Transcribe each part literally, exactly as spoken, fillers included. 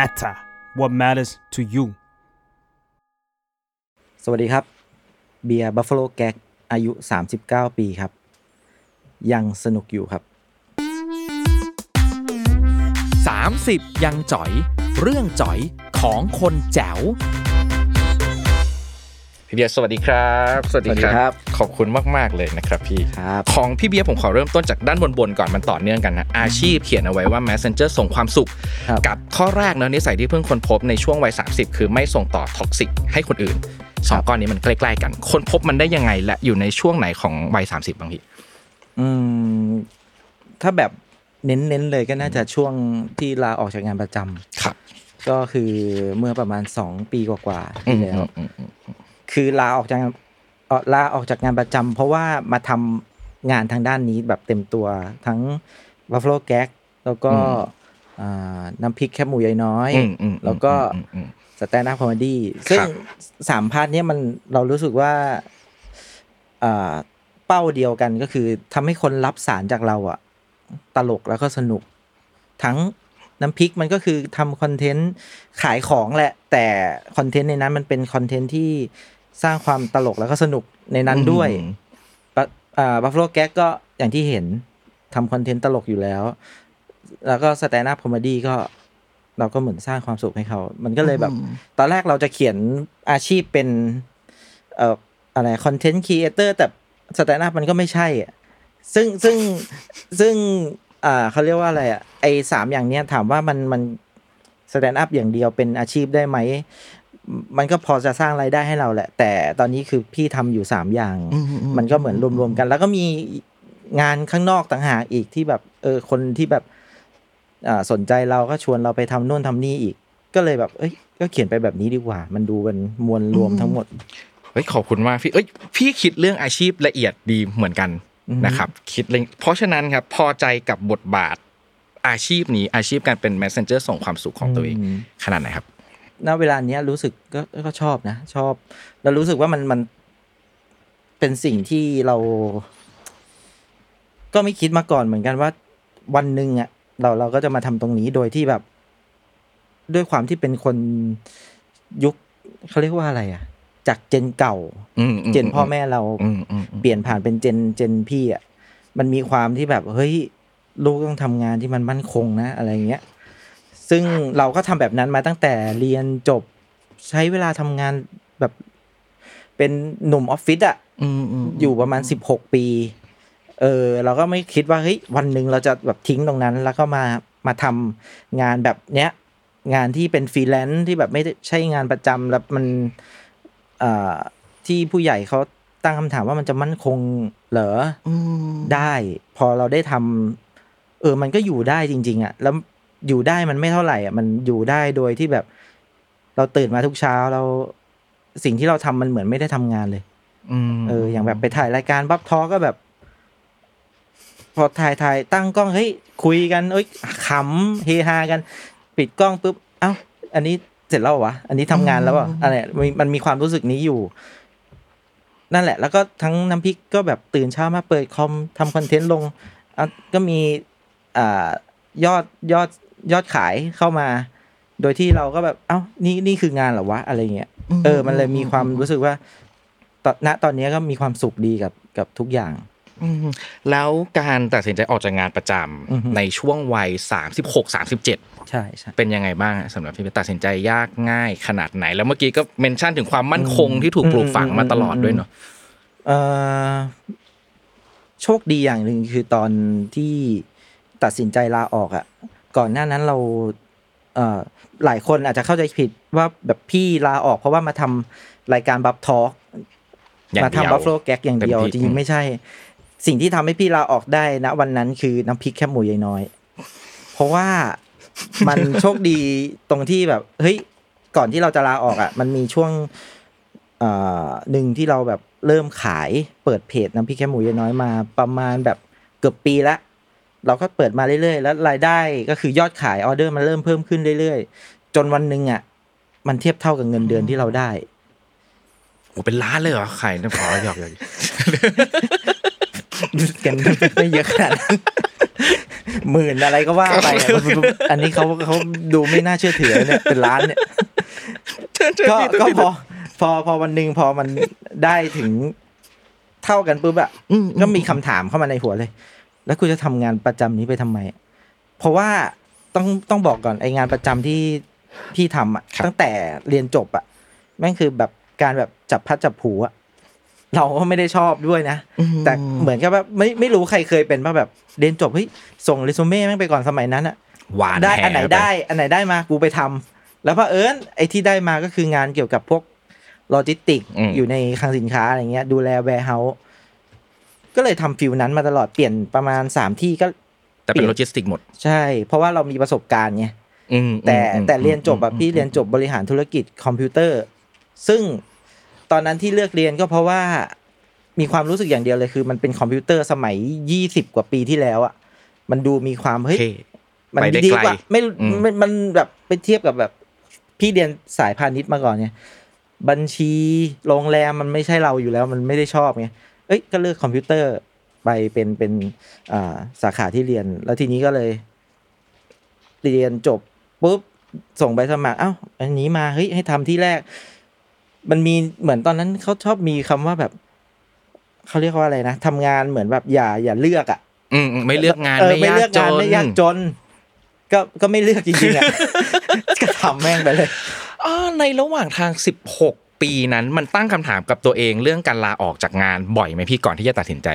matter what matters to you สวัสดีครับเบียร์ Buffalo Gals อายุสามสิบเก้าปีครับยังสนุกอยู่ครับสามสิบยังจ๋อยเรื่องจ๋อยของคนแจ๋วพี่เบียร์สวัสดีครับสวัสดีครับขอบคุณมากๆเลยนะครับพี่ของพี่เบียร์ผมขอเริ่มต้นจากด้านบนๆก่อนมันต่อเนื่องกันนะอาชีพเขียนเอาไว้ว่า Messenger ส่งความสุขกับข้อแรกเนาะนิสัยที่เพิ่งค้นพบในช่วงวัยสามสิบคือไม่ส่งต่อท็อกซิกให้คนอื่นสองก้อนนี้มันใกล้ๆกันค้นพบมันได้ยังไงและอยู่ในช่วงไหนของวัยสามสิบบางทีอืมถ้าแบบเน้นๆเลยก็น่าจะช่วงที่ลาออกจากงานประจำครับก็คือเมื่อประมาณสองปีกว่าๆที่แล้วคือลาออกจากลาออกจากงานประจำเพราะว่ามาทำงานทางด้านนี้แบบเต็มตัวทั้ง Buffalo Gals แล้วก็น้ำพริกแคบหมูยายน้อยแล้วก็ Stand-up Comedy ซึ่งสามพาร์ทนี้มันเรารู้สึกว่าเป้าเดียวกันก็คือทำให้คนรับสารจากเราอะตลกแล้วก็สนุกทั้งน้ำพริกมันก็คือทำคอนเทนต์ขายของแหละแต่คอนเทนต์ในนั้นมันเป็นคอนเทนต์ที่สร้างความตลกแล้วก็สนุกในนั้นด้วยBuffalo Galsก็อย่างที่เห็นทำคอนเทนต์ตลกอยู่แล้วแล้วก็ Stand-up Comedy ก็เราก็เหมือนสร้างความสุขให้เขามันก็เลยแบบตอนแรกเราจะเขียนอาชีพเป็นเอ่ออะไรคอนเทนต์ครีเอเตอร์แต่ Stand-up มันก็ไม่ใช่ซึ่งซึ่งซึ่งอ่าเขาเรียกว่าอะไรอ่ะไอ้สามอย่างเนี้ยถามว่ามันมันสแตนด์อัพอย่างเดียวเป็นอาชีพได้ไหมมันก็พอจะสร้างรายได้ให้เราแหละแต่ตอนนี้คือพี่ทำอยู่สามอย่างมันก็เหมือนรวมๆกันแล้วก็มีงานข้างนอกต่างหากอีกที่แบบเออคนที่แบบอ่าสนใจเราก็ชวนเราไปทำนู่นทำนี่อีกก็เลยแบบเอ้ยก็เขียนไปแบบนี้ดีกว่ามันดูเป็นมวลรวมทั้งหมดเฮ้ยขอบคุณมากพี่เอ้ยพี่คิดเรื่องอาชีพละเอียดดีเหมือนกันนะครับคิดเพราะฉะนั้นครับพอใจกับบทบาทอาชีพนี้อาชีพการเป็น Messenger ส่งความสุขของตัวเองขนาดไหนครับณเวลาเนี้ยรู้สึกก็ก็ชอบนะชอบแล้วรู้สึกว่ามันมันเป็นสิ่งที่เราก็ไม่คิดมาก่อนเหมือนกันว่าวันนึงอ่ะเราเราก็จะมาทำตรงนี้โดยที่แบบด้วยความที่เป็นคนยุคเขาเรียกว่าอะไรอ่ะจากเจนเก่าเจนพ่อแม่เราเปลี่ยนผ่านเป็นเจนเจนพี่อ่ะมันมีความที่แบบเฮ้ยลูกต้องทำงานที่มันมั่นคงนะอะไรเงี้ยซึ่งเราก็ทำแบบนั้นมาตั้งแต่เรียนจบใช้เวลาทำงานแบบเป็นหนุ่มออฟฟิศอ่ะอยู่ประมาณสิบหกปีเออเราก็ไม่คิดว่าเฮ้ยวันนึงเราจะแบบทิ้งตรงนั้นแล้วก็มามาทำงานแบบเนี้ยงานที่เป็นฟรีแลนซ์ที่แบบไม่ใช่งานประจำแล้วมันที่ผู้ใหญ่เขาตั้งคำถามว่ามันจะมั่นคงเหรอได้พอเราได้ทำเออมันก็อยู่ได้จริงๆอ่ะแล้วอยู่ได้มันไม่เท่าไหร่อ่ะมันอยู่ได้โดยที่แบบเราตื่นมาทุกเช้าเราสิ่งที่เราทำมันเหมือนไม่ได้ทำงานเลยเอออย่างแบบไปถ่ายรายการบัฟทอล์กก็แบบพอถ่ายถ่ายตั้งกล้องเฮ้ยคุยกันเอ้ยขำเฮฮากันปิดกล้องปุ๊บเอ้าอันนี้เสร็จแล้ววะอันนี้ทำงานแล้วอ่ะอะไรมันมีความรู้สึกนี้อยู่นั่นแหละแล้วก็ทั้งน้ำพริกก็แบบตื่นเช้ามาเปิดคอมทำคอนเทนต์ลงก็มีอ่ายอดยอดยอดขายเข้ามาโดยที่เราก็แบบเอ้านี่นี่คืองานเหรอวะอะไรเงี้ยเออมันเลยมีความรู้สึกว่าตอนณตอนนี้ก็มีความสุขดีกับกับทุกอย่างแล้วการตัดสินใจออกจากงานประจำในช่วงวัยสามสิบหก สามสิบเจ็ดใช่ๆเป็นยังไงบ้างสำหรับพี่ตัดสินใจยากง่ายขนาดไหนแล้วเมื่อกี้ก็เมนชั่นถึงความมั่นคงที่ถูกปลูกฝังมาตลอดด้วยเนาะเอ่อโชคดีอย่างนึงคือตอนที่ตัดสินใจลาออกอ่ะก่อนหน้านั้นเราเอ่อหลายคนอาจจะเข้าใจผิดว่าแบบพี่ลาออกเพราะว่ามาทำรายการ บี ยู เอฟ Talk มาทำ Buffalo Gals อย่างเดียวจริงๆไม่ใช่สิ่งที่ทำให้พี่ลาออกได้ณวันนั้นคือน้ำพริกแคบหมูยายน้อยเพราะว่ามันโชคดีตรงที่แบบเฮ้ยก่อนที่เราจะลาออกอ่ะมันมีช่วงเอ่อนึงที่เราแบบเริ่มขายเปิดเพจน้ำพริกแคบหมูยายน้อยมาประมาณแบบเกือบปีละเราก็เปิดมาเรื่อยๆแล้วรายได้ก็คือยอดขายออเดอร์มันเริ่มเพิ่มขึ้นเรื่อยๆจนวันนึงอ่ะมันเทียบเท่ากับเงินเดือนที่เราได้โอ้เป็นล้านเลยเหรอขายน้ำพริกหยอกๆกันไม่เยอะขนาดนั้น หมื่นอะไรก็ว่าไปอันนี้เขาเขาดูไม่น่าเชื่อถือเนี่ยเป็นล้านเนี่ยก็ก็พอพอพอวันนึงพอมันได้ถึงเท่ากันปุ๊บอ่ะก็มีคำถามเข้ามาในหัวเลยแล้วกูจะทำงานประจำนี้ไปทำไมเพราะว่าต้องต้องบอกก่อนไอ้งานประจำที่พี่ทำอ่ะตั้งแต่เรียนจบอ่ะแม่งคือแบบการแบบจับพัดจับผูอ่ะเราก็ไม่ได้ชอบด้วยนะแต่เหมือนกับว่าไม่ไม่รู้ใครเคยเป็นป่ะแบบเรียนจบเฮ้ยส่งเรซูเม่แม่งไปก่อนสมัยนั้นอ่ะได้อันไหนได้อันไหนได้มากูไปทำแล้วพอเอิญไอ้ที่ได้มาก็คืองานเกี่ยวกับพวกโลจิสติกอยู่ในคลังสินค้าอะไรเงี้ยดูแลแวร์เฮาส์ก็เลยทำฟิลนั้นมาตลอดเปลี่ยนประมาณสามที่ก็แต่เป็นโลจิสติกหมดใช่เพราะว่าเรามีประสบการณ์ไงแต่แต่เรียนจบแบบพี่เรียนจบบริหารธุรกิจคอมพิวเตอร์ซึ่งตอนนั้นที่เลือกเรียนก็เพราะว่ามีความรู้สึกอย่างเดียวเลยคือมันเป็นคอมพิวเตอร์สมัยยี่สิบกว่าปีที่แล้วอ่ะมันดูมีความเฮ้ยมันดีกว่าไม่มันแบบไปเทียบกับแบบพี่เรียนสายพาณิชย์มาก่อนไงบัญชีโรงแรมมันไม่ใช่เราอยู่แล้วมันไม่ได้ชอบไงเอ้ยก็เลือกคอมพิวเตอร์ไปเป็นเป็นอ่าสาขาที่เรียนแล้วทีนี้ก็เลยเรียนจบปุ๊บส่งใบสมัครเอ้าอันนี้มาเฮ้ยให้ทำที่แรกมันมีเหมือนตอนนั้นเขาชอบมีคำว่าแบบเขาเรียกว่าอะไรนะทำงานเหมือนแบบอย่าอย่าเลือกอ่ะอืมไม่เลือกงานไม่ยากจนไม่ยากจนก็ก็ไม่เลือกจริงๆอ่ะก็ทำแม่งไปเลยอ๋อในระหว่างทางสิบหกปีนั้นมันตั้งคำถามกับตัวเองเรื่องการลาออกจากงานบ่อยไหมพี่ก่อนที่จะตัดสินใจ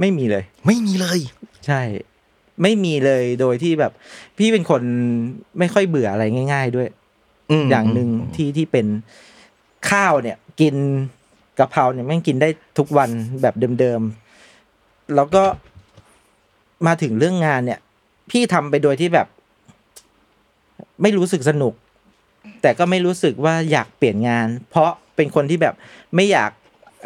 ไม่มีเลยไม่มีเลยใช่ไม่มีเลยโดยที่แบบพี่เป็นคนไม่ค่อยเบื่ออะไรง่ายๆด้วยอย่างนึงที่ที่เป็นข้าวเนี่ยกินกะเพราเนี่ยแม่งกินได้ทุกวันแบบเดิมๆแล้วก็มาถึงเรื่องงานเนี่ยพี่ทำไปโดยที่แบบไม่รู้สึกสนุกแต่ก็ไม่รู้สึกว่าอยากเปลี่ยนงานเพราะเป็นคนที่แบบไม่อยาก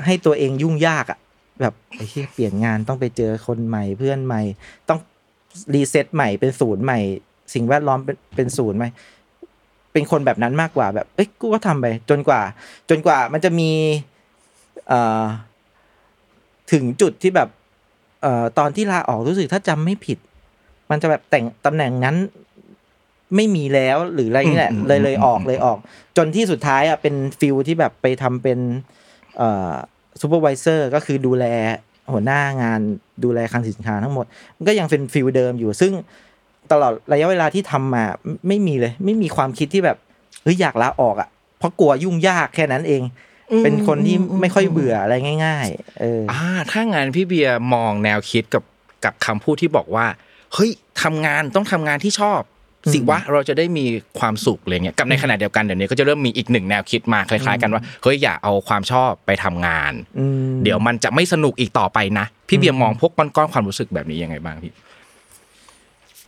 ให้ตัวเองยุ่งยากอ่ะแบบไอ้เหี้ยเปลี่ยนงานต้องไปเจอคนใหม่เพื่อนใหม่ต้องรีเซ็ตใหม่เป็นศูนย์ใหม่สิ่งแวดล้อมเป็นเป็นศูนย์ใหม่เป็นคนแบบนั้นมากกว่าแบบเอ้ยกูก็ทำไปจนกว่าจนกว่ามันจะมีเอ่อถึงจุดที่แบบเอ่อตอนที่ลาออกรู้สึกถ้าจำไม่ผิดมันจะแบบแต่งตำแหน่งนั้นไม่มีแล้วหรืออะไรนี่แหละเลยเลยออกเลยออกจนที่สุดท้ายอ่ะเป็นฟิลที่แบบไปทำเป็นเอ่อซูเปอร์วิเซอร์ก็คือดูแลหัวหน้างานดูแลคลังสินค้าทั้งหมดมันก็ยังเป็นฟิลเดิมอยู่ซึ่งตลอดระยะเวลาที่ทำมาไม่มีเลยไม่มีความคิดที่แบบเฮ้ยอยากลาออกอ่ะเพราะกลัวยุ่งยากแค่นั้นเองเป็นคนที่ไม่ค่อยเบื่ออะไรง่ายๆเอออ่าถ้างานพี่เบียร์มองแนวคิดกับกับคำพูดที่บอกว่าเฮ้ยทำงานต้องทำงานที่ชอบสิวะเราจะได้มีความสุขอะไรเงี้ยกับในขณะเดียวกันเดี๋ยวนี้ก็จะเริ่มมีอีกหนึ่งแนวคิดมาคล้ายๆกันว่าเฮ้ยอย่าเอาความชอบไปทำงานเดี๋ยวมันจะไม่สนุกอีกต่อไปนะพี่เบียร์มองพวกก้อนๆความรู้สึกแบบนี้ยังไงบ้างพี่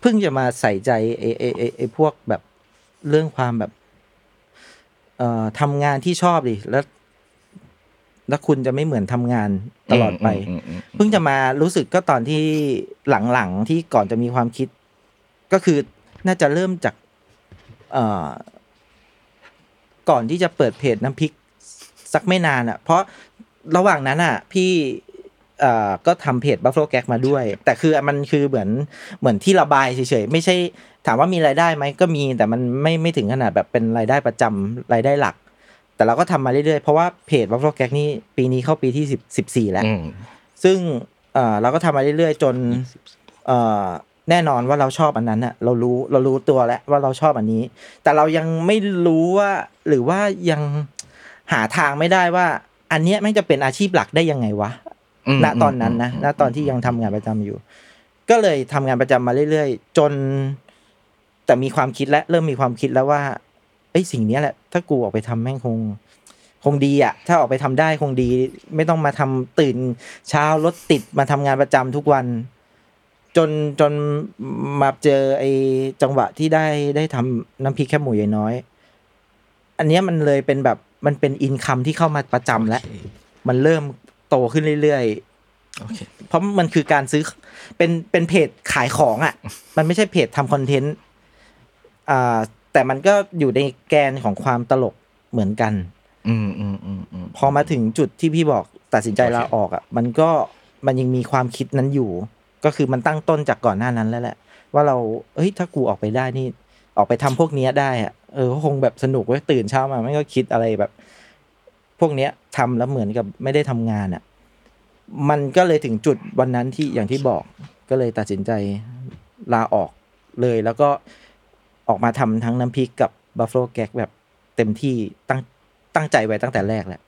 เพิ่งจะมาใส่ใจไอ้ไอ้ไอ้ไอ้พวกแบบเรื่องความแบบเอ่อทำงานที่ชอบดิแล้วแล้วคุณจะไม่เหมือนทำงานตลอดไปเพิ่งจะมารู้สึกก็ตอนที่หลังๆที่ก่อนจะมีความคิดก็คือน่าจะเริ่มจากก่อนที่จะเปิดเพจน้ำพริกสักไม่นานอ่ะเพราะระหว่างนั้นอ่ะพี่ก็ทำเพจ Buffalo Gals มาด้วยแต่คือมันคือเหมือนเหมือนที่ระบายเฉยๆไม่ใช่ถามว่ามีรายได้ไหมก็มีแต่มันไม่ไม่ถึงขนาดแบบเป็นรายได้ประจำรายได้หลักแต่เราก็ทำมาเรื่อยๆเพราะว่าเพจ Buffalo Gals นี่ปีนี้เข้าปีที่สิบสี่แล้วซึ่งเราก็ทำมาเรื่อยๆจนแน่นอนว่าเราชอบอันนั้นน่ะเรารู้เรารู้ตัวแล้วว่าเราชอบอันนี้แต่เรายังไม่รู้ว่าหรือว่ายังหาทางไม่ได้ว่าอันเนี้ยแม่งจะเป็นอาชีพหลักได้ยังไงวะณตอนนั้นนะณตอนที่ยังทำงานประจำอยู่ก็เลยทำงานประจำมาเรื่อยๆจนแต่มีความคิดและเริ่มมีความคิดแล้วว่าไอ้สิ่งนี้แหละถ้ากูออกไปทำแม่งคงคงดีอ่ะถ้าออกไปทำได้คงดีไม่ต้องมาทำตื่นเช้ารถติดมาทำงานประจำทุกวันจนจนมาเจอไอ้จังหวะที่ได้ได้ทำน้ำพริกแคบหมูใหญ่น้อยอันนี้มันเลยเป็นแบบมันเป็นอินคัมที่เข้ามาประจำแล้วมันเริ่มโตขึ้นเรื่อยๆ okay. เพราะมันคือการซื้อเป็นเป็นเพจขายของอ่ะมันไม่ใช่เพจทำคอนเทนต์อ่าแต่มันก็อยู่ในแกนของความตลกเหมือนกันอืมอืมอืมอืมพอมาถึงจุดที่พี่บอกตัดสินใจลาออกอ่ะมันก็มันยังมีความคิดนั้นอยู่ ก็คือมันตั้งต้นจากก่อนหน้านั้นแล้วแหละว่าเราเอ้ยถ้ากูออกไปได้นี่ออกไปทำพวกนี้ได้อ่ะเออคงแบบสนุกเว้ยตื่นเช้ามาไม่ก็คิดอะไรแบบพวกนี้ทำแล้วเหมือนกับไม่ได้ทำงานอ่ะมันก็เลยถึงจุดวันนั้นที่อย่างที่บอกก็เลยตัดสินใจลาออกเลยแล้วก็ออกมาทำทั้งน้ำพริกกับ Buffalo Gals แบบเต็มที่ตั้งตั้งใจไว้ตั้งแต่แรกแหละ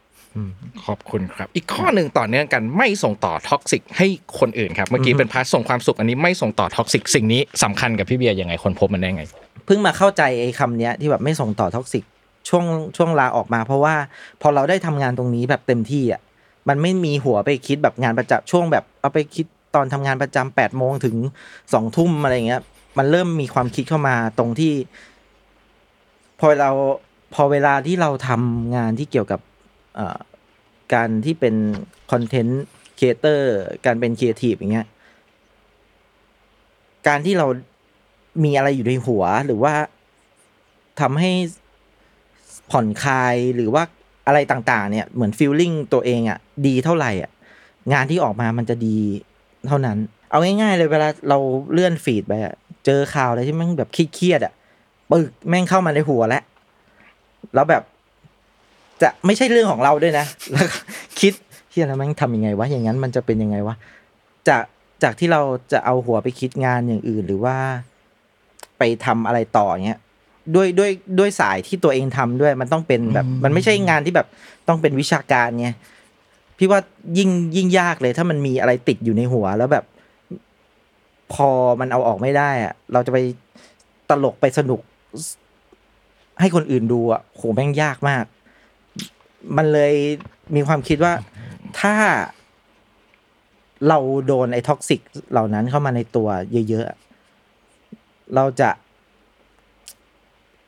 ขอบคุณครับอีกข้อหนึ่งต่อเนื่องกันไม่ส่งต่อท็อกซิกให้คนอื่นครับเมื่อกี้เป็นพาร์ทส่งความสุขอันนี้ไม่ส่งต่อท็อกซิกสิ่งนี้สำคัญกับพี่เบียร์ยังไงคนพบมันได้ไงเพิ่งมาเข้าใจไอ้คำเนี้ยที่แบบไม่ส่งต่อท็อกซิกช่วงช่วงลาออกมาเพราะว่าพอเราได้ทำงานตรงนี้แบบเต็มที่อ่ะมันไม่มีหัวไปคิดแบบงานประจำช่วงแบบเอาไปคิดตอนทำงานประจำแปดโมงถึงสองทุ่มอะไรเงี้ยมันเริ่มมีความคิดเข้ามาตรงที่พอเราพอเวลาที่เราทำงานที่เกี่ยวกับการที่เป็นคอนเทนต์ครีเอเตอร์การเป็นครีเอทีฟอย่างเงี้ยการที่เรามีอะไรอยู่ในหัวหรือว่าทำให้ผ่อนคลายหรือว่าอะไรต่างๆเนี่ยเหมือนฟีลลิ่งตัวเองอ่ะดีเท่าไหร่อ่ะงานที่ออกมามันจะดีเท่านั้นเอาง่ายๆเลยเวลาเราเลื่อนฟีดไปอ่ะเจอข่าวอะไรที่แม่งแบบเครียดอ่ะปึ๊กแม่งเข้ามาในหัวแล้วแล้วแบบจะไม่ใช่เรื่องของเราด้วยนะแล้วคิดเฮียแล้วแม่งทำยังไงวะอย่างนั้นมันจะเป็นยังไงวะจากจากที่เราจะเอาหัวไปคิดงานอย่างอื่นหรือว่าไปทำอะไรต่อเงี้ยด้วยด้วยด้วยสายที่ตัวเองทำด้วยมันต้องเป็นแบบมันไม่ใช่งานที่แบบต้องเป็นวิชาการไงพี่ว่ายิ่งยิ่งยากเลยถ้ามันมีอะไรติดอยู่ในหัวแล้วแบบพอมันเอาออกไม่ได้อะเราจะไปตลกไปสนุกให้คนอื่นดูอ่ะโหแม่งยากมากมันเลยมีความคิดว่าถ้าเราโดนไอ้ท็อกซิกเหล่านั้นเข้ามาในตัวเยอะๆเราจะ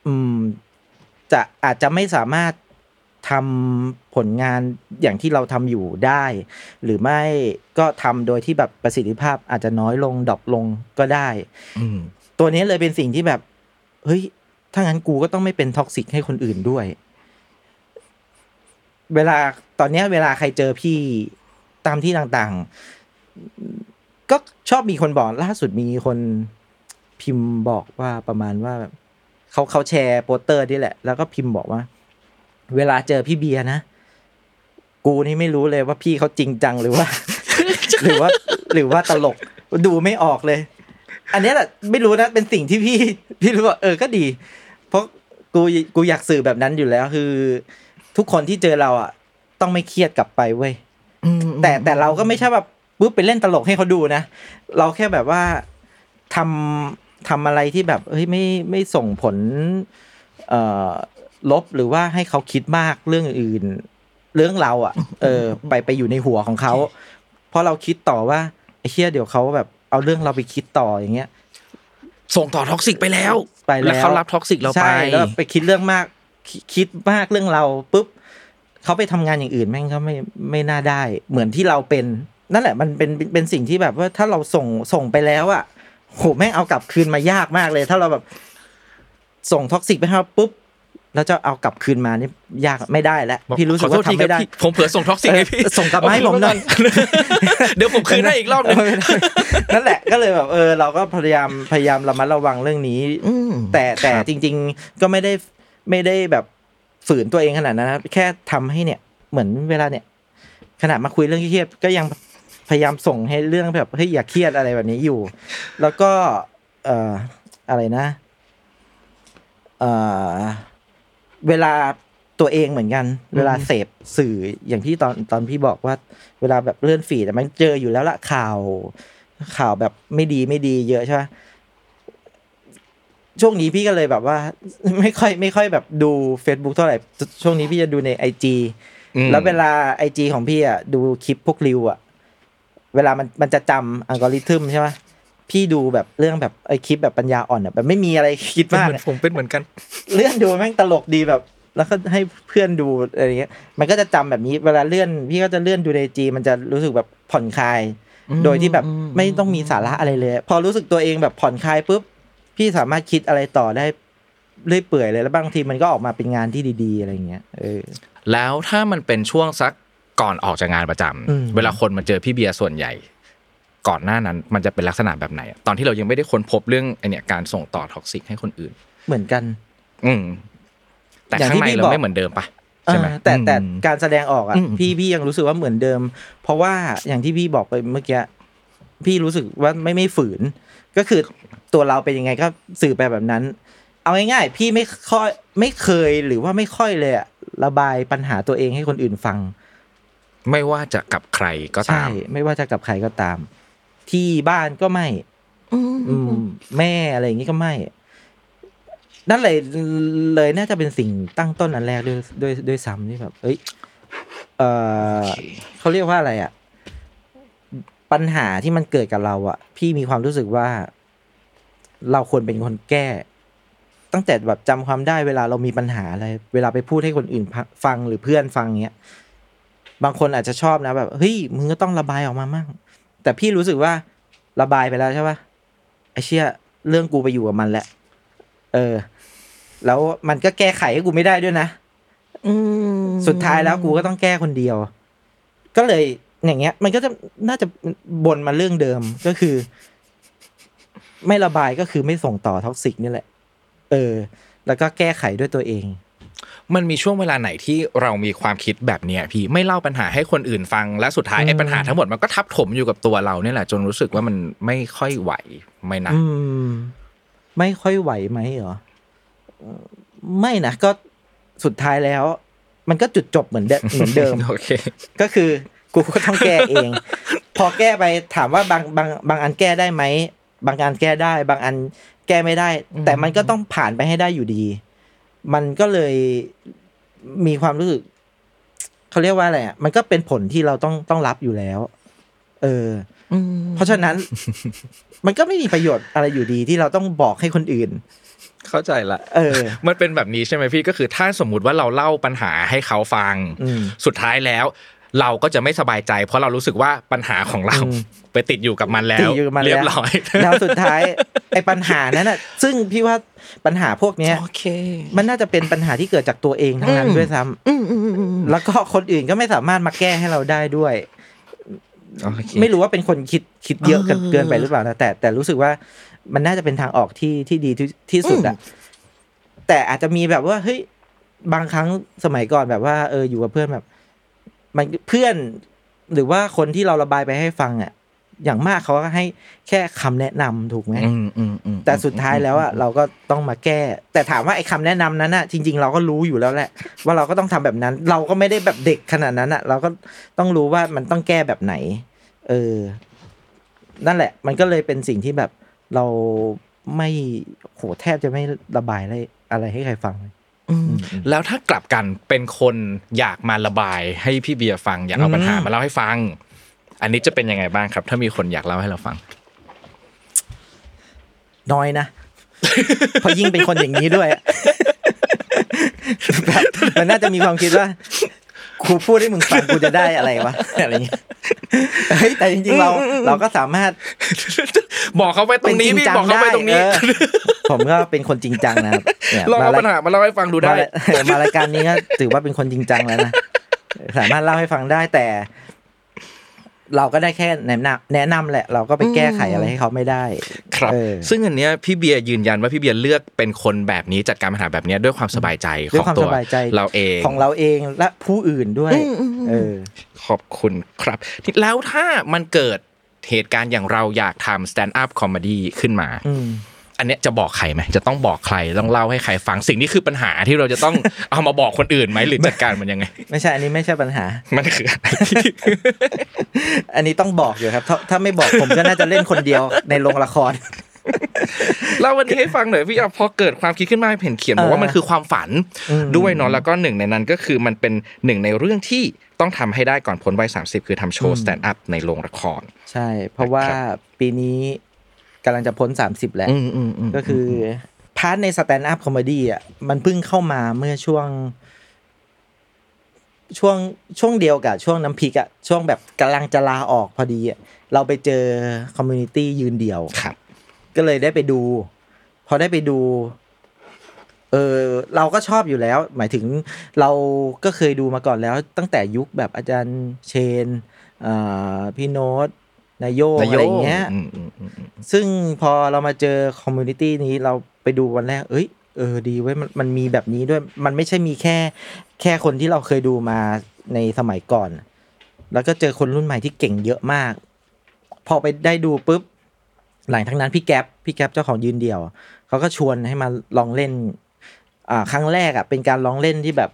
อืมจะอาจจะไม่สามารถทำผลงานอย่างที่เราทำอยู่ได้หรือไม่ก็ทำโดยที่แบบประสิทธิภาพอาจจะน้อยลงดรอปลงก็ได้ตัวนี้เลยเป็นสิ่งที่แบบเฮ้ยถ้างั้นกูก็ต้องไม่เป็นท็อกซิกให้คนอื่นด้วยเวลาตอนนี้เวลาใครเจอพี่ตามที่ต่างๆก็ชอบมีคนบอกล่าสุดมีคนพิมพ์บอกว่าประมาณว่าเขาเขาแชร์โปสเตอร์นี่แหละแล้วก็พิมพ์บอกว่าเวลาเจอพี่เบียร์นะกูนี่ไม่รู้เลยว่าพี่เขาจริงจังหรือว่า หรือว่าหรือว่าตลกดูไม่ออกเลยอันนี้แหละไม่รู้นะเป็นสิ่งที่พี่พี่รู้ว่าเออก็ดีเพราะกูกูอยากสื่อแบบนั้นอยู่แล้วคือทุกคนที่เจอเราอ่ะต้องไม่เครียดกลับไปเว้ยแต่แต่เราก็ไม่ใช่แบบปุ๊บไปเล่นตลกให้เขาดูนะเราแค่แบบว่าทำทำอะไรที่แบบเฮ้ยไม่ไม่ส่งผลเอ่อลบหรือว่าให้เขาคิดมากเรื่องอื่นเรื่องเราอ่ะเออไปไปอยู่ในหัวของเขาเพราะเราคิดต่อว่าไอ้เหี้ยเดี๋ยวเขาแบบเอาเรื่องเราไปคิดต่ออย่างเงี้ยส่งต่อท็อกซิกไปแล้วไปแล้วเขารับท็อกซิกเราไปแล้วไปคิดเรื่องมากคิดมากเรื่องเราปุ๊บเขาไปทำงานอย่างอื่นแม่งก็ไม่ไม่น่าได้เหมือนที่เราเป็นนั่นแหละมันเป็นเป็นสิ่งที่แบบว่าถ้าเราส่งส่งไปแล้วอ่ะโหแม่งเอากลับคืนมายากมากเลยถ้าเราแบบส่งท็อกซิกไปให้ปุ๊บแล้วจะเอากลับคืนมานี่ยากไม่ได้แล้วพี่รู้สึกว่าทำไม่ได้ผมเผื่อส่งท็อกซิกให้พี่ส่งกลับมาให้ผมหน่อยเดี๋ยวผมคืนให้อีกรอบนึงนั่นแหละก็เลยแบบเออเราก็พยายามพยายามระมัดระวังเรื่องนี้แต่แต่จริงๆก็ไม่ได้ไม่ได้แบบฝืนตัวเองขนาดนั้นนะแค่ทำให้เนี่ยเหมือนเวลาเนี่ยขณะมาคุยเรื่องเครียดก็ยังพยายามส่งให้เรื่องแบบเฮ้ยอย่าเครียดอะไรแบบนี้อยู่แล้วก็เอ่ออะไรนะเอ่อเวลาตัวเองเหมือนกันเวลาเสพสื่ออย่างที่ตอนตอนพี่บอกว่าเวลาแบบเลื่อนฟีดแต่มันเจออยู่แล้วละข่าวข่าวแบบไม่ดีไม่ดีเยอะใช่ไหมช่วงนี้พี่ก็เลยแบบว่าไม่ค่อยไม่ค่อยแบบดู Facebook เท่าไหร่ช่วงนี้พี่จะดูใน ไอ จี แล้วเวลา ไอ จี ของพี่อ่ะดูคลิปพวกรีวอ่ะเวลามันมันจะจำอัลกอริทึมใช่ป่ะพี่ดูแบบเรื่องแบบไอ้คลิปแบบปัญญาอ่อนอ่ะแบบไม่มีอะไรคิดมากเหมือนผมเป็นเหมือนกันเลื่อนดูแม่งตลกดีแบบแล้วก็ให้เพื่อนดูอะไรเงี้ยมันก็จะจำแบบนี้เวลาเลื่อนพี่ก็จะเลื่อนดูใน ไอ จี มันจะรู้สึกแบบผ่อนคลายโดยที่แบบไม่ต้องมีสาระอะไรเลยพอรู้สึกตัวเองแบบผ่อนคลายปุ๊บพี่สามารถคิดอะไรต่อได้เรื่อยเปื่อยเลยแล้วบางทีมันก็ออกมาเป็นงานที่ดีๆอะไรอย่างเงี้ยเออแล้วถ้ามันเป็นช่วงสักก่อนออกจากงานประจำเวลาคนมาเจอพี่เบียร์ส่วนใหญ่ ก่อนหน้านั้นมันจะเป็นลักษณะแบบไหนตอนที่เรายังไม่ได้ค้นพบเรื่องไอเนี่ยการส่งต่อท็อกซิกให้คนอื่นเหมือนกันอืมแต่ข้างในเราไม่เหมือนเดิมปะใช่มั้ยแต่แต่การแสดงออกอ่ะพี่พี่ยังรู้สึกว่าเหมือนเดิมเพราะว่าอย่างที่พี่บอกไปเมื่อกี้พี่รู้สึกว่าไม่ไม่ฝืนก็คือตัวเราเป็นยังไงก็สื่อไปแบบนั้นเอาง่ายๆพี่ไม่ค่อยไม่เคยหรือว่าไม่ค่อยเลยอ่ะระบายปัญหาตัวเองให้คนอื่นฟังไม่ว่าจะกับใครก็ตามใช่ไม่ว่าจะกับใครก็ตามที่บ้านก็ไม่อืมแม่อะไรอย่างงี้ก็ไม่นั่นเลยเลยน่าจะเป็นสิ่งตั้งต้นอันแรกด้วยด้วยด้วยซ้ำที่แบบเอ้ยเออเขาเรียกว่าอะไรอ่ะปัญหาที่มันเกิดกับเราอ่ะพี่มีความรู้สึกว่าเราควรเป็นคนแก้ตั้งแต่แบบจำความได้เวลาเรามีปัญหาอะไรเวลาไปพูดให้คนอื่นฟังหรือเพื่อนฟังเงี้ยบางคนอาจจะชอบนะแบบเฮ้ยมึงก็ต้องระบายออกมามั่งแต่พี่รู้สึกว่าระบายไปแล้วใช่ป่ะไอ้เชี่ยเรื่องกูไปอยู่กับมันแหละเออแล้วมันก็แก้ไขให้กูไม่ได้ด้วยนะสุดท้ายแล้วกูก็ต้องแก้คนเดียวก็เลยอย่างเงี้ยมันก็จะน่าจะบ่นมาเรื่องเดิมก็คือไม่ระบายก็คือไม่ส่งต่อท็อกซิกนี่แหละเออแล้วก็แก้ไขด้วยตัวเองมันมีช่วงเวลาไหนที่เรามีความคิดแบบเนี้ยพี่ไม่เล่าปัญหาให้คนอื่นฟังและสุดท้ายไอ้ปัญหาทั้งหมดมันก็ทับถมอยู่กับตัวเราเนี่ยแหละจนรู้สึกว่ามันไม่ค่อยไหวไม่นะไม่ค่อยไหวไหมเหรอไม่นะก็สุดท้ายแล้วมันก็จุดจบเหมือนเดิมเหมือนเดิมโอเคก็คือกูก็ต้องแก้เองพอแก้ไปถามว่าบางบางบางอันแก้ได้ไหมบางอันแก้ได้บางอันแก้ไม่ได้แต่มันก็ต้องผ่านไปให้ได้อยู่ดีมันก็เลยมีความรู้สึกเขาเรียกว่าอะไรอ่ะมันก็เป็นผลที่เราต้องต้องรับอยู่แล้วเออเพราะฉะนั้นมันก็ไม่มีประโยชน์อะไรอยู่ดีที่เราต้องบอกให้คนอื่นเข้าใจละเออมันเป็นแบบนี้ใช่ไหมพี่ก็คือถ้าสมมุติว่าเราเล่าปัญหาให้เขาฟังสุดท้ายแล้วเราก็จะไม่สบายใจเพราะเรารู้สึกว่าปัญหาของเราไปติดอยู่กับมันแล้วเรียบร้อยแล้วสุดท้ายไอ้ปัญหานั้นน่ะซึ่งพี่ว่าปัญหาพวกเนี้ยโอเคมันน่าจะเป็นปัญหาที่เกิดจากตัวเองทั้งนั้นด้วยซ้ำแล้วก็คนอื่นก็ไม่สามารถมาแก้ให้เราได้ด้วยไม่รู้ว่าเป็นคนคิดคิดเยอะเกินไปหรือเปล่านะแต่แต่รู้สึกว่ามันน่าจะเป็นทางออกที่ที่ดีที่สุดอะแต่อาจจะมีแบบว่าเฮ้ยบางครั้งสมัยก่อนแบบว่าเอออยู่กับเพื่อนแบบมันเพื่อนหรือว่าคนที่เราระบายไปให้ฟังอ่ะอย่างมากเขาก็ให้แค่คำแนะนำถูกไหมแต่สุดท้ายแล้วอ่ะเราก็ต้องมาแก้แต่ถามว่าไอ้คำแนะนำนั้นอ่ะจริงๆเราก็รู้อยู่แล้วแหละว่าเราก็ต้องทำแบบนั้นเราก็ไม่ได้แบบเด็กขนาดนั้นอ่ะเราก็ต้องรู้ว่ามันต้องแก้แบบไหนเออนั่นแหละมันก็เลยเป็นสิ่งที่แบบเราไม่โหแทบจะไม่ระบายอะไรอะไรให้ใครฟังแล้วถ้ากลับกันเป็นคนอยากมาระบายให้พี่เบียร์ฟังอยากเอาปัญหามาเล่าให้ฟังอันนี้จะเป็นยังไงบ้างครับถ้ามีคนอยากเล่าให้เราฟังน้อยนะพอยิ่งเป็นคนอย่างนี้ด้วยมันน่าจะมีความคิดว่ากูพูดให้มึงฟังกูจะได้อะไรวะอะไรอย่างเงี้ยเฮ้ยแต่จริงๆเราเราก็สามารถบอกเขาไปตรงนี้พี่บอกเขาไปตรงนี้ผมก็เป็นคนจริงจังนะครับลองเอาปัญหามาเล่าให้ฟังดูได้มารายการนี้ก็ถือว่าเป็นคนจริงจังแล้วนะสามารถเล่าให้ฟังได้แต่เราก็ได้แค่แนะนำแนะนำแหละเราก็ไปแก้ไขอะไรให้เขาไม่ได้ครับซึ่งอันเนี้ยพี่เบียร์ยืนยันว่าพี่เบียร์เลือกเป็นคนแบบนี้จัดการปัญหาแบบนี้ด้วยความสบายใจของตัวเราเองของเราเองและผู้อื่นด้วยเออขอบคุณครับแล้วถ้ามันเกิดเหตุการณ์อย่างเราอยากทำ stand up comedy ขึ้นมาอันเนี้ยจะบอกใครไหมจะต้องบอกใครต้องเล่าให้ใครฟังสิ่งนี้คือปัญหาที่เราจะต้องเอามาบอกคนอื่นไหมหรือจัดการมันยังไงไม่ใช่อันนี้ไม่ใช่ปัญหามันคืออะไรอันนี้ต้องบอกอยู่ครับถ้าไม่บอกผมก็น่าจะเล่นคนเดียวในโรงละครเราวันนี้ให้ฟังหน่อยพี่อ่ะพอเกิดความคิดขึ้นมาเห็นเขียนบอกว่ามันคือความฝันด้วยเนาะแล้วก็หนึ่งในนั้นก็คือมันเป็นหนึ่งในเรื่องที่ต้องทำให้ได้ก่อนพ้นวัยสามสิบคือทำโชว์ stand up ในโรงละครใช่เพราะว่าปีนี้กำลังจะพ้นสามสิบแล้วก็คือพาร์ทใน stand up comedy อ่ะมันเพิ่งเข้ามาเมื่อช่วงช่วงช่วงเดียวกับช่วงน้ำพริกอ่ะช่วงแบบกำลังจะลาออกพอดีเราไปเจอ community ยืนเดี่ยวก็เลยได้ไปดูพอได้ไปดูเออเราก็ชอบอยู่แล้วหมายถึงเราก็เคยดูมาก่อนแล้วตั้งแต่ยุคแบบอาจารย์เชนพี่โน้ต นายโยงอะไรเงี้ยซึ่งพอเรามาเจอคอมมูนิตี้นี้เราไปดูวันแรกเอ้ยเออดีเว้ยมันมันมีแบบนี้ด้วยมันไม่ใช่มีแค่แค่คนที่เราเคยดูมาในสมัยก่อนแล้วก็เจอคนรุ่นใหม่ที่เก่งเยอะมากพอไปได้ดูปุ๊บหลังจากนั้นพี่แก๊ปพี่แก๊ปเจ้าของยืนเดี่ยวเขาก็ชวนให้มาลองเล่นอ่าครั้งแรกอ่ะเป็นการลองเล่นที่แบบ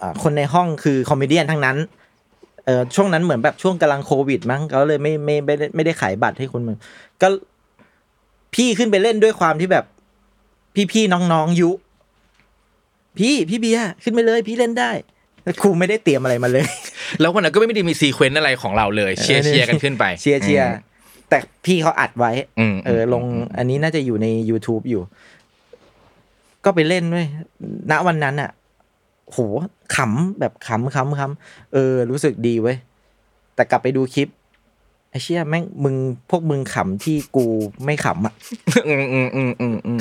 อ่าคนในห้องคือคอมเมเดี้ทั้งนั้นเอ่อช่วงนั้นเหมือนแบบช่วงกำลังโควิดมั้งก็เลยไม่ไม่ไม่ได้ไม่ได้ขายบัตรให้คนมันก็พี่ขึ้นไปเล่นด้วยความที่แบบพี่ๆน้องๆยุพี่พี่เบียร์ขึ้นไปเลยพี่เล่นได้ครูไม่ได้เตรียมอะไรมาเลยแล้ววันนั้นก็ไม่ได้มีซีเควนซ์อะไรของเราเลยเชียร์เชียร์กันขึ้นไปเชียร์เชียร์แต่พี่เขาอัดไว้เออลงอันนี้น่าจะอยู่ใน YouTube อยู่ก็ไปเล่นด้วยณวันนั้นอ่ะโหขำแบบขำขำขำเออรู้สึกดีเว้ยแต่กลับไปดูคลิปไอ้เชี่ยแม่งมึงพวกมึงขำที่กูไม่ขำอ่ะ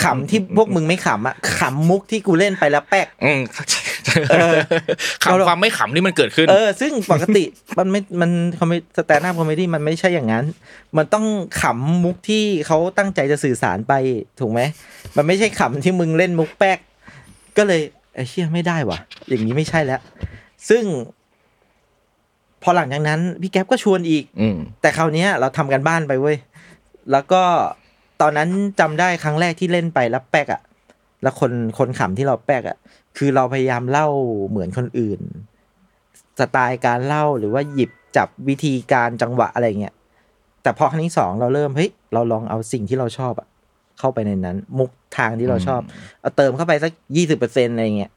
ขำที่พวกมึงไม่ขำอ่ะขำมุกที่กูเล่นไปแล้วแป๊กขำความไม่ขำนี่มันเกิดขึ้นเออซึ่งปกติมันไม่มันคอมเมดี้สแตนด์อัพคอมเมดี้มันไม่ใช่อย่างนั้นมันต้องขำมุกที่เขาตั้งใจจะสื่อสารไปถูกไหมมันไม่ใช่ขำที่มึงเล่นมุกแป๊กก็เลยไอ้เชี่ยไม่ได้ว่ะอย่างนี้ไม่ใช่แล้วซึ่งพอหลังจากนั้นพี่แก๊ปก็ชวนอีกแต่คราวนี้เราทำกันบ้านไปเว้ยแล้วก็ตอนนั้นจำได้ครั้งแรกที่เล่นไปแล้วแป๊กอ่ะแล้วคนคนขำที่เราแป๊กอ่ะคือเราพยายามเล่าเหมือนคนอื่นสไตล์การเล่าหรือว่าหยิบจับวิธีการจังหวะอะไรเงี้ยแต่พอครั้งที่สองเราเริ่มเฮ้ยเราลองเอาสิ่งที่เราชอบอ่ะเข้าไปในนั้นมุกทางที่เราชอบเอาเติมเข้าไปสัก ยี่สิบเปอร์เซ็นต์ อะไรเงี้ย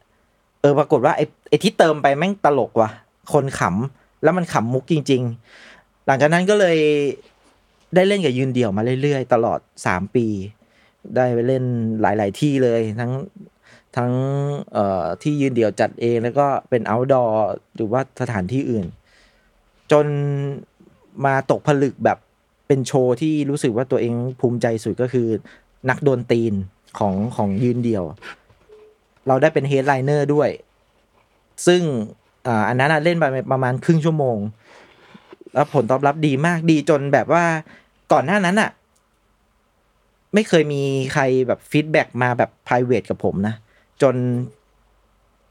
เออปรากฏว่าไอ้ไอ้ที่เติมไปแม่งตลกว่ะคนขำแล้วมันขำมุกจริงๆหลังจากนั้นก็เลยได้เล่นกับยืนเดี่ยวมาเรื่อยๆตลอดสามปีได้ไปเล่นหลายๆที่เลยทั้งทั้งเอ่อที่ยืนเดี่ยวจัดเองแล้วก็เป็น outdoor หรือว่าสถานที่อื่นจนมาตกผลึกแบบเป็นโชว์ที่รู้สึกว่าตัวเองภูมิใจสุดก็คือนักโดนตีนของของยืนเดี่ยวเราได้เป็นเฮดไลเนอร์ด้วยซึ่งอ่าอันนั้นเล่นไปประมาณครึ่งชั่วโมงแล้วผลตอบรับดีมากดีจนแบบว่าก่อนหน้านั้นอ่ะไม่เคยมีใครแบบฟีดแบ็กมาแบบ private กับผมนะจน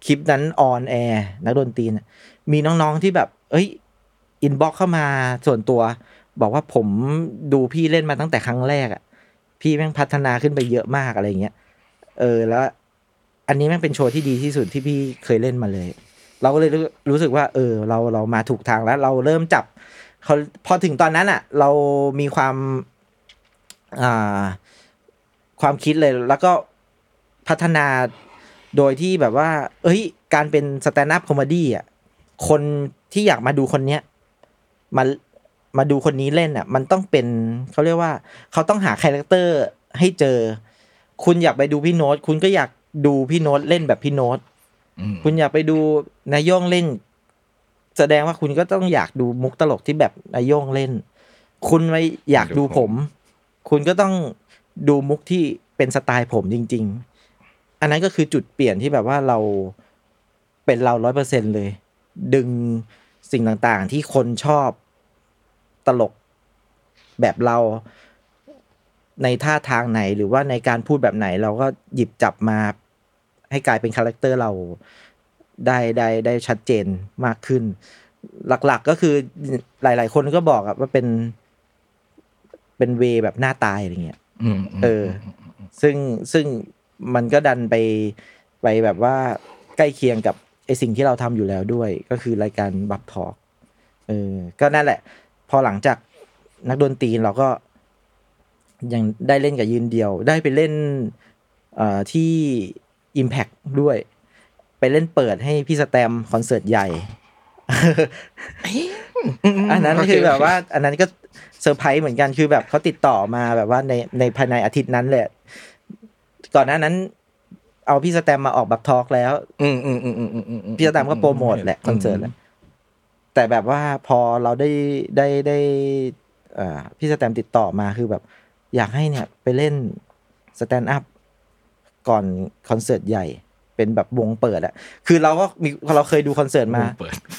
คลิปนั้นออนแอร์นักโดนตีนมีน้องๆที่แบบเอ้ยอินบ็อกเข้ามาส่วนตัวบอกว่าผมดูพี่เล่นมาตั้งแต่ครั้งแรกอ่ะพี่แม่งพัฒนาขึ้นไปเยอะมากอะไรเงี้ยเออแล้วอันนี้แม่งเป็นโชว์ที่ดีที่สุดที่พี่เคยเล่นมาเลยเราก็เลยรู้สึกว่าเออเราเรามาถูกทางแล้วเราเริ่มจับเขาพอถึงตอนนั้นอ่ะเรามีความอ่าความคิดเลยแล้วก็พัฒนาโดยที่แบบว่าเอ้ยการเป็นสแตนด์อัพคอมเมดี้อ่ะคนที่อยากมาดูคนเนี้ยมามาดูคนนี้เล่นอ่ะมันต้องเป็นเขาเรียกว่าเขาต้องหาคาแรคเตอร์ให้เจอคุณอยากไปดูพี่โน้ตคุณก็อยากดูพี่โน้ตเล่นแบบพี่โน้ตคุณอยากไปดูนายโย่งเล่นแสดงว่าคุณก็ต้องอยากดูมุกตลกที่แบบนายโย่งเล่นคุณไม่อยากดูผมคุณก็ต้องดูมุกที่เป็นสไตล์ผมจริงๆอันนั้นก็คือจุดเปลี่ยนที่แบบว่าเราเป็นเรา ร้อยเปอร์เซ็นต์ เลยดึงสิ่งต่างๆที่คนชอบตลกแบบเราในท่าทางไหนหรือว่าในการพูดแบบไหนเราก็หยิบจับมาให้กลายเป็นคาแรคเตอร์เราได้ได้ได้ชัดเจนมากขึ้นหลักๆก็คือหลายๆคนก็บอกว่าเป็นเป็นเวแบบหน้าตายอะไรเงี้ยเออซึ่งซึ่งมันก็ดันไปไปแบบว่าใกล้เคียงกับไอสิ่งที่เราทำอยู่แล้วด้วยก็คือรายการบัฟทอล์กเออก็นั่นแหละพอหลังจากนักดนตรีเราก็ยังได้เล่นกับยืนเดียวได้ไปเล่นที่ Impact ด้วยไปเล่นเปิดให้พี่สแตมคอนเสิร์ตใหญ่ อันนั้น okay. คือแบบว่าอันนั้นก็เซอร์ไพรส์เหมือนกันคือแบบเขาติดต่อมาแบบว่าในในภายในอาทิตย์นั้นแหละก่อนหน้านั้นเอาพี่สแตมมาออกบัฟทอล์กแล้วพี่สแตมก็โปรโมทแหละคอนเสิร์ตแหละแต่แบบว่าพอเราได้ได้ได้พี่สแตมติดต่อมาคือแบบอยากให้เนี่ยไปเล่นสแตนด์อัพก่อนคอนเสิร์ตใหญ่ เป็นแบบวงเปิดอ่ะคือเราก็มีเราเคยดูคอนเสิร์ตมา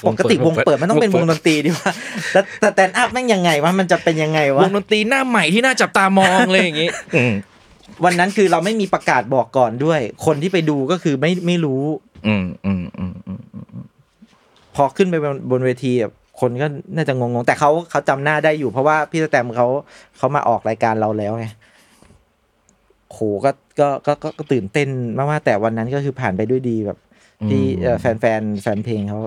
ปกติวงเปิดมันต้องเป็นวงดนตรีดิว่าแต่แต่แตนอัพแม่งยังไงวะมันจะเป็นยังไงวะวงดนตรีหน้าใหม่ที่น่าจับตามองเลยอย่างงี้วันนั้นคือเราไม่มีประกาศบอกก่อนด้วยคนที่ไปดูก็คือไม่ไม่รู้อืมอืมอืมอืมพอขึ้นไปบนเวทีคนก็น่าจะงงๆแต่เขาเขาจำหน้าได้อยู่เพราะว่าพี่สแตมเขาเขามาออกรายการเราแล้วไงโหก็ก็ก็ก็ตื่นเต้นมากๆแต่วันนั้นก็คือผ่านไปด้วยดีแบบที่แฟนแฟนแฟนเพลงเขา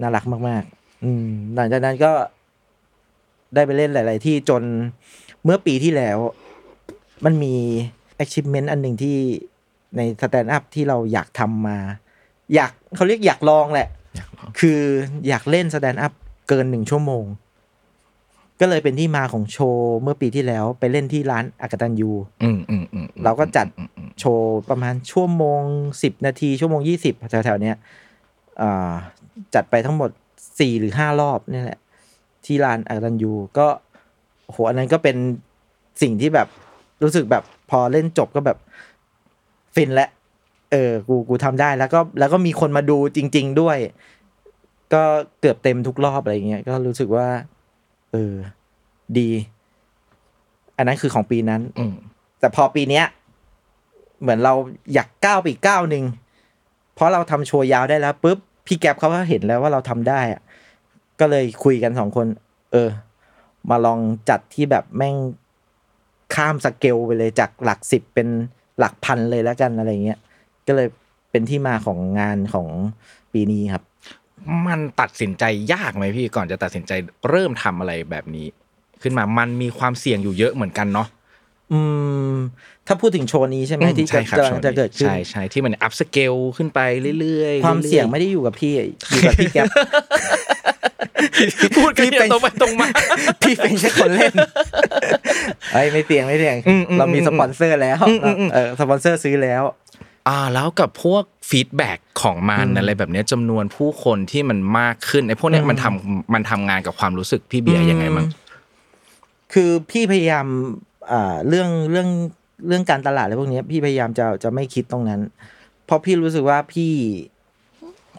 น่ารักมากๆอืมหลังจากนั้นก็ได้ไปเล่นหลายๆที่จนเมื่อปีที่แล้วมันมี achievement อันหนึ่งที่ใน stand up ที่เราอยากทำมาอยากเขาเรียกอยากลองแหละคืออยากเล่น stand up เกินหนึ่งชั่วโมงก็เลยเป็นที่มาของโชว์เมื่อปีที่แล้วไปเล่นที่ร้านอากตันยูเราก็จัดโชว์ประมาณชั่วโมงสิบนาทีชั่วโมงยี่สิบแถวๆเนี้ยจัดไปทั้งหมดสี่หรือห้ารอบนี่แหละที่ร้านอากตันยูก็โหอันนั้นก็เป็นสิ่งที่แบบรู้สึกแบบพอเล่นจบก็แบบฟินและเออกูกูทำได้แล้วก็แล้วก็มีคนมาดูจริงๆด้วยก็เกือบเต็มทุกรอบอะไรเงี้ยก็รู้สึกว่าเออดีอันนั้นคือของปีนั้นแต่พอปีเนี้ยเหมือนเราอยากก้าวไปอีกก้าวนึงเพราะเราทำโชว์ยาวได้แล้วปุ๊บพี่แก๊ปเขาก็เห็นแล้วว่าเราทำได้อะก็เลยคุยกันสองคนเออมาลองจัดที่แบบแม่งข้ามสเกลไปเลยจากหลักสิบเป็นหลักพันเลยแล้วกันอะไรเงี้ยก็เลยเป็นที่มาของงานของปีนี้ครับมันตัดสินใจยากไหมพี่ก่อนจะตัดสินใจเริ่มทำอะไรแบบนี้ขึ้นมามันมีความเสี่ยงอยู่เยอะเหมือนกันเนาะอืมถ้าพูดถึงโชว์นี้ใช่ไหมที่จะจะเกิดขึ้นใช่ใช่ที่มันอัพสเกลขึ้นไปเรื่อยๆความเสี่ยงไม่ได้อยู่กับพี่อยู่กับพี่แก๊ปพูดกันตรงไปตรงมาพี่เป็นแค่คนเล่นไอ้ไม่เสี่ยงไม่เสี่ยงเรามีสปอนเซอร์แล้วเออสปอนเซอร์ซื้อแล้วอ่าแล้วกับพวกฟีดแบคของมันอะไรแบบนี้จำนวนผู้คนที่มันมากขึ้นไอ้พวกนี้มันทำมันทำงานกับความรู้สึกพี่เบียร์ยังไงมั้งคือพี่พยายามอ่าเรื่องเรื่องเรื่องการตลาดอะไรพวกนี้พี่พยายามจะจะไม่คิดตรงนั้นเพราะพี่รู้สึกว่าพี่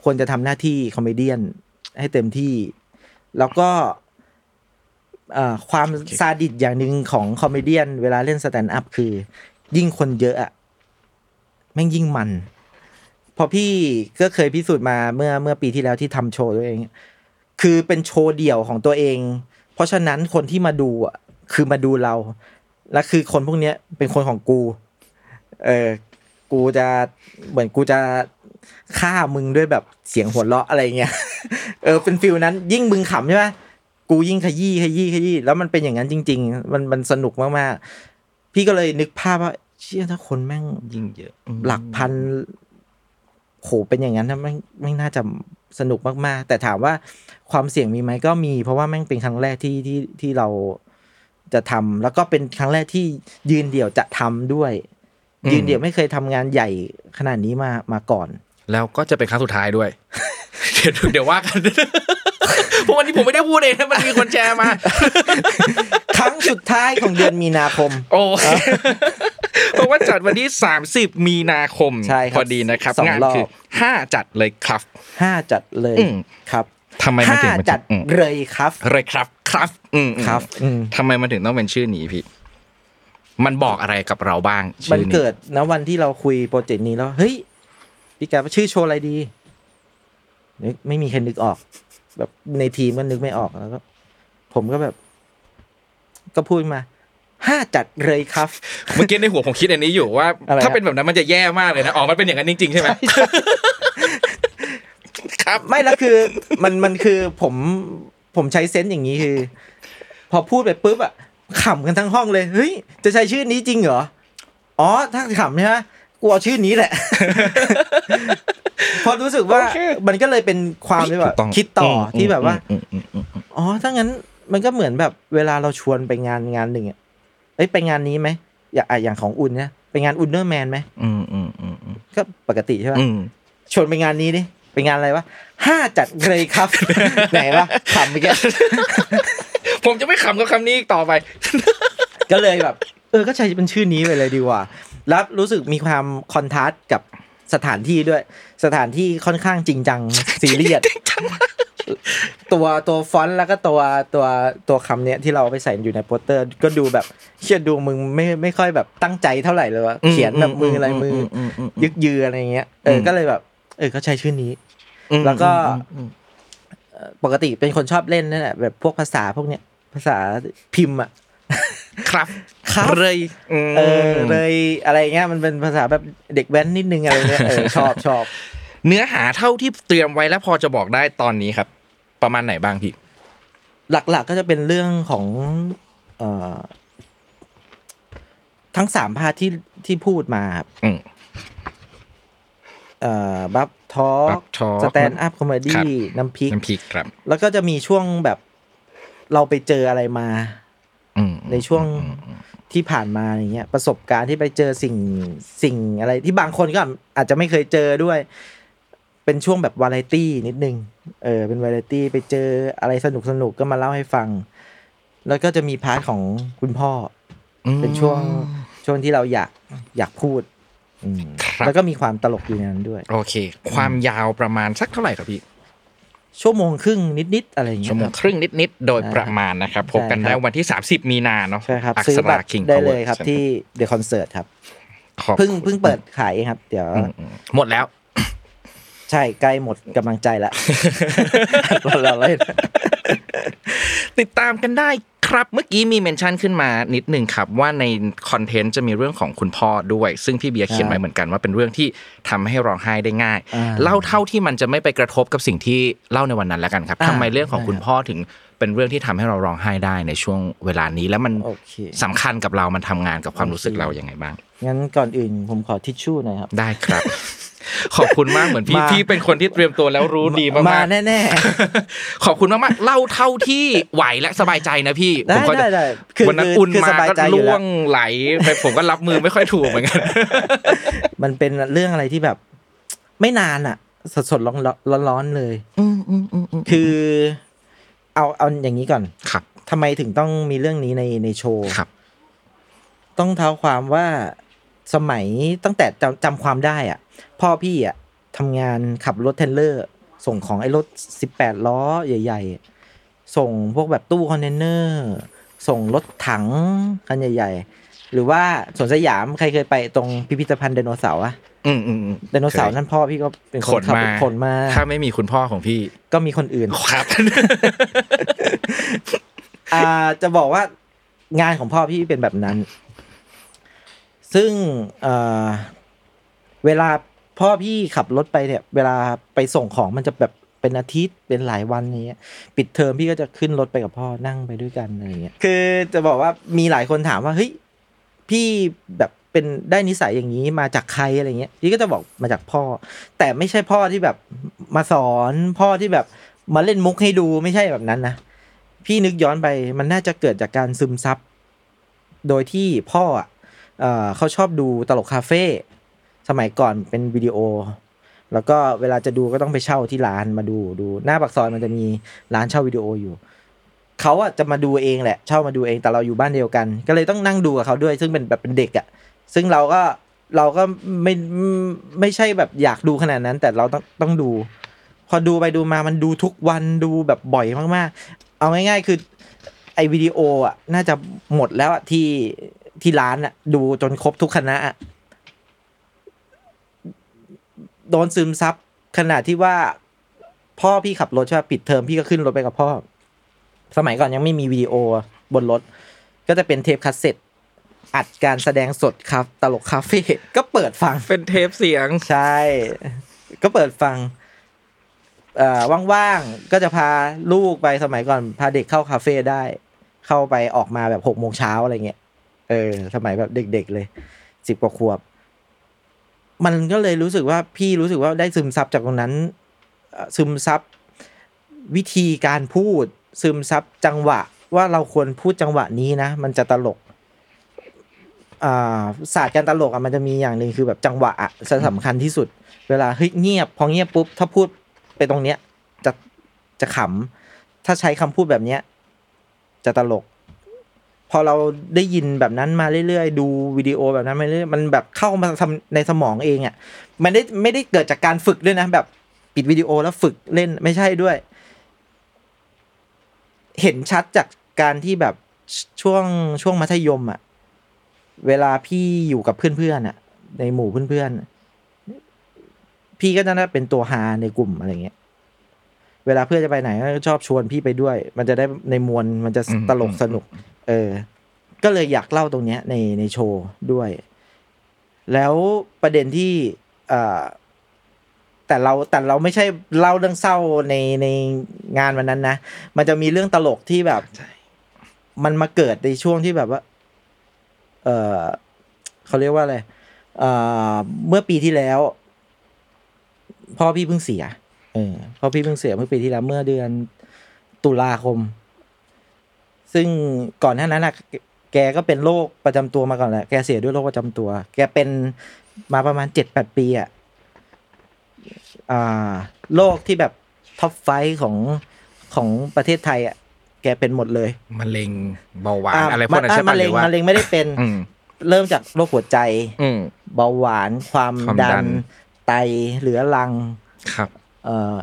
ควรจะทำหน้าที่คอมเมเดี้ยนให้เต็มที่แล้วก็อ่าความซาดิสอย่างนึงของคอมเมเดี้ยนเวลาเล่นสแตนด์อัพคือยิ่งคนเยอะอะแม่งยิ่งมันพอพี่ก็เคยพิสูจน์มาเมื่อเมื่อปีที่แล้วที่ทำโชว์ตัวเองคือเป็นโชว์เดี่ยวของตัวเองเพราะฉะนั้นคนที่มาดูอ่ะคือมาดูเราและคือคนพวกเนี้ยเป็นคนของกูเออกูจะเหมือนกูจะฆ่ามึงด้วยแบบเสียงหัวเราะอะไรเงี้ยเออเป็นฟิลนั้นยิ่งมึงขำใช่ไหมกูยิ่งขยี้ขยี้ขยี้แล้วมันเป็นอย่างนั้นจริงๆมันมันสนุกมากๆพี่ก็เลยนึกภาพว่าเชื่อถ้าคนแม่งยิ่งเยอะหลักพันโหเป็นอย่างนั้นนะแม่งแม่งน่าจะสนุกมากๆแต่ถามว่าความเสี่ยงมีไหมก็มีเพราะว่าแม่งเป็นครั้งแรกที่ที่ที่เราจะทำแล้วก็เป็นครั้งแรกที่ยืนเดี่ยวจะทำด้วยยืนเดี่ยวไม่เคยทำงานใหญ่ขนาดนี้มามาก่อนแล้วก็จะเป็นครั้งสุดท้ายด้วยเดี๋ยวเดี๋ยวว่ากันเพราะวันนี้ผมไม่ได้พูดเองมันมีคนแชร์มาครั้งสุดท้ายของเดือนมีนาคมโอ้เพราะว่าจัดวันที่สามสิบมีนาคมพอดีนะครับงานคือห้าจัดเลยครับห้าจัดเลยครับทำไมมันถึงห้าจัดเลยครับเลยครับครับอืมครับทำไมมันถึงต้องเป็นชื่อนี้พี่มันบอกอะไรกับเราบ้างมันเกิดณวันที่เราคุยโปรเจกต์นี้แล้วเฮ้ยพี่แกว่าชื่อโชว์อะไรดีนึกไม่มีใครนึกออกแบบในทีมก็นึกไม่ออกแล้วก็ผมก็แบบก็พูดมาห้าจัดเลยครับเมื่อกี้ในหัวผมคิดอันนี้อยู่ว่าถ้าเป็นแบบนั้นมันจะแย่มากเลยนะอ๋อมันเป็นอย่างนั้นจริงๆใช่ไหมครับไม่ละคือมันมันคือผมผมใช้เซนส์อย่างนี้คือพอพูดไปปุ๊บอะขำกันทั้งห้องเลยเฮ้ยจะใช้ชื่อนี้จริงเหรออ๋อถ้าขำใช่ไหมกูเอาชื่อนี้แหละพอรู้สึกว่ามันก็เลยเป็นความที่แบบคิดต่อที่แบบว่าอ๋อถ้างั้นมันก็เหมือนแบบเวลาเราชวนไปงานงานหนึ่งอะเอ้ยไปงานนี้ไหมอย่างอย่างของอุ่นเนี่ยไปงานอุ่นเนอร์แมนไหมอืมอืมอืมก็ปกติใช่ป่ะชวนไปงานนี้ดิไปงานอะไรวะห้าจัดเลยครับไหนวะขำไปแกผมจะไม่ขำกับคำนี้อีกต่อไปก็เลยแบบเออก็ใช้เป็นชื่อนี้ไปเลยดีกว่าแล้วรู้สึกมีความคอนทราสต์กับส สถานที่ด้วยสถานที่ค่อนข้างจริงจังซีเรียสตัวตัวฟอนต์แล้วก็ตัวตัวตัวคำเนี้ยที่เราไปใส่อยู่ในโปสเตอร์ก็ดูแบบเชื่อดูมึงไม่ไม่ค่อยแบบตั้งใจเท่าไหร่เลยวะเขียนแบบมืออะไรมือยึกยืออะไรเงี้ยเออก็เลยแบบเออเขาใช้ชื่อนี้แล้วก็ปกติเป็นคนชอบเล่นนั่นแหละแบบพวกภาษาพวกเนี้ยภาษาพิมพ์อ่ะครับครับเลยเออเลยอะไรเงี้ยมันเป็นภาษาแบบเด็กแว้นนิดนึงอะไรเงี้ยเออชอบชอบเนื้อหาเท่าที่เตรียมไว้แล้วพอจะบอกได้ตอนนี้ครับประมาณไหนบ้างพี่หลักๆก็จะเป็นเรื่องของเอ่อทั้งสามพาร์ทที่ที่พูดมาครับอือเอ่อ บี ยู เอฟ Talk Stand-up Comedy น้ำพริกน้ำพริกครับแล้วก็จะมีช่วงแบบเราไปเจออะไรมาในช่วงที่ผ่านมาอะไรเงี้ยประสบการณ์ที่ไปเจอสิ่งสิ่งอะไรที่บางคนก็อาจจะไม่เคยเจอด้วยเป็นช่วงแบบวาไรตี้นิดนึงเออเป็นวาไรตี้ไปเจออะไรสนุกสนุกก็มาเล่าให้ฟังแล้วก็จะมีพาร์ทของคุณพ่อเป็นช่วงช่วงที่เราอยากอยากพูดแล้วก็มีความตลกอยู่ในนั้นด้วยโอเคความยาวประมาณสักเท่าไหร่ครับพี่ชั่วโมงครึ่งนิดๆอะไรอย่างเงี้ยชั่วโมงครึ่งนิดๆโดยประมาณนะครับพบกันได้วันที่สามสิบมีนาเนาะอักษราคิงได้เลยครับที่เดอะคอนเสิร์ตครับเพิ่งเพิ่งเปิดขายเองครับเดี๋ยวหมดแล้วใช่ใกล้หมดกำลังใจแล้วเราเลยติดตามกันได้ครับเมื่อกี้มีเมนชั่นขึ้นมานิดนึงครับว่าในคอนเทนต์จะมีเรื่องของคุณพ่อด้วยซึ่งพี่เบียร์เขียนไว้เหมือนกันว่าเป็นเรื่องที่ทำให้ร้องไห้ได้ง่ายเล่าเท่าที่มันจะไม่ไปกระทบกับสิ่งที่เล่าในวันนั้นแล้วกันครับทำไมเรื่องของคุณพ่อถึงเป็นเรื่องที่ทำให้เราร้องไห้ได้ในช่วงเวลานี้แล้วมันสำคัญกับเรามันทำงานกับความรู้สึกเราอย่างไรบ้างงั้นก่อนอื่นผมขอทิชชู่หน่อยครับได้ครับขอบคุณมากเหมือนพี่พี่เป็นคนที่เตรียมตัวแล้วรู้ดีมากมาแน่ๆขอบคุณมากๆเล่าเท่าที่ไหวและสบายใจนะพี่ผมก็ได้ๆวันนั้นอุ่นมาก็ล่วงไหลไปผมก็รับมือไม่ค่อยถูกเหมือนกันมันเป็นเรื่องอะไรที่แบบไม่นานอ่ะสดๆร้อนๆเลยคือเอาเอาอย่างนี้ก่อนครับทำไมถึงต้องมีเรื่องนี้ในในโชว์ครับต้องเท้าความว่าสมัยตั้งแต่จำความได้อ่ะพ่อพี่อ่ะทำงานขับรถเทรลเลอร์ส่งของไอ้รถสิบแปดล้อใหญ่ๆส่งพวกแบบตู้คอนเทนเนอร์ส่งรถถังคันใหญ่ๆหรือว่าสวนสยามใครเคยไปตรงพิพิธภัณฑ์ไดโนเสาร์อ่ะอือๆไดโนเสาร์นั่นพ่อพี่ก็เป็นคนขับรถขนมาถ้าไม่มีคุณพ่อของพี่ก็มีคนอื่นครับอ่าจะบอกว่างานของพ่อพี่เป็นแบบนั้นซึ่งเอ่อเวลาพ่อพี่ขับรถไปเนี่ยเวลาไปส่งของมันจะแบบเป็นอาทิตย์เป็นหลายวันอย่างเงี้ยปิดเทอมพี่ก็จะขึ้นรถไปกับพ่อนั่งไปด้วยกันอะไรเงี้ยคือจะบอกว่ามีหลายคนถามว่าเฮ้ยพี่แบบเป็นได้นิสัยอย่างนี้มาจากใครอะไรเงี้ยพี่ก็จะบอกมาจากพ่อแต่ไม่ใช่พ่อที่แบบมาสอนพ่อที่แบบมาเล่นมุกให้ดูไม่ใช่แบบนั้นนะพี่นึกย้อนไปมันน่าจะเกิดจากการซึมซับโดยที่พ่ออ่ะเอ่อเขาชอบดูตลกคาเฟ่สมัยก่อนเป็นวิดีโอแล้วก็เวลาจะดูก็ต้องไปเช่าที่ร้านมาดูดูหน้าปากซอยมันจะมีร้านเช่าวิดีโออยู่เขาอ่ะจะมาดูเองแหละเช่ามาดูเองแต่เราอยู่บ้านเดียวกันก็เลยต้องนั่งดูกับเขาด้วยซึ่งเป็นแบบเป็นเด็กอ่ะซึ่งเราก็เราก็ไม่ไม่ใช่แบบอยากดูขนาดนั้นแต่เราต้องต้องดูพอดูไปดูมามันดูทุกวันดูแบบบ่อยมากๆเอาง่ายๆคือไอ้วิดีโออ่ะน่าจะหมดแล้วอ่ะที่ที่ร้านอ่ะดูจนครบทุกคณะโดนซึมซับขนาดที่ว่าพ่อพี่ขับรถใช่ป่ะปิดเทอมพี่ก็ขึ้นรถไปกับพ่อสมัยก่อนยังไม่มีวิดีโอบนรถก็จะเป็นเทปคาสเซ็ตอัดการแสดงสดครับตลกคาเฟ่ก็เปิดฟังเป็นเทปเสียงใช่ก็เปิดฟังเอ่อว่างๆก็จะพาลูกไปสมัยก่อนพาเด็กเข้าคาเฟ่ได้เข้าไปออกมาแบบหกโมงเช้าอะไรเงี้ยเออสมัยแบบเด็กๆเลยสิบกว่าขวบมันก็เลยรู้สึกว่าพี่รู้สึกว่าได้ซึมซับจากตรงนั้นซึมซับวิธีการพูดซึมซับจังหวะว่าเราควรพูดจังหวะนี้นะมันจะตลกอ่าศาสตร์การตลกอ่ะมันจะมีอย่างนึงคือแบบจังหวะอ่ะสำคัญที่สุดเวลาเฮ้ยเงียบพอเงียบปุ๊บถ้าพูดไปตรงเนี้ยจะจะขำถ้าใช้คำพูดแบบเนี้ยจะตลกพ พอเราได้ยินแบบนั้นมาเรื่อยๆดูวิดีโอแบบนั้นมาเรื่อยๆมันแบบเข้ามาในสมองเองอ่ะมันได้ไม่ได้เกิดจากการฝึกด้วยนะแบบปิดวิดีโอแล้วฝึกเล่นไม่ใช่ด้วยเห็นชัดจากการที่แบบช่วงช่วงมัธยมอ่ะเวลาพี่อยู่กับเพื่อนๆอ่ะในหมู่เพื่อนๆพี่ก็จะน่าเป็นตัวฮาในกลุ่มอะไรเงี้ยเวลาเพื่อนจะไปไหนก็ชอบชวนพี่ไปด้วยมันจะได้ในมวลมันจะตลกสนุกเออก็เลยอยากเล่าตรงเนี้ยในในโชว์ด้วยแล้วประเด็นที่เอ่อแต่เราแต่เราไม่ใช่เล่าเรื่องเศร้าในในงานวันนั้นนะมันจะมีเรื่องตลกที่แบบมันมาเกิดในช่วงที่แบบว่าเออเขาเรียกว่าอะไรเอ่อเมื่อปีที่แล้วพ่อพี่เพิ่งเสียเออพ่อพี่เพิ่งเสียเมื่อปีที่แล้วเมื่อเดือนตุลาคมซึ่งก่อนหน้านั้นน่ะแกก็เป็นโรคประจำตัวมาก่อนแหละแกเสียด้วยโรคประจำตัวแกเป็นมาประมาณ เจ็ดแปด ปีอ่ะอ่าโรคที่แบบท็อปไฟว์ของของประเทศไทยอ่ะแกเป็นหมดเลยมะเร็งเบาหวานอะไรพวกนั้นใช่ป่ะหรือว่ามะเร็งไม่ได้เป็นเริ่มจากโรคหัวใจเบาหวานความดันไตเหลือรังครับเอ่อ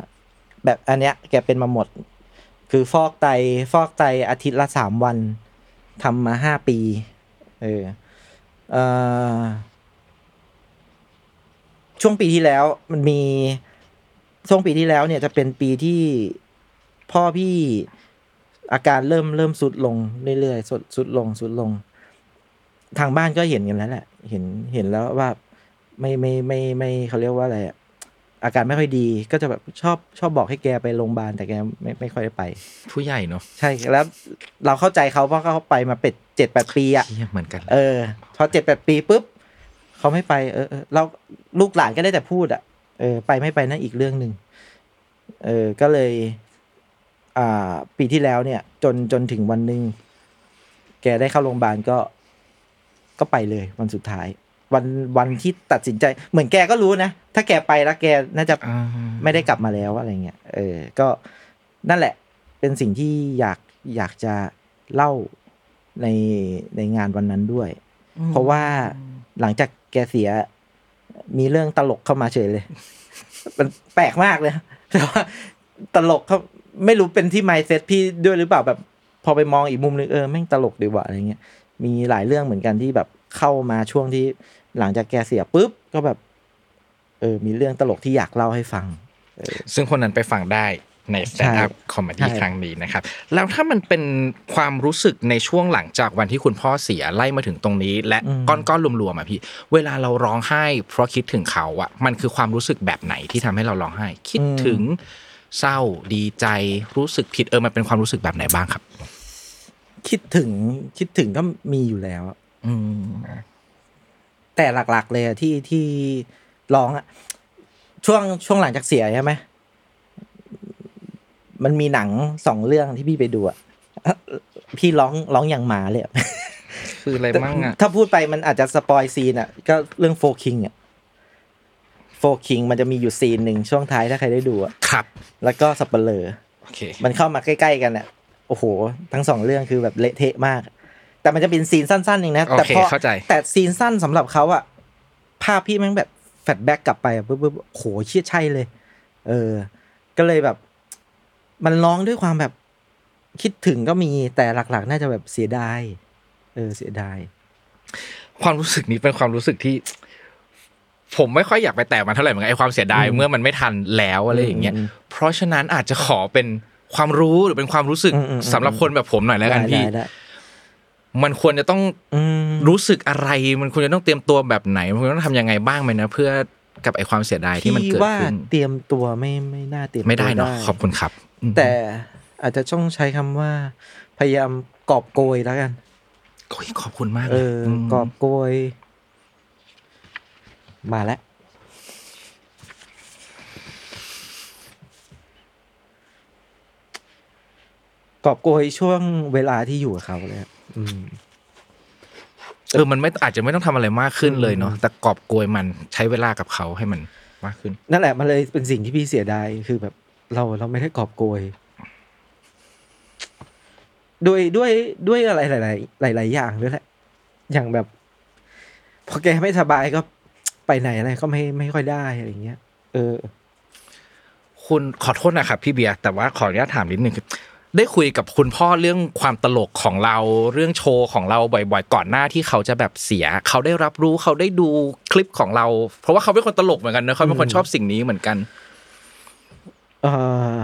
แบบอันเนี้ยแกเป็นมาหมดคือฟอกไตฟอกไตอาทิตย์ละสามวันทำมาห้าปีเออเอ่อช่วงปีที่แล้วมันมีช่วงปีที่แล้วเนี่ยจะเป็นปีที่พ่อพี่อาการเริ่มเริ่มทรุดลงเรื่อยๆทรุดทรุดลงทรุดลงทางบ้านก็เห็นกันแล้วแหละเห็นเห็นแล้วว่าไม่ไม่ไม่ไม่เขาเรียกว่าอะไรอะอาการไม่ค่อยดีก็จะแบบชอบชอบบอกให้แกไปโรงพยาบาลแต่แกไม่ไม่ค่อยได้ไปผู้ใหญ่เนาะใช่แล้วเราเข้าใจเขาเพราะเขาไปมาเป็ดเจ็ดแปดปีอะเหมือนกันเออพอเจ็ดแปดปีปุ๊บเขาไม่ไปเออเราลูกหลานก็ได้แต่พูดอะเออไปไม่ไปนั่นอีกเรื่องนึงเออก็เลยอ่าปีที่แล้วเนี่ยจนจนถึงวันนึงแกได้เข้าโรงพยาบาลก็ก็ไปเลยวันสุดท้ายวันวันที่ตัดสินใจเหมือนแกก็รู้นะถ้าแกไปแล้วแกน่าจะไม่ได้กลับมาแล้วอะไรเงี้ยเออก็นั่นแหละเป็นสิ่งที่อยากอยากจะเล่าในในงานวันนั้นด้วยเพราะว่าหลังจากแกเสียมีเรื่องตลกเข้ามาเฉยเลยมันแปลกมากเลยแต่ว่าตลกเขาไม่รู้เป็นที่ mindset พี่ด้วยหรือเปล่าแบบพอไปมองอีกมุมนึงเออแม่งตลกดีว่ะอะไรเงี้ยมีหลายเรื่องเหมือนกันที่แบบเข้ามาช่วงที่หลังจากแกเสียปุ๊บก็แบบเออมีเรื่องตลกที่อยากเล่าให้ฟังซึ่งคนนั้นไปฟังได้ใน Stand-up Comedy ครั้งนี้นะครับแล้วถ้ามันเป็นความรู้สึกในช่วงหลังจากวันที่คุณพ่อเสียไล่มาถึงตรงนี้และก้อนๆรวมๆอ่ะพี่เวลาเราร้องไห้เพราะคิดถึงเขาอ่ะมันคือความรู้สึกแบบไหนที่ทำให้เราร้องไห้คิดถึงเศร้าดีใจรู้สึกผิดเออมันเป็นความรู้สึกแบบไหนบ้างครับคิดถึงคิดถึงก็มีอยู่แล้วอืมแต่หลักๆเลยที่ที่ร้องอ่ะช่วงช่วงหลังจากเสียใช่ไหมมันมีหนังสองเรื่องที่พี่ไปดูอ่ะพี่ร้องร้องอย่างหมาเลยคืออะไรมั่งอ่ะถ้าพูดไปมันอาจจะสปอยซีนอ่ะก็เรื่องโฟคิงอ่ะโฟคิงมันจะมีอยู่ซีนหนึ่งช่วงท้ายถ้าใครได้ดูอ่ะครับแล้วก็สับเปลือโอเคมันเข้ามาใกล้ๆกันอ่ะโอ้โหทั้งสองเรื่องคือแบบเละเทะมากแต่มันจะเป็นซีนสั้นๆเองนะแต่พอแต่ซีนสั้นสำหรับเขาอ่ะภาพพี่แม่งแบบแฟลชแบ็กกลับไปปุ๊บๆโหเชี่ยใช่เลยเออก็เลยแบบมันร้องด้วยความแบบคิดถึงก็มีแต่หลักๆน่าจะแบบเสียดายเออเสียดายความรู้สึกนี้เป็นความรู้สึกที่ผมไม่ค่อยอยากไปแตะมันเท่าไหร่เหมือนไอ้ความเสียดายเมื่อมันไม่ทันแล้วอะไรอย่างเงี้ยเพราะฉะนั้นอาจจะขอเป็นความรู้หรือเป็นความรู้สึกสำหรับคนแบบผมหน่อยแล้วกันพี่มันควรจะต้องรู้สึกอะไรมันควรจะต้องเตรียมตัวแบบไหนมันควรต้องทำยังไงบ้างไหมนะเพื่อกับไอ้ความเสียดายที่มันเกิดขึ้นเตรียมตัวไม่ไม่น่าเตรียมไม่ได้เนาะขอบคุณครับแต่อาจจะต้องใช้คำว่าพยายามกอบโกยแล้วกันโอ้ยขอบคุณมากเลยกอบโกยมาแล้วกอบโกยช่วงเวลาที่อยู่กับเขาเลยอืมเออมันไม่อาจจะไม่ต้องทำอะไรมากขึ้นเลยเนาะแต่กอบโกยมันใช้เวลากับเขาให้มันมากขึ้นนั่นแหละมันเลยเป็นสิ่งที่พี่เสียดายคือแบบเราเราไม่ได้กอบโกย ด้วยด้วยด้วยอะไรหลายๆหลายๆอย่างด้วยแหละอย่างแบบพอแกไม่สบายก็ไปไหนอะไรก็ไม่ไม่ค่อยได้อะไรอย่างเงี้ยเออคุณขอโทษนะครับพี่เบียร์แต่ว่าขออนุญาตถามนิดนึงได้คุยกับคุณพ่อเรื่องความตลกของเราเรื่องโชว์ของเราบ่อยๆก่อนหน้าที่เขาจะแบบเสียเขาได้รับรู้เขาได้ดูคลิปของเราเพราะว่าเขาเป็นคนตลกเหมือนกันนะเขาเป็นคนชอบสิ่งนี้เหมือนกันเออ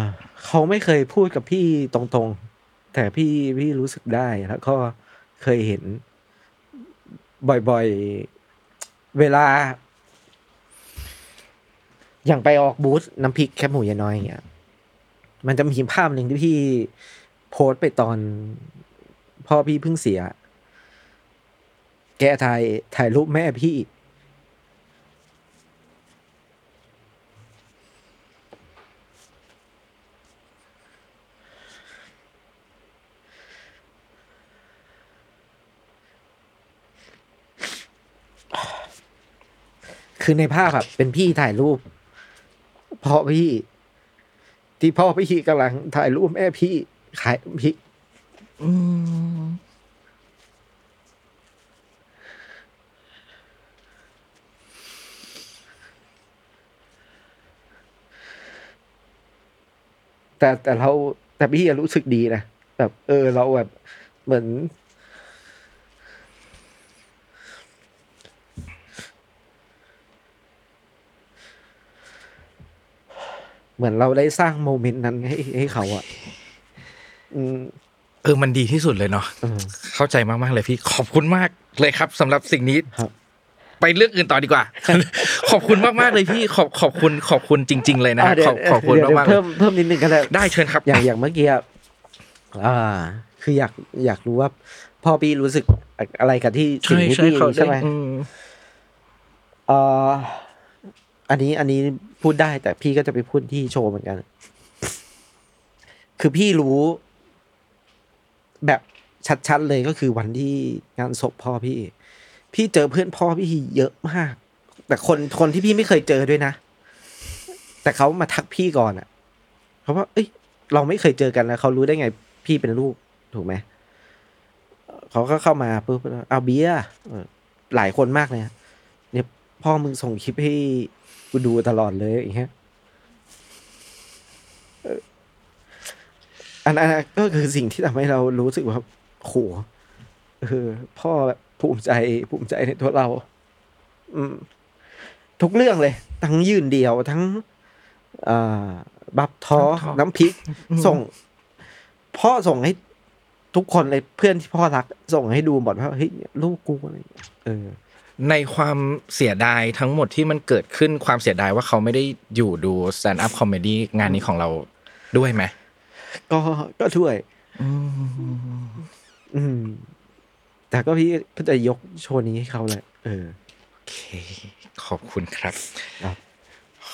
เขาไม่เคยพูดกับพี่ตรงๆแต่พี่พี่รู้สึกได้แล้วก็เคยเห็นบ่อยๆเวลาอย่างไปออกบูธน้ำพริกแคบหมูยายน้อยอย่างเงี้ยมันจะมีภาพหนึ่งที่พี่โพสไปตอนพ่อพี่เพิ่งเสียแกถ่ายถ่ายรูปแม่พี่คือในภาพแบบเป็นพี่ถ่ายรูปพ่อพี่ที่พ่อพี่กำลังถ่ายรูปแม่พี่ขายพี่แต่แต่เราแต่พี่รู้สึกดีนะแบบเออเราแบบเหมือนเหมือนเราได้สร้างโมเมนต์นั้นให้ให้เขาอ่ะเออมันดีที่สุดเลยเนาะเข้าใจมากๆเลยพี่ขอบคุณมากเลยครับสำหรับสิ่งนี้ไปเรื่องอื่นต่อดีกว่าขอบคุณมากๆเลยพี่ขอบขอบคุณขอบคุณจริงๆเลยนะขอบขอบคุณมากๆเพิ่มเพิ่มนิดนึงก็ได้ได้เชิญครับอย่างอย่างเมื่อกี้อ่าคืออยากอยากรู้ว่าพ่อพี่รู้สึกอะไรกับที่สิ่งที่พี่ใช่ไหมอ่าอันนี้อันนี้พูดได้แต่พี่ก็จะไปพูดที่โชว์เหมือนกันคือพี่รู้แบบชัดๆเลยก็คือวันที่งานศพพ่อพี่พี่เจอเพื่อนพ่อพี่เยอะมากแต่คนคนที่พี่ไม่เคยเจอด้วยนะแต่เขามาทักพี่ก่อนอ่ะเขาว่าเอ้ยเราไม่เคยเจอกันนะเขารู้ได้ไงพี่เป็นลูกถูกไหมเขาก็เข้ามาปุ๊บเอาเบียร์หลายคนมากเลยเนี่ยพ่อมึงส่งคลิปให้กูดูตลอดเลยอย่างเงี้ยอันนั้นก็คือสิ่งที่ทำให้เรารู้สึกว่าโหคือพ่อภูมิใจภูมิใจในตัวเราทุกเรื่องเลยทั้งยืนเดียวทั้งบัฟท้อน้ำพริกส่งพ่อส่งให้ทุกคนเลยเพื่อนที่พ่อรักส่งให้ดูหมดว่าเฮ้ยลูกกูอะไรเออในความเสียดายทั้งหมดที่มันเกิดขึ้นความเสียดายว่าเขาไม่ได้อยู่ดู Stand-up Comedy งานนี้ของเราด้วยไหมก็ก็ด้วยอืมแต่ก็พี่ก็จะยกโชว์นี้ให้เขาแหละเออโอเคขอบคุณครับ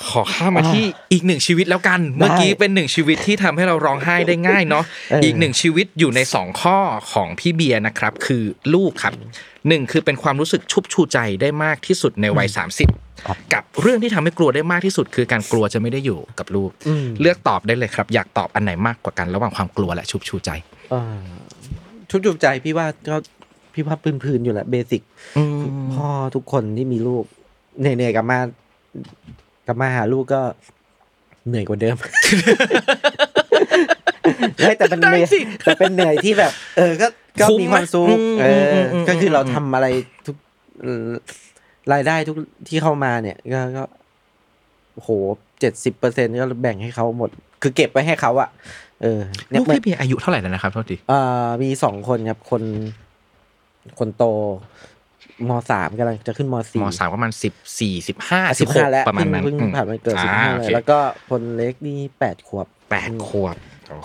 ขอข้ามมาที่อีกหนึ่งชีวิตแล้วกันเมื่อกี้เป็นหนึ่งชีวิตที่ทำให้เราร้องไห้ได้ง่ายเนาะอีกหนึ่งชีวิตอยู่ในสองข้อของพี่เบียร์นะครับคือลูกครับหนึ่งคือเป็นความรู้สึกชุบชูใจได้มากที่สุดในวัยสามสิบกับเรื่องที่ทำให้กลัวได้มากที่สุดคือการกลัวจะไม่ได้อยู่กับลูกเลือกตอบได้เลยครับอยากตอบอันไหนมากกว่ากันระหว่างความกลัวและชุบชูใจชุบชูใจพี่ว่าก็พี่ว่าพื้นๆอยู่แหละเบสิกพ่อทุกคนที่มีลูกเหนื่อยๆกับมากลับมาหาลูกก็เหนื่อยกว่าเดิมเฮ้ยแต่เป็นเหนื่อยแต่เป็นเหนื่อยที่แบบเออก็ก็มีความสุขเออก็คือเราทำอะไรทุกรายได้ทุกที่เข้ามาเนี่ยก็ก็โห เจ็ดสิบเปอร์เซ็นต์ ก็แบ่งให้เขาหมดคือเก็บไว้ให้เขาอ่ะเออลูกพี่เบียร์อายุเท่าไหร่แล้วนะครับโทษทีเอ่อมีสองคนครับคนคนโตม.สาม กำลังจะขึ้นม.สี่ ม.สาม ประมาณสิบสี่ สิบห้า สิบหกประมาณนั้นเพิ่งผ่านมาเกิดสิบห้าเลยแล้วก็คนเล็กนี่แปดขวบแปดขวบ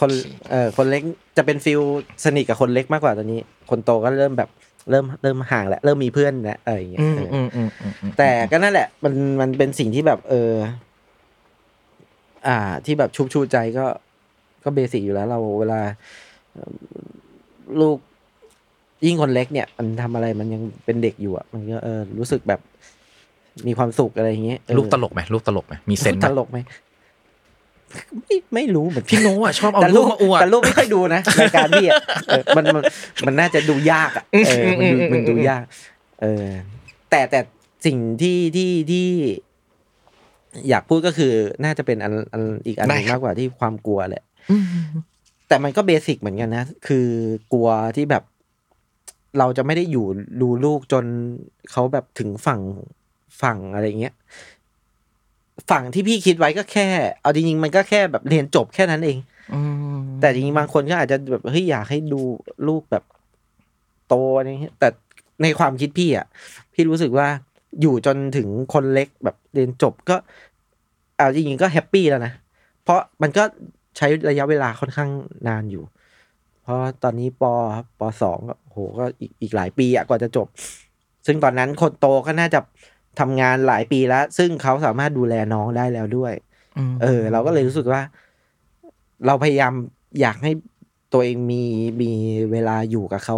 คนเอ่อคนเล็กจะเป็นฟิลสนิทกับคนเล็กมากกว่าตอนนี้คนโตก็เริ่มแบบเริ่มเริ่มห่างแล้วเริ่มมีเพื่อนแล้วอะไรอย่างเงี้ยแต่ก็นั่นแหละมันมันเป็นสิ่งที่แบบเอออ่าที่แบบชุบชูใจก็ก็เบสิกอยู่แล้วเราเวลาลูกยิ่งคนเล็กเนี่ยมันทำอะไรมันยังเป็นเด็กอยู่อ่ะมันก็เออรู้สึกแบบมีความสุขอะไรอย่างเงี้ยลูกตลกไหมลูกตลกไหมมีเซนส์ตลกไหม ไม่ไม่รู้เหมือนพี่โน้อ่ะชอบเอารูปมาอวดแต่รูปไม่ค่อยดูนะรายการพี่อ่ะมันมันน่าจะดูยากอ่ะเออมันมันดูยากเออแต่แต่สิ่งที่ที่ที่อยากพูดก็คือน่าจะเป็นอันอันอีกอันนึงมากกว่าที่ความกลัวแหละแต่มันก็เบสิกเหมือนกันนะคือกลัวที่แบบเราจะไม่ได้อยู่ดูลูกจนเขาแบบถึงฝั่งฝั่งอะไรเงี้ยฝั่งที่พี่คิดไว้ก็แค่เอาจริงๆมันก็แค่แบบเรียนจบแค่นั้นเองแต่จริงๆบางคนก็อาจจะแบบเฮ้ยอยากให้ดูลูกแบบโตอะไรเงี้ยแต่ในความคิดพี่อ่ะพี่รู้สึกว่าอยู่จนถึงคนเล็กแบบเรียนจบก็เอาจริงๆก็แฮปปี้แล้วนะเพราะมันก็ใช้ระยะเวลาค่อนข้างนานอยู่เพราะตอนนี้ปปสองก็โหก็อีกหลายปีอ่ะกว่าจะจบซึ่งตอนนั้นคนโตก็น่าจะทำงานหลายปีแล้วซึ่งเขาสามารถดูแลน้องได้แล้วด้วยเออเราก็เลยรู้สึกว่าเราพยายามอยากให้ตัวเองมีมีเวลาอยู่กับเขา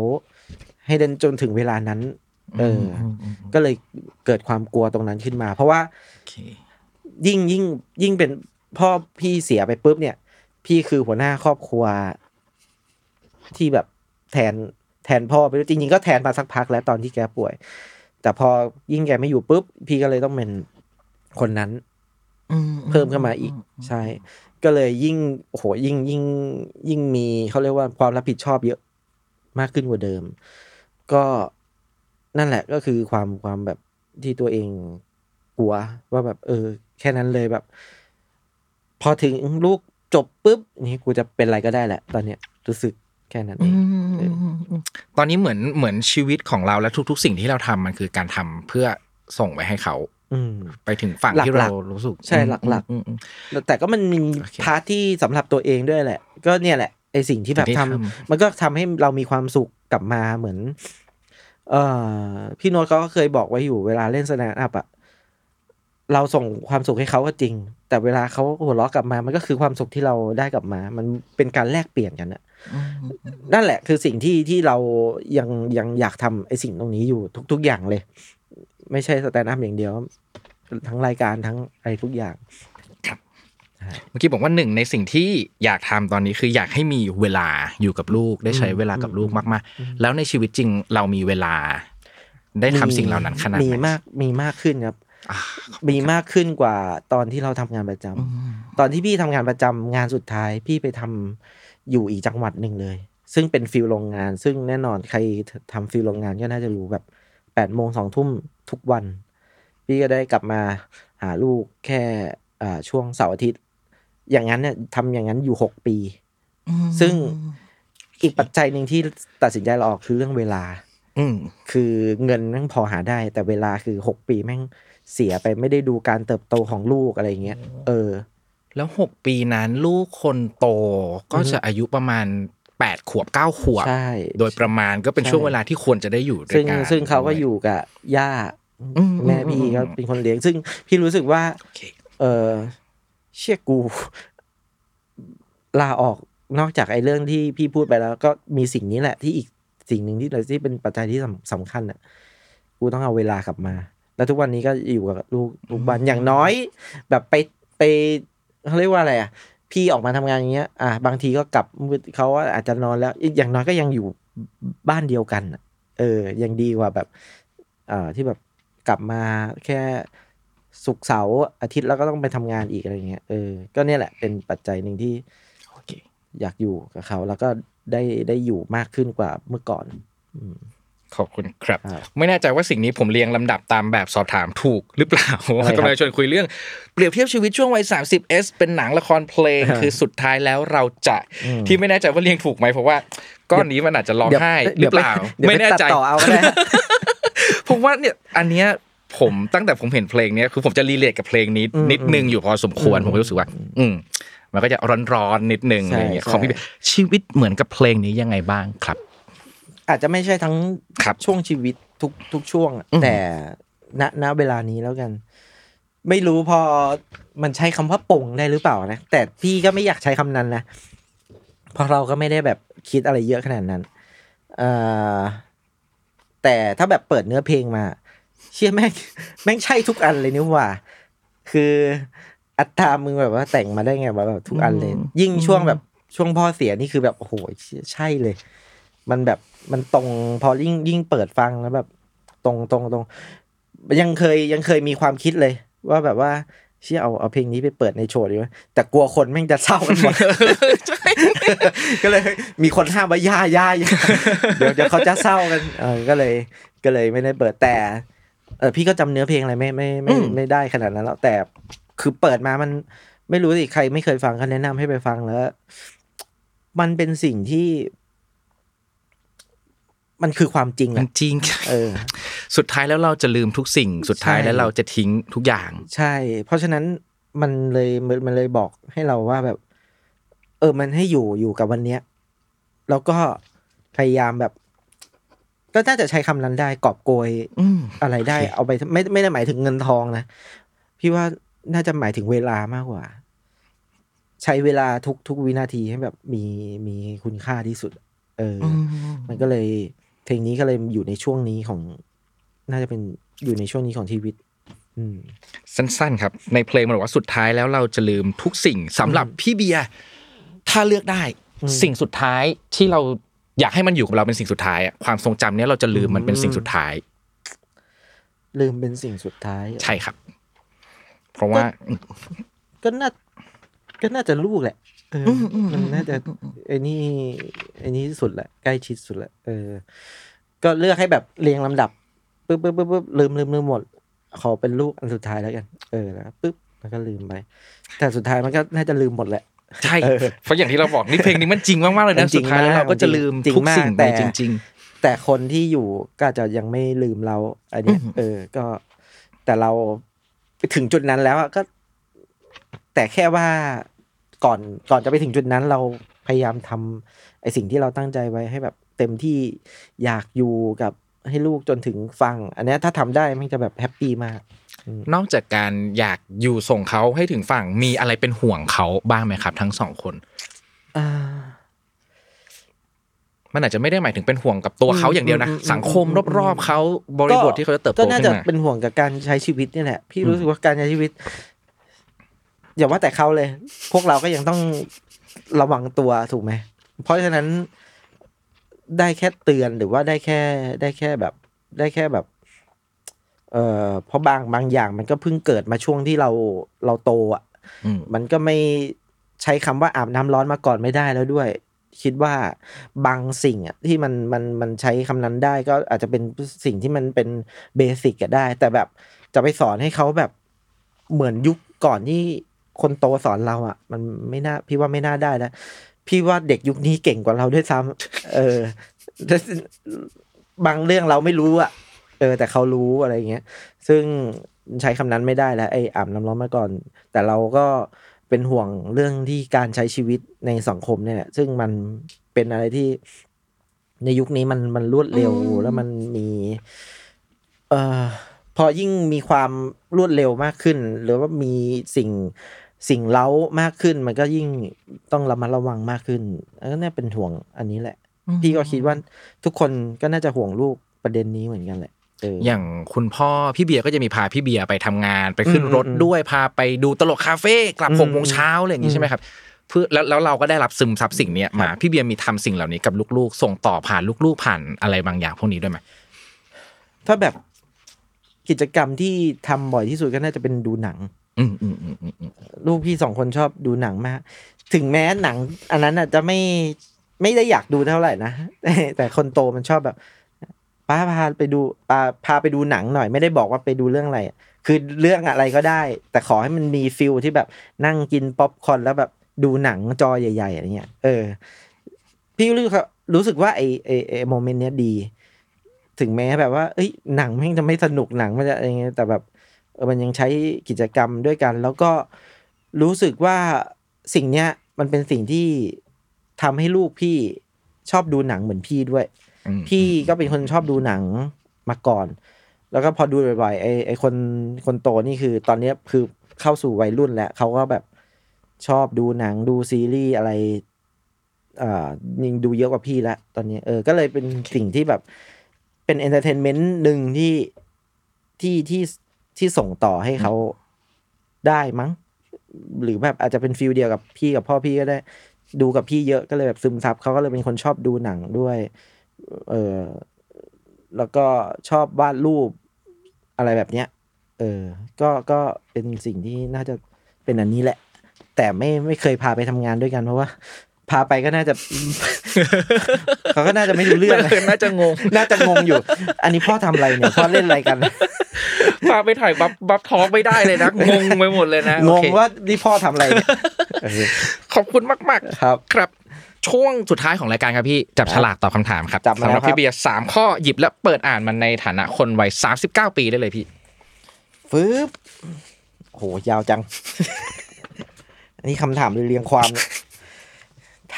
ให้จนถึงเวลานั้นเออก็เลยเกิดความกลัวตรงนั้นขึ้นมาเพราะว่า okay. ยิ่งยิ่งยิ่งเป็นพ่อพี่เสียไปปุ๊บเนี่ยพี่คือหัวหน้าครอบครัวที่แบบแทนแทนพ่อไปจริงๆก็แทนมาสักพักแล้วตอนที่แกป่วยแต่พอยิ่งแกไม่อยู่ปุ๊บพี่ก็เลยต้องเป็นคนนั้นเพิ่มเข้ามาอีกใช่ก็เลยยิ่งโอ้โหยิ่งยิ่งยิ่งมีเขาเรียกว่าความรับผิดชอบเยอะมากขึ้นกว่าเดิมก็นั่นแหละก็คือความความแบบที่ตัวเองกลัวว่าแบบเออแค่นั้นเลยแบบพอถึงลูกจบปุ๊บนี่กูจะเป็นอะไรก็ได้แหละตอนเนี้ยรู้สึกแค่นั้นเองตอนนี้เหมือนเหมือนชีวิตของเราและทุกๆสิ่งที่เราทำมันคือการทำเพื่อส่งไปให้เขาไปถึงฝั่งที่เรารู้สึกใช่หลักๆแต่ก็มันมีพาร์ทที่สำหรับตัวเองด้วยแหละก็เนี่ยแหละไอสิ่งที่แบบทำมันก็ทำให้เรามีความสุขกลับมาเหมือนเอ่อพี่โน้ตเขาก็เคยบอกไว้อยู่เวลาเล่น Stand-up อ่ะเราส่งความสุขให้เขาก็จริงแต่เวลาเขาหัวเราะกลับมามันก็คือความสุขที่เราได้กลับมามันเป็นการแลกเปลี่ยนกันน่ะนั่นแหละคือสิ่งที่ที่เรายังยังอยากทำไอ้สิ่งตรงนี้อยู่ทุกๆอย่างเลยไม่ใช่ Stand-up อย่างเดียวทั้งรายการทั้งอะไรทุกอย่างครับเมื่อกี้บอกว่าหนึ่งในสิ่งที่อยากทำตอนนี้คืออยากให้มีเวลาอยู่กับลูกได้ใช้เวลากับลูกมากๆแล้วในชีวิตจริงเรามีเวลาได้ทำสิ่งเหล่านั้นขนาดไหนมีมากมีมากขึ้นครับมีมากขึ้นกว่าตอนที่เราทำงานประจำตอนที่พี่ทำงานประจำงานสุดท้ายพี่ไปทำอยู่อีกจังหวัดหนึ่งเลยซึ่งเป็นฟิลโรงงานซึ่งแน่นอนใครทำฟิลโรงงานก็น่าจะรู้แบบแปดโมงสองทุ่มทุกวันพี่ก็ได้กลับมาหาลูกแค่ช่วงเสาร์อาทิตย์อย่างนั้นเนี่ยทำอย่างนั้นอยู่หกปีซึ่งอีกปัจจัยหนึ่งที่ตัดสินใจเราออกคือเรื่องเวลาคือเงินนั่งพอหาได้แต่เวลาคือหกปีแม่งเสียไปไม่ได้ดูการเติบโตของลูกอะไรเงี้ยเออแล้วหกปีนั้นลูกคนโตก็จะอายุประมาณแปดขวบเก้าขวบโดยประมาณก็เป็นช่วงเวลาที่ควรจะได้อยู่ด้วยกันซึ่งเขาก็อยู่กับย่าแม่พี่ก็เป็นคนเลี้ยงซึ่งพี่รู้สึกว่าเออเชี่ยกูลาออกนอกจากไอ้เรื่องที่พี่พูดไปแล้วก็มีสิ่งนี้แหละที่อีกสิ่งหนึ่งที่เลยที่เป็นปัจจัยที่สำคัญอ่ะกูต้องเอาเวลากลับมาแล้วทุกวันนี้ก็อยู่กับลูกทุกวันอย่างน้อยแบบไปไปเขาเรียกว่าอะไรอ่ะพี่ออกมาทำงานอย่างเงี้ยอ่ะบางทีก็กลับเขาอาจจะนอนแล้วอย่างน้อยก็ยังอยู่บ้านเดียวกันเออยังดีกว่าแบบอ่าที่แบบกลับมาแค่ศุกร์เสาร์อาทิตย์แล้วก็ต้องไปทำงานอีกอะไรเงี้ยเออก็เนี่ยแหละเป็นปัจจัยหนึ่งที่ okay. อยากอยู่กับเขาแล้วก็ได้ได้อยู่มากขึ้นกว่าเมื่อก่อนขอบคุณครับไม่แน่ใจว่าสิ่งนี้ผมเรียงลำดับตามแบบสอบถามถูกหรือเปล่าก็เลยชวนคุยเรื่องเปรียบเทียบชีวิตช่วงวัย สามสิบ เอส เป็นหนังละครเพลงคือสุดท้ายแล้วเราจะที่ไม่แน่ใจว่าเรียงถูกไหมเพราะว่าก้อนนี้มันอาจจะร้องไห้หรือเปล่าไม่แน่ใจต่อเอาก็ได้ผมว่าเนี่ยอันเนี้ยผมตั้งแต่ผมเห็นเพลงนี้คือผมจะรีเลทกับเพลงนี้นิดนึงอยู่พอสมควรผมรู้สึกว่าอืมมันก็จะร้อนๆนิดนึงอะไรอย่างเงี้ยของพี่ชีวิตเหมือนกับเพลงนี้ยังไงบ้างครับอาจจะไม่ใช่ทั้งช่วงชีวิตทุกทุกช่วงแต่ณณเวลานี้แล้วกันไม่รู้พอมันใช้คำว่าป่งได้หรือเปล่านะแต่พี่ก็ไม่อยากใช้คำนั้นนะเพราะเราก็ไม่ได้แบบคิดอะไรเยอะขนาดนั้นเอ่อแต่ถ้าแบบเปิดเนื้อเพลงมาเชี่ยแม่งแม่งใช่ทุกอันเลยนี่หว่าคือ อัตตามึงแบบว่าแต่งมาได้ไงวะแบบทุกอันเลยยิ่งช่วงแบบช่วงพ่อเสียนี่คือแบบโอ้โหใช่เลยมันแบบมันตรงพอยิ่งยิ่งเปิดฟังแล้วแบบตรงตรงตรงยังเคยยังเคยมีความคิดเลยว่าแบบว่าเชี่ยเอาเอาเพลงนี้ไปเปิดในโชว์ดีวะแต่กลัวคนแม่งจะเศร้ากันหมดก็เลยมีคนห้ามว่าย่าย่าเดี๋ยวเดี๋ยวเขาจะเศร้ากันเออก็เลยก็เลยไม่ได้เปิดแต่เออพี่ก็จำเนื้อเพลงอะไรไม่ไม่ไม่ไม่ได้ขนาดนั้นแล้วแต่คือเปิดมามันไม่รู้สิใครไม่เคยฟังเขาแนะนำให้ไปฟังแล้วมันเป็นสิ่งที่มันคือความจริงอะจริงเออสุดท้ายแล้วเราจะลืมทุกสิ่งสุดท้ายแล้วเราจะทิ้งทุกอย่างใช่เพราะฉะนั้นมันเลยมันเลยบอกให้เราว่าแบบเออมันให้อยู่อยู่กับวันเนี้ยแล้วก็พยายามแบบก็น่าจะใช้คำนั้นได้กอบโกย อ, อะไรได้ okay. เอาไปไม่ไม่ได้หมายถึงเงินทองนะพี่ว่าน่าจะหมายถึงเวลามากกว่าใช้เวลาทุกทุกวินาทีให้แบบมีมีคุณค่าที่สุดเออ ม, มันก็เลยเพลงนี้ก็เลยอยู่ในช่วงนี้ของน่าจะเป็นอยู่ในช่วงนี้ของชีวิตสั้นๆครับในเพลงมันบอกว่าสุดท้ายแล้วเราจะลืมทุกสิ่งสำหรับพี่เบียร์ถ้าเลือกได้สิ่งสุดท้ายที่เราอยากให้มันอยู่กับเราเป็นสิ่งสุดท้ายอ่ะความทรงจำเนี้ยเราจะลืมมันเป็นสิ่งสุดท้ายลืมเป็นสิ่งสุดท้ายใช่ครับเพราะว่าก็น่าก็น่าจะลูกแหละเออมันน่าจะไอ้นี่ไอ้นี่สุดแหละใกล้ชิดสุดแหละเออก็เลือกให้แบบเรียงลำดับปึ๊บปึ๊บปึ๊บปึ๊บลืมลืมลืมหมดขอเป็นลูกอันสุดท้ายแล้วกันเออแล้วปึ๊บแล้วก็ลืมไปแต่สุดท้ายมันก็น่าจะลืมหมดแหละใช่เพราะอย่างที่เราบอกนี่เพลงนี้มันจริงมากๆเลยนะสุดท้ายแล้วเราก็จะลืมทุกสิ่งแต่จริงๆแต่คนที่อยู่ก็จะยังไม่ลืมเราอันนี้เออก็แต่เราไปถึงจุดนั้นแล้วก็แต่แค่ว่าก่อนก่อนจะไปถึงจุดนั้นเราพยายามทำไอสิ่งที่เราตั้งใจไว้ให้แบบเต็มที่อยากอยู่กับให้ลูกจนถึงฟังอันนี้ถ้าทำได้มันจะแบบแฮปปี้มากนอกจากการอยากอยู่ส่งเขาให้ถึงฝั่งมีอะไรเป็นห่วงเขาบ้างไหมครับทั้งสองคนมันอาจจะไม่ได้หมายถึงเป็นห่วงกับตัวเขาอย่างเดียวนะสังคมรอบๆเขาบริบทที่เขาจะเติบโตขึ้นมาก็น่าจะเป็นห่วงกับการใช้ชีวิตนี่แหละพี่รู้สึกว่าการใช้ชีวิตอย่าว่าแต่เขาเลยพวกเราก็ยังต้องระวังตัวถูกไหมเพราะฉะนั้นได้แค่เตือนหรือว่าได้แค่ได้แค่แบบได้แค่แบบเอ่อเพราะบางบางอย่างมันก็เพิ่งเกิดมาช่วงที่เราเราโตอ่ะมันก็ไม่ใช้คำว่าอาบน้ำร้อนมาก่อนไม่ได้แล้วด้วยคิดว่าบางสิ่งอ่ะที่มันมันมันใช้คำนั้นได้ก็อาจจะเป็นสิ่งที่มันเป็นเบสิกก็ได้แต่แบบจะไปสอนให้เขาแบบเหมือนยุคก่อนที่คนโตสอนเราอ่ะมันไม่น่าพี่ว่าไม่น่าได้นะพี่ว่าเด็กยุคนี้เก่งกว่าเราด้วยซ้ำเออบางเรื่องเราไม่รู้อ่ะเออแต่เขารู้อะไรอย่างเงี้ยซึ่งใช้คำนั้นไม่ได้แล้วไอ้อาบน้ำร้อนมาก่อนแต่เราก็เป็นห่วงเรื่องที่การใช้ชีวิตในสังคมเนี่ยแหละซึ่งมันเป็นอะไรที่ในยุคนี้มันมันรวดเร็วแล้วมันมีเอ่อพอยิ่งมีความรวดเร็วมากขึ้นหรือว่ามีสิ่งสิ่งเล้ามากขึ้นมันก็ยิ่งต้องระมัดระวังมากขึ้นก็น่าเป็นห่วงอันนี้แหละพี่ก็คิดว่าทุกคนก็น่าจะห่วงลูกประเด็นนี้เหมือนกันแหละอย่างคุณพ่อพี่เบียร์ก็จะมีพาพี่เบียร์ไปทำงานไปขึ้นรถด้วยพาไปดูตลกคาเฟ่กลับหกโมงเช้าอะไรอย่างนี้ใช่ไหมครับเพื่อแล้วแล้วเราก็ได้รับซึมซับสิ่งนี้มาพี่เบียร์มีทำสิ่งเหล่านี้กับลูกๆส่งต่อผ่านลูกๆผ่านอะไรบางอย่างพวกนี้ด้วยไหมถ้าแบบกิจกรรมที่ทำบ่อยที่สุดก็น่าจะเป็นดูหนังลูกพี่สองคนชอบดูหนังมากถึงแม้หนังอันนั้นอาจจะไม่ไม่ได้อยากดูเท่าไหร่นะแต่คนโตมันชอบแบบพาพาไปดูพาพาไปดูหนังหน่อยไม่ได้บอกว่าไปดูเรื่องอะไรคือเรื่องอะไรก็ได้แต่ขอให้มันมีฟิลที่แบบนั่งกินป๊อปคอร์นแล้วแบบดูหนังจอใหญ่ๆอะไรเงี้ยเออพี่รู้สึกรู้สึกว่าไอ้ไอ้ไอ้โมเมนต์เนี้ยดีถึงแม้แบบว่าเอ้ยหนังแม่งจะไม่สนุกหนังมันจะอะไรเงี้ยแต่แบบเออมันยังใช้กิจกรรมด้วยกันแล้วก็รู้สึกว่าสิ่งเนี้ยมันเป็นสิ่งที่ทำให้ลูกพี่ชอบดูหนังเหมือนพี่ด้วยพี่ก็เป็นคนชอบดูหนังมาก่อนแล้วก็พอดูบ่อยๆไอ้ไอ้คนคนโตนี่คือตอนนี้คือเข้าสู่วัยรุ่นแล้วเขาก็แบบชอบดูหนังดูซีรีส์อะไรอ่ายิ่งดูเยอะกว่าพี่แล้วตอนนี้เออก็เลยเป็นสิ่งที่แบบเป็นเอนเตอร์เทนเมนต์นึงที่ที่ที่ที่ส่งต่อให้เขาได้มั้ง หรือแบบอาจจะเป็นฟิลเดียวกับพี่กับพ่อพี่ก็ได้ดูกับพี่เยอะก็เลยแบบซึมซับเขาก็เลยเป็นคนชอบดูหนังด้วยเออแล้วก็ชอบวาดรูปอะไรแบบเนี้ยเออก็ก็เป็นสิ่งที่น่าจะเป็นอันนี้แหละแต่ไม่ไม่เคยพาไปทำงานด้วยกันเพราะว่าพาไปก็น่าจะ เขาก็น่าจะไม่รู้เรื่อง น่าจะงง น่าจะงงอยู่อันนี้พ่อทำอะไรเนี่ยพ่อเล่นอะไรกัน พาไปถ่ายบัฟบัฟทอล์กไม่ได้เลยนะงงไปหมดเลยนะงงว่านี่พ่อทำอะไร ขอบคุณมากๆครับครับช่วงสุดท้ายของรายการครับพี่จับฉลากตอบคำถามครับสำหรับพี่เบียร์สามข้อหยิบและเปิดอ่านมันในฐานะคนวัยสามสิบเก้าปีได้เลยพี่ฟืบโหยาวจังอันนี้คำถามเรียงความ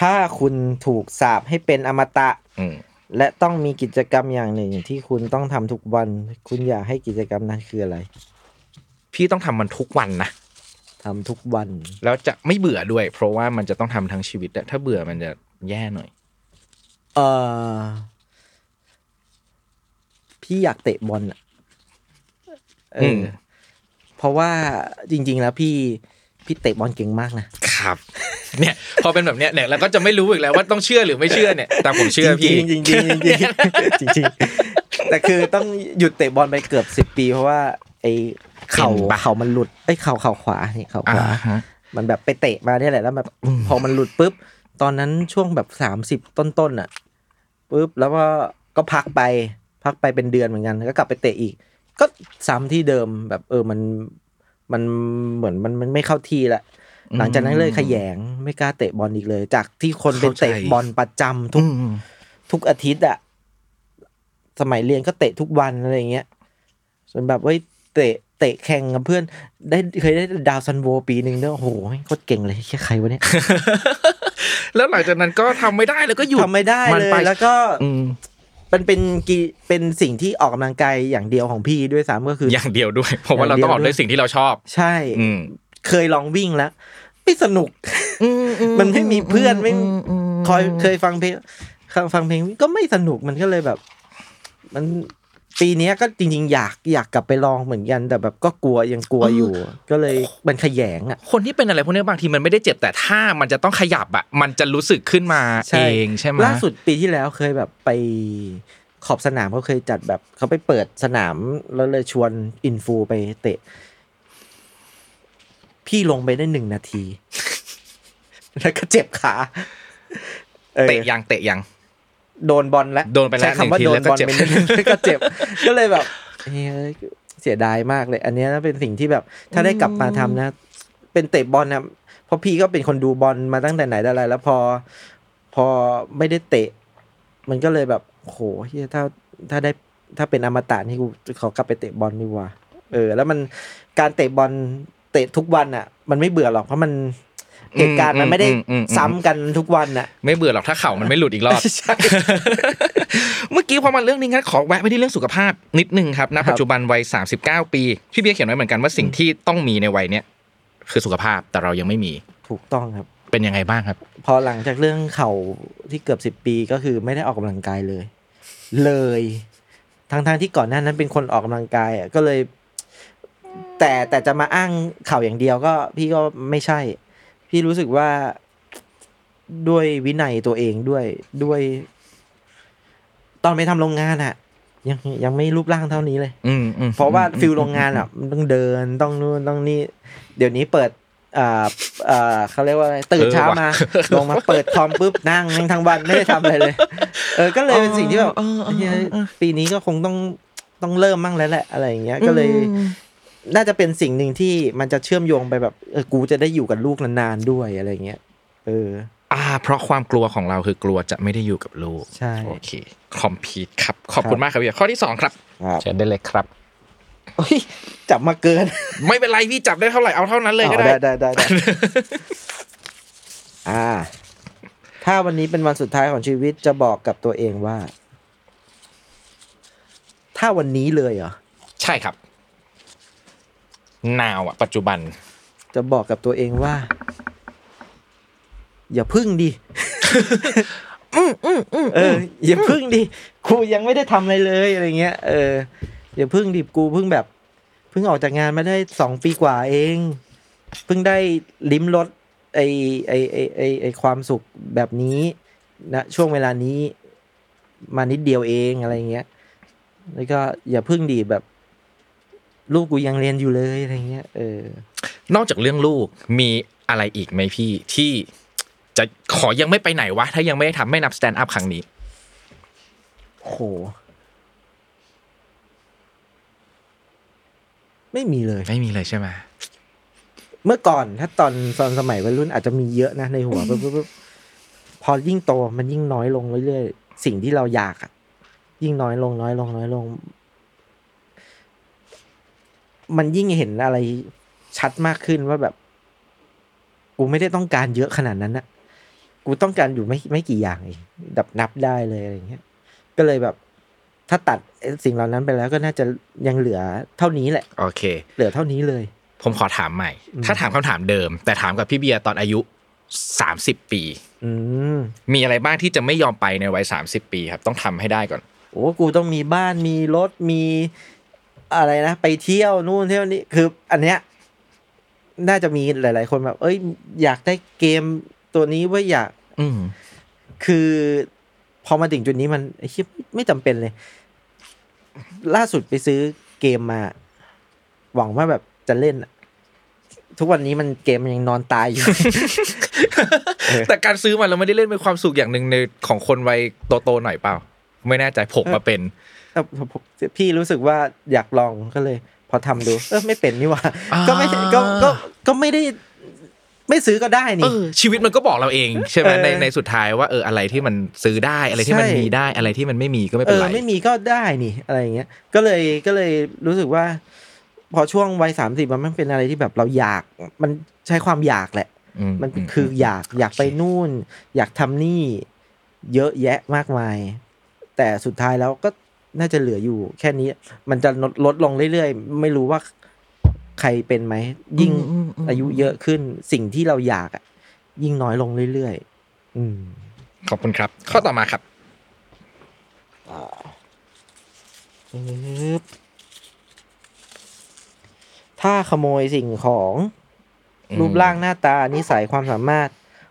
ถ้าคุณถูกสาปให้เป็นอมตะและต้องมีกิจกรรมอย่างหนึ่งที่คุณต้องทำทุกวันคุณอยากให้กิจกรรมนั้นคืออะไรพี่ต้องทำมันทุกวันนะทำทุกวันแล้วจะไม่เบื่อด้วยเพราะว่ามันจะต้องทำทั้งชีวิตแหละถ้าเบื่อมันจะแย่หน่อยเออพี่อยากเตะบอลอ่ะเออเพราะว่าจริงๆแล้วพี่พี่เตะบอลเก่งมากนะครับเนี่ยพอเป็นแบบเนี้ยเนี่ยเราก็จะไม่รู้อีกแล้วว่าต้องเชื่อหรือไม่เชื่อเนี่ยแต่ผมเชื่อพี่จริงๆจริงๆจริงๆแต่คือต้องหยุดเตะบอลไปเกือบสิบปีเพราะว่าไอ้เข่าเข่ามันหลุดไอ้เข่าเข่าขวานี่เข่าขวามันแบบไปเตะมาเนี่ยแหละแล้วแบบพอมันหลุดปุ๊บตอนนั้นช่วงแบบสามสิบต้นๆอ่ะปุ๊บแล้วก็ก็พักไปพักไปเป็นเดือนเหมือนกันก็กลับไปเตะอีกก็ซ้ำที่เดิมแบบเออมันมันเหมือนมันมันไม่เข้าที่ละหลังจากนั้นเลยขยงไม่กล้าเตะบอลอีกเลยจากที่คนเป็นเตะบอลประจำทุกทุกอาทิตย์อะสมัยเรียนก็เตะทุกวันอะไรอย่างเงี้ยส่วนแบบว่าเตะเตะแข่งกับเพื่อนได้เคยได้ดาวซันโวปีนึงด้วยโอ้โหโคตรเก่งเลยแค่ใครวะเนี่ย แล้วหลังจากนั้นก็ทำไม่ได้แล้วก็หยุดทำไม่ได้เลยแล้วก็มันเป็นกีเป็นสิ่งที่ออกกำลังกายอย่างเดียวของพี่ด้วยซ้ำก็คืออย่างเดียวด้วยเพราะว่าเราต้องออกด้วยสิ่งที่เราชอบใช่เคยลองวิ่งแล้วไม่สนุกมันไม่มีเพื่อนไม่คอยเคยฟังเพลงฟังเพลงก็ไม่สนุกมันก็เลยแบบมันปีนี้ก็จริงๆอยากอยากกลับไปลองเหมือนกันแต่แบบก็กลัวยังกลัวอยู่ก็เลยมันขยงอ่ะคนที่เป็นอะไรพวกนี้บางทีมันไม่ได้เจ็บแต่ถ้ามันจะต้องขยับอ่ะมันจะรู้สึกขึ้นมาเองใช่ไหมล่าสุดปีที่แล้วเคยแบบไปขอบสนามเขาเคยจัดแบบเขาไปเปิดสนามแล้วเลยชวนอินฟูไปเตะพี่ลงไปได้หนึ่งนาทีแล้วก็เจ็บขาเตะยังเตะยังโดนบอลแล้วโดนไปแล้วใช้คำว่าโดนบอลเป็นก็เจ็บก็เลยแบบเสียดายมากเลยอันนี้เป็นสิ่งที่แบบถ้าได้กลับมาทำนะเป็นเตะบอลนะเพราะพี่ก็เป็นคนดูบอลมาตั้งแต่ไหนแต่ไรแล้วพอพอไม่ได้เตะมันก็เลยแบบโหถ้าถ้าได้ถ้าเป็นอมตะนี่กูขอกลับไปเตะบอลดีกว่าเออแล้วมันการเตะบอลเตะทุกวันอ่ะมันไม่เบื่อหรอกเพราะมันเหตุการณ์มันไม่ได้ซ้ำกันทุกวันน่ะไม่เบื่อหรอกถ้าเข่ามันไม่หลุดอีกรอบเมื่อกี้พอมาเรื่องนี้งั้นขอแวะไปที่เรื่องสุขภาพนิดนึงครับณปัจจุบันวัยสามสิบเก้าปีพี่เบียร์เขียนไว้เหมือนกันว่าสิ่งที่ต้องมีในวัยเนี้ยคือสุขภาพแต่เรายังไม่มีถูกต้องครับเป็นยังไงบ้างครับพอหลังจากเรื่องเข่าที่เกือบสิบปีก็คือไม่ได้ออกกำลังกายเลยเลยทั้งๆที่ก่อนหน้านั้นเป็นคนออกกำลังกายอ่ะก็เลยแต่แต่จะมาอ้างเข่าอย่างเดียวก็พี่ก็ไม่ใช่พี่รู้สึกว่าด้วยวินัยตัวเองด้วยด้วยตอนไปทำโรงงานอะยังยังไม่รูปร่างเท่านี้เลยเพราะว่าฟิลโรงงานอะมันต้องเดินต้องนู่นต้องนี่เดี๋ยวนี้เปิดอ่าอ่าเขาเรียกว่าอะไรตื่นเช้ามาลงมาเปิดคอมปุ๊บนั่งทั้งวันไม่ได้ทำอะไรเลยเออก็เลยเป็นสิ่งที่แบบปีนี้ก็คงต้องต้องเริ่มมั่งแล้วแหละอะไรอย่างเงี้ยก็เลยน่าจะเป็นสิ่งหนึ่งที่มันจะเชื่อมโยงไปแบบเออกูจะได้อยู่กับลูกนานๆด้วยอะไรเงี้ยเอออ่าเพราะความกลัวของเราคือกลัวจะไม่ได้อยู่กับลูกใช่โอเคคอมพีทครับขอบคุณมากครับพี่ข้อที่สองครับเชิญได้เลยครับจับมาเกินไม่เป็นไรพี่จับได้เท่าไหร่เอาเท่านั้นเลยก็ได้ได้ได้ได้อ่าถ้าวันนี้เป็นวันสุดท้ายของชีวิตจะบอกกับตัวเองว่าถ้าวันนี้เลยเหรอใช่ครับnow อ่ะปัจจุบันจะบอกกับตัวเองว่าอย่าพึ่งดิ อื้อๆๆเอออย่าพึ่งดิกูยังไม่ได้ทำอะไรเลยอะไรเงี้ยเอออย่าพึ่งดิกูเพิ่งแบบเพิ่งออกจากงานมาได้สองปีกว่าเอง เพิ่งได้ลิ้มรสไอ้ไอ้ไอ้ไอ้ไอ้ความสุขแบบนี้นะช่วงเวลานี้มานิดเดียวเองอะไรเงี้ยแล้วก็อย่าเพิ่งดีแบบลูกกูยังเรียนอยู่เลยอะไรเงี้ยเออนอกจากเรื่องลูกมีอะไรอีกไหมพี่ที่จะขอยังไม่ไปไหนวะถ้ายังไม่ได้ทำไม่นับ stand up ครั้งนี้โหไม่มีเลยไม่มีเลยใช่ไหมเมื่อก่อนถ้าตอนตอนสมัยวัยรุ่นอาจจะมีเยอะนะในหัวปุ๊บพอยิ่งโตมันยิ่งน้อยลงเรื่อยๆสิ่งที่เราอยากอ่ะยิ่งน้อยลงน้อยลงน้อยลงมันยิ่งเห็นอะไรชัดมากขึ้นว่าแบบกูไม่ได้ต้องการเยอะขนาดนั้นนะกูต้องการอยู่ไม่ไม่กี่อย่างเองดับนับได้เลยอะไรเงี้ยก็เลยแบบถ้าตัดสิ่งเหล่านั้นไปแล้วก็น่าจะยังเหลือเท่านี้แหละโอเคเหลือเท่านี้เลยผมขอถามใหม่ถ้าถามคำถามเดิมแต่ถามกับพี่เบียร์ตอนอายุสามสิบปีมีอะไรบ้างที่จะไม่ยอมไปในวัยสามสิบปีครับต้องทำให้ได้ก่อนโอ้กูต้องมีบ้านมีรถมีอะไรนะไปเที่ยวนู่นเที่ยวนี้คืออันเนี้ยน่าจะมีหลายๆคนแบบเอ้ยอยากได้เกมตัวนี้ว่าอยากคือพอมาถึงจุดนี้มันไอ้เหี้ยไม่จำเป็นเลยล่าสุดไปซื้อเกมมาหวังว่าแบบจะเล่นทุกวันนี้มันเกมมันยังนอนตายอยู่ แต่การซื้อมาเราไม่ได้เล่นเป็นความสุขอย่างนึงในของคนวัยโตๆหน่อยเปล่าไม่แน่ใจผมมาเป็นพี่รู้สึกว่าอยากลองก็เลยพอทำดูเออไม่เป็นนี่หว่าก็ไม่ก็ก็ก็ไม่ได้ไม่ซื้อก็ได้นี่ชีวิตมันก็บอกเราเองใช่ไหมในในสุดท้ายว่าเอออะไรที่มันซื้อได้อะไรที่มันมีได้อะไรที่มันไม่มีก็ไม่เป็นไรไม่มีก็ได้นี่อะไรอย่างเงี้ยก็เลยก็เลยรู้สึกว่าพอช่วงวัยสามสิบมันเป็นอะไรที่แบบเราอยากมันใช้ความอยากแหละมันคืออยากอยากไปนู่นอยากทำนี่เยอะแยะมากมายแต่สุดท้ายแล้วก็น่าจะเหลืออยู่แค่นี้มันจะลดลดลงเรื่อยๆไม่รู้ว่าใครเป็นไหมยิ่งอายุเยอะขึ้นสิ่งที่เราอยากยิ่งน้อยลงเรื่อยๆอืมขอบคุณครับข้อต่อมาครับถ้าขโมยสิ่งของรูปร่างหน้าตานิสัยความสามารถ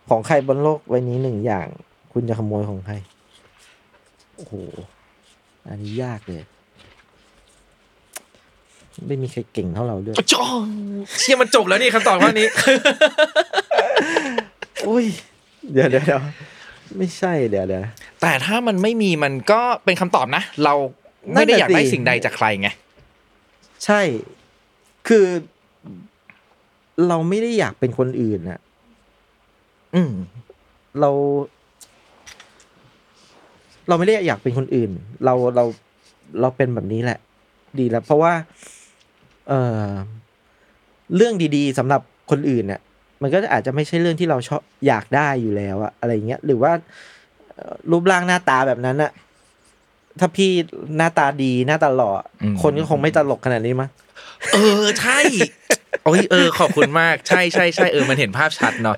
ของใครบนโลกใบนี้หนึ่งอย่างคุณจะขโมยของใครโอ้โหอันนี้ยากเลยไม่มีใครเก่งเท่าเราด้วยจ้องเชี่ยมันจบแล้วนี่คำตอบข้อนี้อุ้ยเดี๋ยวเดี๋ยวไม่ใช่เดี๋ยวเดี๋ยวแต่ถ้ามันไม่มีมันก็เป็นคำตอบนะเราไม่ได้อยากได้สิ่งใดจากใครไงใช่คือเราไม่ได้อยากเป็นคนอื่นนะอืมเราเราไม่ได้อยากเป็นคนอื่นเราเราเราเป็นแบบนี้แหละดีแล้วเพราะว่าเอ่อเรื่องดีๆสำหรับคนอื่นเนี่ยมันก็อาจจะไม่ใช่เรื่องที่เราชอบอยากได้อยู่แล้วอะอะไรเงี้ยหรือว่ารูปร่างหน้าตาแบบนั้นอะถ้าพี่หน้าตาดีหน้าตาหล่อคนก็คงไม่ตลกขนาดนี้มั้งเออใช่โอ้ยเออขอบคุณมากใช่ใช่ใช่เออมันเห็นภาพชัดเนาะ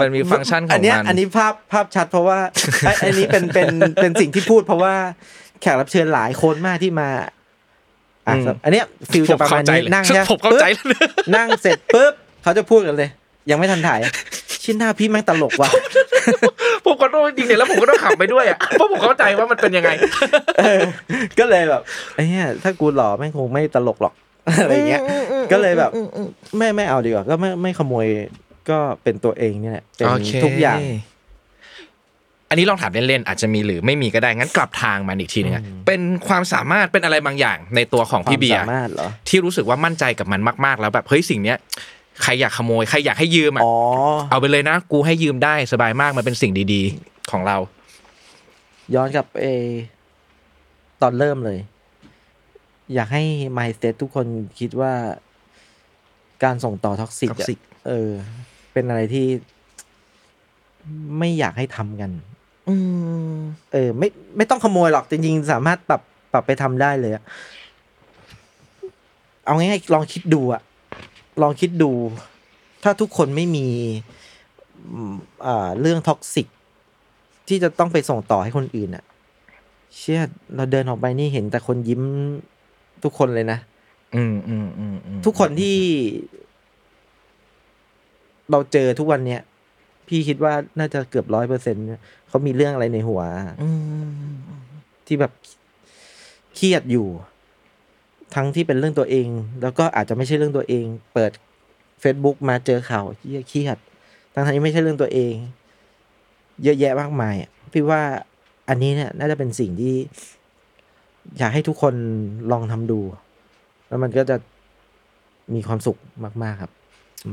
มันมีฟังก์ชันของมันอันนี้อันนี้ภาพภาพชัดเพราะว่าอันนี้เป็นเป็นเป็นสิ่งที่พูดเพราะว่าแขกรับเชิญหลายคนมากที่มาอ่ะอันเนี้ยฟิลจะประมาณนี้นั่งเนี่ยผมเข้าใจแล้วนั่งเสร็จปุ๊บเขาจะพูดกันเลยยังไม่ทันถ่ายชิ้นหน้าพี่แม่งตลกว่ะผมก็ต้องจริงๆแล้วผมก็ต้องขำไปด้วยอ่ะเพราะผมเข้าใจว่ามันเป็นยังไงก็เลยแบบไอ้เนี้ยถ้ากูหล่อแม่งคงไม่ตลกหรอกอะไรเงี้ยก็เลยแบบไม่ไม่เอาดีกว่าก็ไม่ไม่ขโมยก็เป็นตัวเองนี่แหละเป็นทุกอย่างอันนี้ลองถามเล่นๆอาจจะมีหรือไม่มีก็ได้งั้นกลับทางมันอีกทีนึงเป็นความสามารถเป็นอะไรบางอย่างในตัวของพี่เบียร์ที่รู้สึกว่ามั่นใจกับมันมากๆแล้วแบบเฮ้ยสิ่งเนี้ยใครอยากขโมยใครอยากให้ยืมอ่ะเอาไปเลยนะกูให้ยืมได้สบายมากมันเป็นสิ่งดีๆของเราย้อนกลับเอตอนเริ่มเลยอยากให้ mindset ทุกคนคิดว่าการส่งต่อท็อกซิกเออเป็นอะไรที่ไม่อยากให้ทำกันอืมเออไม่ไม่ต้องขโมยหรอกจริงๆสามารถปรับปรับไปทำได้เลยเอาง่ายๆลองคิดดูอะลองคิดดูถ้าทุกคนไม่มีอ่าเรื่องท็อกซิกที่จะต้องไปส่งต่อให้คนอื่นอะเชี่ยเราเดินออกไปนี่เห็นแต่คนยิ้มทุกคนเลยนะอืมๆๆทุกคนที่ เราเจอทุกวันเนี้ยพี่คิดว่าน่าจะเกือบ ร้อยเปอร์เซ็นต์ เขามีเรื่องอะไรในหัวที่แบบเครียดอยู่ทั้งที่เป็นเรื่องตัวเองแล้วก็อาจจะไม่ใช่เรื่องตัวเองเปิด Facebook มาเจอข่าวที่เครียดทั้งๆที่ไม่ใช่เรื่องตัวเองเยอะแยะมากมายพี่ว่าอันนี้เนี่ยน่าจะเป็นสิ่งที่อยากให้ทุกคนลองทำดูแล้วมันก็จะมีความสุขมากๆครับ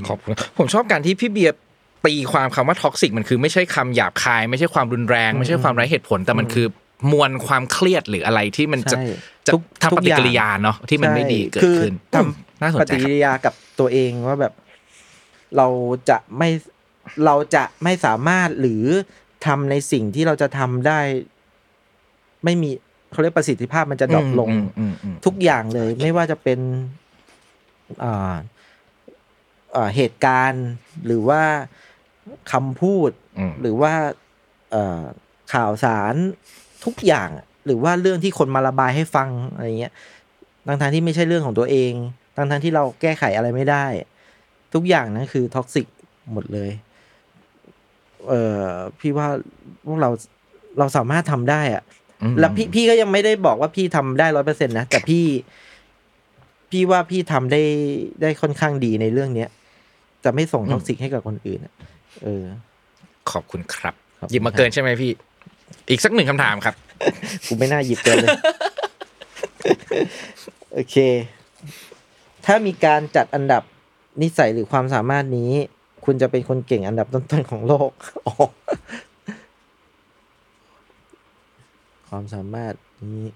ขอบคุณผมชอบการที่พี่เบียร์ตีความคำว่าท็อกซิกมันคือไม่ใช่คำหยาบคายไม่ใช่ความรุนแรงไม่ใช่ความไร้เหตุผลแต่มันคือมวลความเครียดหรืออะไรที่มันจะจะทำปฏิกิริยาเนาะที่มันไม่ดีเกิดขึ้นทำน่าสนใจปฏิกิริยากับตัวเองว่าแบบเราจะไม่เราจะไม่สามารถหรือทำในสิ่งที่เราจะทำได้ไม่มีเขาเรียกประสิทธิภาพมันจะดรอปลงทุกอย่างเลยไม่ว่าจะเป็นอ่าเหตุการณ์หรือว่าคำพูดหรือว่าข่าวสารทุกอย่างหรือว่าเรื่องที่คนมาระบายให้ฟังอะไรเงี้ยทั้งทั้งที่ไม่ใช่เรื่องของตัวเองทั้งทั้งที่เราแก้ไขอะไรไม่ได้ทุกอย่างนั้นคือท็อกซิกหมดเลยเออพี่ว่าพวกเราเราสามารถทำได้อะแล้วพี่พี่ก็ยังไม่ได้บอกว่าพี่ทำได้ ร้อยเปอร์เซ็นต์ นะแต่พี่พี่ว่าพี่ทำได้ได้ค่อนข้างดีในเรื่องนี้จะไม่ส่งท็อกซิกให้กับคนอื่นเออขอบคุณครับหยิบมาเกินใช่ไหมพี่อีกสักหนึ่งคำถามครับกูไม่น่าหยิบเกินเลยโอเคถ้ามีการจัดอันดับนิสัยหรือความสามารถนี้คุณจะเป็นคนเก่งอันดับต้นๆของโลกความสามารถนี้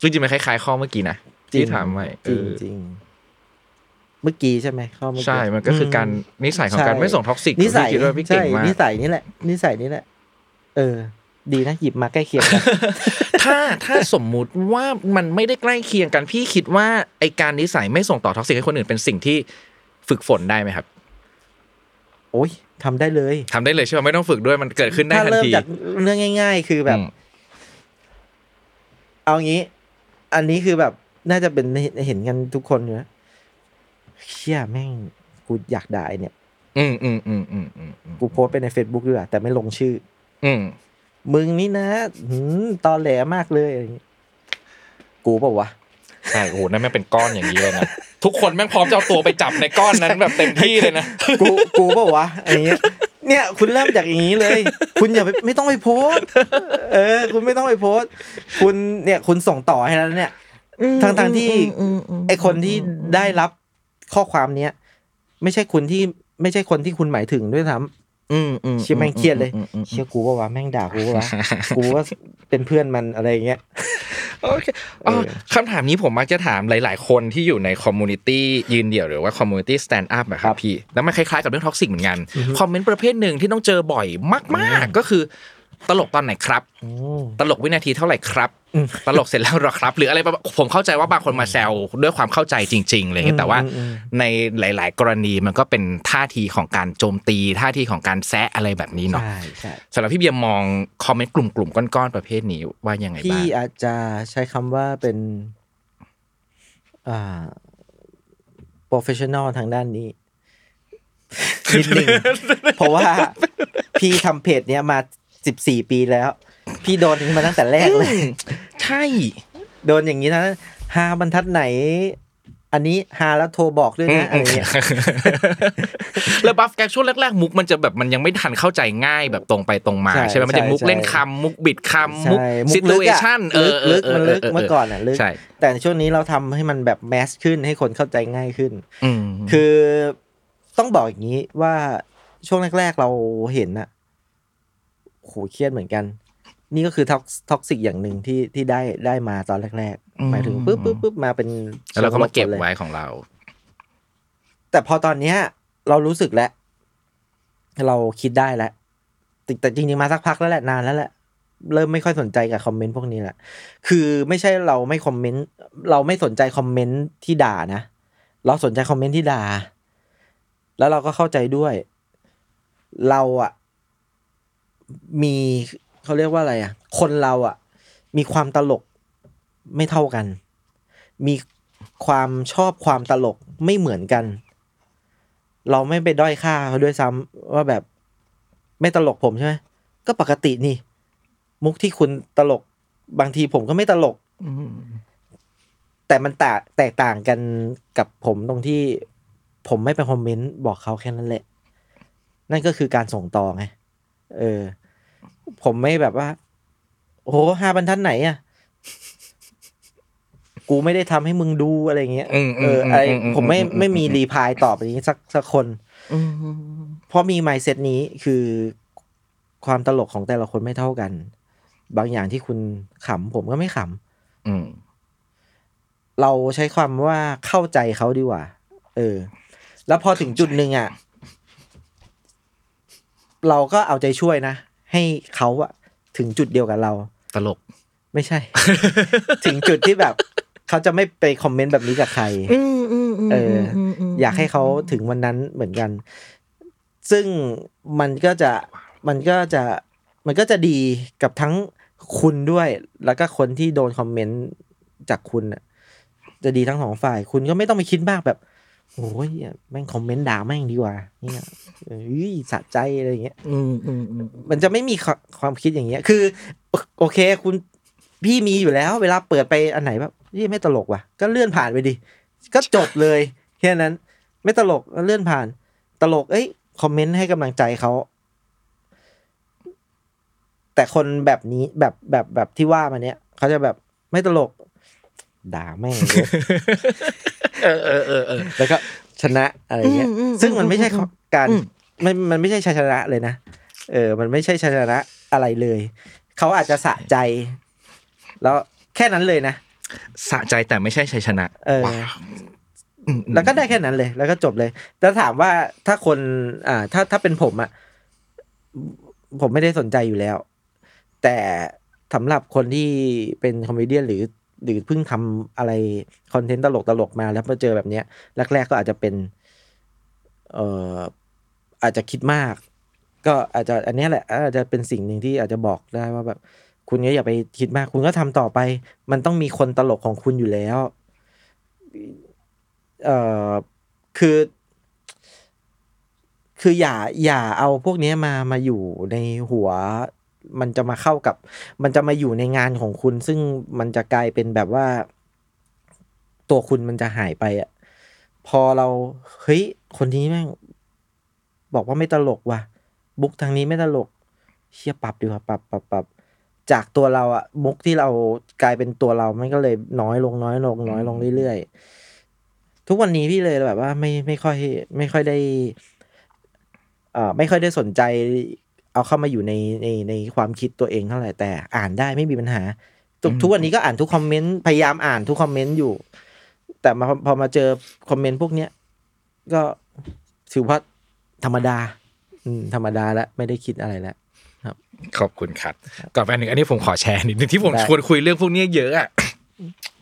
จริงๆมันคล้ายๆข้อเมื่อกี้นะที่ถามไว้จริงๆเมื่อกี้ใช่ไหมข้อเมื่อกี้ใช่มันก็คือการนิสัยของการไม่ส่งท็อกซิกนิสัยด้วยพี่เก่งมากนิสัยนี่แหละนิสัยนี่แหละเออดีนะหยิบมาใกล้เคียงกันถ้าถ้าสมมุติว่ามันไม่ได้ใกล้เคียงกันพี่คิดว่าไอ้การนิสัยไม่ส่งต่อท็อกซิกให้คนอื่นเป็นสิ่งที่ฝึกฝนได้ไหมครับโอ๊ยทำได้เลยทำได้เลยใช่ไหมไม่ต้องฝึกด้วยมันเกิดขึ้นได้ทันทีถ้าเริ่มจากเรื่องง่ายๆคือแบบเอางี้อันนี้คือแบบน่าจะเป็นเห็นกันทุกคนอยู่นะเชี่ยแม่งกูอยากด่าเนี่ยอืมอืมอืมอืมอืมกูโพสต์ไปใน Facebook ด้วยแต่ไม่ลงชื่ออืมมึงนี่นะตอแหลมากเลยอะไรอย่างงี้กูเปล่าวะใช่โอ้โหนั่นแม่งเป็นก้อนอย่างนี้เลยนะทุกคนแม่งพร้อมจะเอาตัวไปจับในก้อนนั้นแบบเต็มที่เลยนะกูกูเปล่าวะอะไรอย่างเงี้ยเนี่ยคุณเริ่มจากอย่างนี้เลยคุณอย่าไม่ต้องไปโพสเออคุณไม่ต้องไปโพสคุณเนี่ยคุณส่งต่อให้แล้วเนี่ยทั้งๆที่ไอคนที่ได้รับข้อความเนี้ยไม่ใช่คุณที่ไม่ใช่คนที่คุณหมายถึงด้วยซ้ำอืมอืมเชี่ยแม่งเครียดเลยเชี่ยกูว่าแม่งด่ากูว่ากูว่าเป็นเพื่อนมันอะไรอย่างเงี้ยโอเคอ๋อคำถามนี้ผมมักจะถามหลายๆคนที่อยู่ในคอมมูนิตี้ยืนเดี่ยวหรือว่าคอมมูนิตี้สแตนด์อัพอ่ะครับพี่แล้วมันคล้ายๆกับเรื่องท็อกซิกเหมือนกันคอมเมนต์ประเภทหนึ่งที่ต้องเจอบ่อยมากๆก็คือตลกตอนไหนครับตลกวินาทีเท่าไหร่ครับตลกเสร็จแล้วหรอครับหรืออะไรผมเข้าใจว่าบางคนมาแซวด้วยความเข้าใจจริงๆอะไรอย่างเงี้ยแต่ว่าในหลายๆกรณีมันก็เป็นท่าทีของการโจมตีท่าทีของการแซะอะไรแบบนี้เนาะสำหรับพี่เบียร์มองคอมเมนต์กลุ่มๆก้อนๆประเภทนี้ว่ายังไงบ้างพี่อาจจะใช้คำว่าเป็นอ่า professional ทางด้านนี้นิดนึงเพราะว่าพี่ทำเพจเนี้ยมาสิบสี่ปีแล้วพี่โดนอย่างนี้มาตั้งแต่แรกเลยใช่โดนอย่างนี้นะฮาบรรทัดไหนอันนี้ฮาแล้วโทรบอกด้วยนะอะไรเงี้ยแล้วบัฟแกช่วงแรกๆมุกมันจะแบบมันยังไม่ทันเข้าใจง่ายแบบตรงไปตรงมาใช่มั้ยมันจะมุกเล่นคำมุกบิดคำมุกซิทูเอชั่นเออลึกมันลึกเมื่อก่อนน่ะลึกแต่ช่วงนี้เราทำให้มันแบบแมสขึ้นให้คนเข้าใจง่ายขึ้นคือต้องบอกอย่างนี้ว่าช่วงแรกๆเราเห็นนะโหเครียดเหมือนกันนี่ก็คือท็อกซิกอย่างหนึ่งที่ที่ได้ได้มาตอนแรกๆหมายถึงปึ๊บปึ๊บปึ๊บมาเป็นแล้วเราก็มาเก็บไว้ของเราแต่พอตอนเนี้ยเรารู้สึกแล้วเราคิดได้แล้วแต่จริงๆมาสักพักแล้วแหละนานแล้วแหละเริ่มไม่ค่อยสนใจกับคอมเมนต์พวกนี้แหละคือไม่ใช่เราไม่คอมเมนต์เราไม่สนใจคอมเมนต์ที่ด่านะเราสนใจคอมเมนต์ที่ด่าแล้วเราก็เข้าใจด้วยเราอะมีเขาเรียกว่าอะไรอ่ะคนเราอ่ะมีความตลกไม่เท่ากันมีความชอบความตลกไม่เหมือนกัน เราไม่ไปด้อยค่าเขาด้วยซ้ำว่าแบบไม่ตลกผมใช่ไหมก็ปกตินี่มุกที่คุณตลกบางทีผมก็ไม่ตลกแต่มันแตกแตกต่างกันกับผมตรงที่ผมไม่ไปคอมเมนต์บอกเขาแค่นั้นแหละนั่นก็คือการส่งต่อไงเออผมไม่แบบว่าโอ้โหห้าบรรทัดไหนอ่ะกูไม่ได้ทำให้มึงดูอะไรเงี้ยเอออะไรผมไม่ไม่มีรีพลายตอบอะไรอย่างนี้สักสักคนเพราะมีมายด์เซตนี้คือความตลกของแต่ละคนไม่เท่ากันบางอย่างที่คุณขำผมก็ไม่ขำเราใช้ความว่าเข้าใจเขาดีกว่าเออแล้วพอถึงจุดนึงอ่ะเราก็เอาใจช่วยนะให้เขาอ่ะถึงจุดเดียวกับเราตลกไม่ใช่ ถึงจุดที่แบบเขาจะไม่ไปคอมเมนต์แบบนี้กับใครเอออยากให้เขาถึงวันนั้นเหมือนกันซึ่งมันก็จะมันก็จะมันก็จะดีกับทั้งคุณด้วยแล้วก็คนที่โดนคอมเมนต์จากคุณน่ะจะดีทั้งสองฝ่ายคุณก็ไม่ต้องไปคิดมากแบบโอ้ยแม่งคอมเมนต์ด่าแม่งดีกว่าเนี่ยเอ้ยสะใจอะไรอย่างเงี้ยมันจะไม่มีความคิดอย่างเงี้ยคือโอเคคุณพี่มีอยู่แล้วเวลาเปิดไปอันไหนแบบนี่ไม่ตลกว่ะก็เลื่อนผ่านไปดิก็จบเลยแค่นั้นไม่ตลกก็เลื่อนผ่านตลกเอ้ยคอมเมนต์ให้กำลังใจเขาแต่คนแบบนี้แบบแบบแบบที่ว่ามาเนี้ยเขาจะแบบไม่ตลกด่าแม่งเออเออเออเออแล้วก็ชนะอะไรเงี้ยซึ่งมันไม่ใช่การมันมันไม่ใช่ชัยชนะเลยนะเออมันไม่ใช่ชัยชนะอะไรเลยเขาอาจจะสะใจแล้วแค่นั้นเลยนะสะใจแต่ไม่ใช่ชัยชนะเออแล้วก็ได้แค่นั้นเลยแล้วก็จบเลยแล้วถามว่าถ้าคนอ่าถ้าถ้าเป็นผมอ่ะผมไม่ได้สนใจอยู่แล้วแต่สำหรับคนที่เป็นคอมเมเดียนหรือหรือเพิ่งทำอะไรคอนเทนต์ตลกตลกมาแล้วมาเจอแบบเนี้ยแรกๆก็อาจจะเป็นเอ่ออาจจะคิดมากก็อาจจะอันนี้แหละอาจจะเป็นสิ่งหนึ่งที่อาจจะบอกได้ว่าแบบคุณก็อย่าไปคิดมากคุณก็ทำต่อไปมันต้องมีคนตลกของคุณอยู่แล้วเอ่อคือคืออย่าอย่าเอาพวกนี้มามาอยู่ในหัวมันจะมาเข้ากับมันจะมาอยู่ในงานของคุณซึ่งมันจะกลายเป็นแบบว่าตัวคุณมันจะหายไปอ่ะพอเราเฮ้ยคนนี้แม่งบอกว่าไม่ตลกว่ะบุ๊กทางนี้ไม่ตลกเชี่ยปรับดีกว่าปรับปรับปรับจากตัวเราอ่ะมุกที่เรากลายเป็นตัวเรามันก็เลยน้อยลงน้อยลงน้อยลงเรื่อยๆทุกวันนี้พี่เลยแบบว่าไม่ไม่ค่อยไม่ค่อยได้อ่าไม่ค่อยได้สนใจเอาเข้ามาอยู่ในในในความคิดตัวเองเท่าไหร่แต่อ่านได้ไม่มีปัญหาทุกทุกวันนี้ก็อ่านทุกคอมเมนต์พยายามอ่านทุกคอมเมนต์อยู่แต่มาพอมาเจอคอมเมนต์พวกเนี้ยก็ถือว่าธรรมดาธรรมดาแล้วไม่ได้คิดอะไรแล้วครับขอบคุณครับก่อนไปหนึ่งอันนี้ผมขอแชร์นิดนึงที่ผมชวนคุยเรื่องพวกนี้เยอะอ่ะ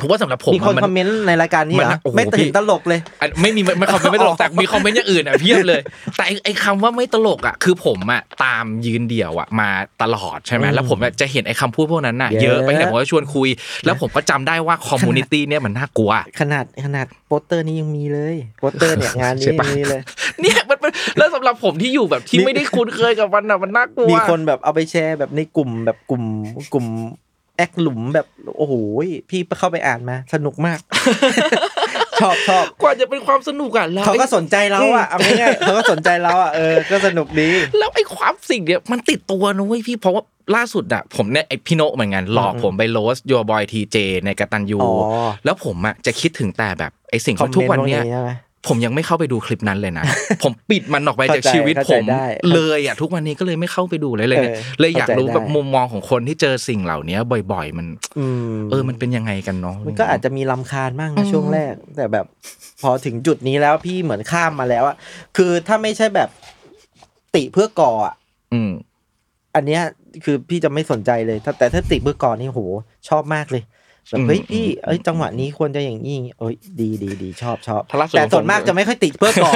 ผมว่าสำหรับผมมีคนคอมเมนต์ในรายการนี้เหรอไม่ถึงตลกเลยไม่มีไม่คอมเมนต์ไม่ตลกแต่มีคอมเมนต์อย่างอื่นอ่ะเพียบเลยแต่ไอ้คำว่าไม่ตลกอ่ะคือผมอ่ะตามยืนเดี่ยวอ่ะมาตลอดใช่ไหมแล้วผมจะเห็นไอ้คำพูดพวกนั้นน่ะเยอะไปแต่ผมก็ชวนคุยแล้วผมก็จำได้ว่าคอมมูนิตี้เนี่ยมันน่ากลัวขนาดขนาดโปสเตอร์นี้ยังมีเลยโปสเตอร์เนี่ยงานนี้มีเลยเนี่ยมันแล้วสำหรับผมที่อยู่แบบที่ไม่ได้คุ้นเคยกับมันอ่ะมันน่ากลัวมีคนแบบเอาไปแชร์แบบในกลุ่มแบบกลุ่มกลุ่มแอคหลุมแบบโอ้โหพี่เข้าไปอ่านมาสนุกมาก ชอบชอบกว่าจะเป็นความสนุกอ่ะเขาก็สนใจเราอ่ะเอาง่ายๆเขาก็สนใจเราอ่ะเออก็สนุกดีแล้วไอ้ความสิ่งเนี้ยมันติดตัวนะเว้ยพี่เพราะว่าล่าสุดอ่ะผมเนี่ยไอ้พี่โนเหมือนกันหลอกผมไปโรสยัวบอยทีเจในกตัญญูแล้วผมอ่ะจะคิดถึงแต่แบบไอ้สิ่งทุกวันเนี้ยผมยังไม่เข้าไปดูคลิปนั้นเลยนะผมปิดมันออกไปจากชีวิตผมเลยอ่ะทุกวันนี้ก็เลยไม่เข้าไปดูเลยเลยเลยอยากรู้แบบมุมมองของคนที่เจอสิ่งเหล่านี้บ่อยๆมันเออมันเป็นยังไงกันเนาะมันก็อาจจะมีรำคาญบ้างในช่วงแรกแต่แบบพอถึงจุดนี้แล้วพี่เหมือนข้ามมาแล้วอ่ะคือถ้าไม่ใช่แบบติเพื่อก่ออ่ะอันเนี้ยคือพี่จะไม่สนใจเลยแต่ถ้าติเพื่อก่อนี่โหชอบมากเลยแบบเฮ้ยพี่เอ้ยจังหวะนี้ควรจะอย่างนี้เอ้ยดีดีดีชอบชอบแต่ส่วนมากจะไม่ค่อยติดเพื่อก่อ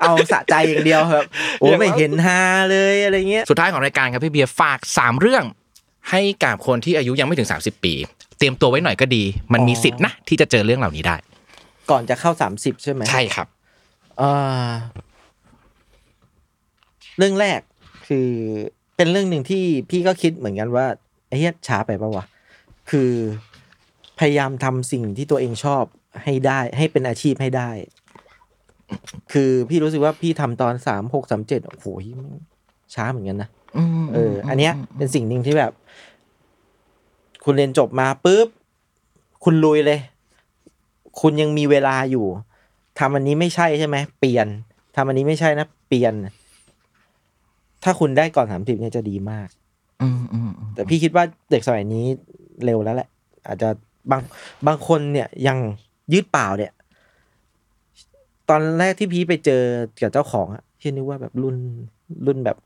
เอาสะใจอย่างเดียวครับโอ้ไม่เห็นฮาเลยอะไรเงี้ยสุดท้ายของรายการครับพี่เบียร์ฝากสามเรื่องให้กับคนที่อายุยังไม่ถึงสามสิบปีเตรียมตัวไว้หน่อยก็ดีมันมีสิทธิ์นะที่จะเจอเรื่องเหล่านี้ได้ก่อนจะเข้าสามสิบใช่ไหมใช่ครับเอ่อ เรื่องแรกคือเป็นเรื่องนึงที่พี่ก็คิดเหมือนกันว่าไอ้เหี้ยช้าไปป่าววะคือพยายามทำสิ่งที่ตัวเองชอบให้ได้ให้เป็นอาชีพให้ได้คือพี่รู้สึกว่าพี่ทำตอนสามหกสามเจ็ดโอ้โหช้าเหมือนกันนะเอออันเนี้ยเป็นสิ่งนึงที่แบบคุณเรียนจบมาปุ๊บคุณลุยเลยคุณยังมีเวลาอยู่ทำอันนี้ไม่ใช่ใช่ไหมเปลี่ยนทำอันนี้ไม่ใช่นะเปลี่ยนถ้าคุณได้ก่อนสามสิบเนี่ยจะดีมากแต่พี่คิดว่าเด็กสมัยนี้เร็วแล้วแหละอาจจะบางบางคนเนี่ยยังยืดเปล่าเนี่ยตอนแรกที่พี่ไปเจอกับเจ้าของอะพี่นึกว่าแบบรุ่นรุ่นแบบ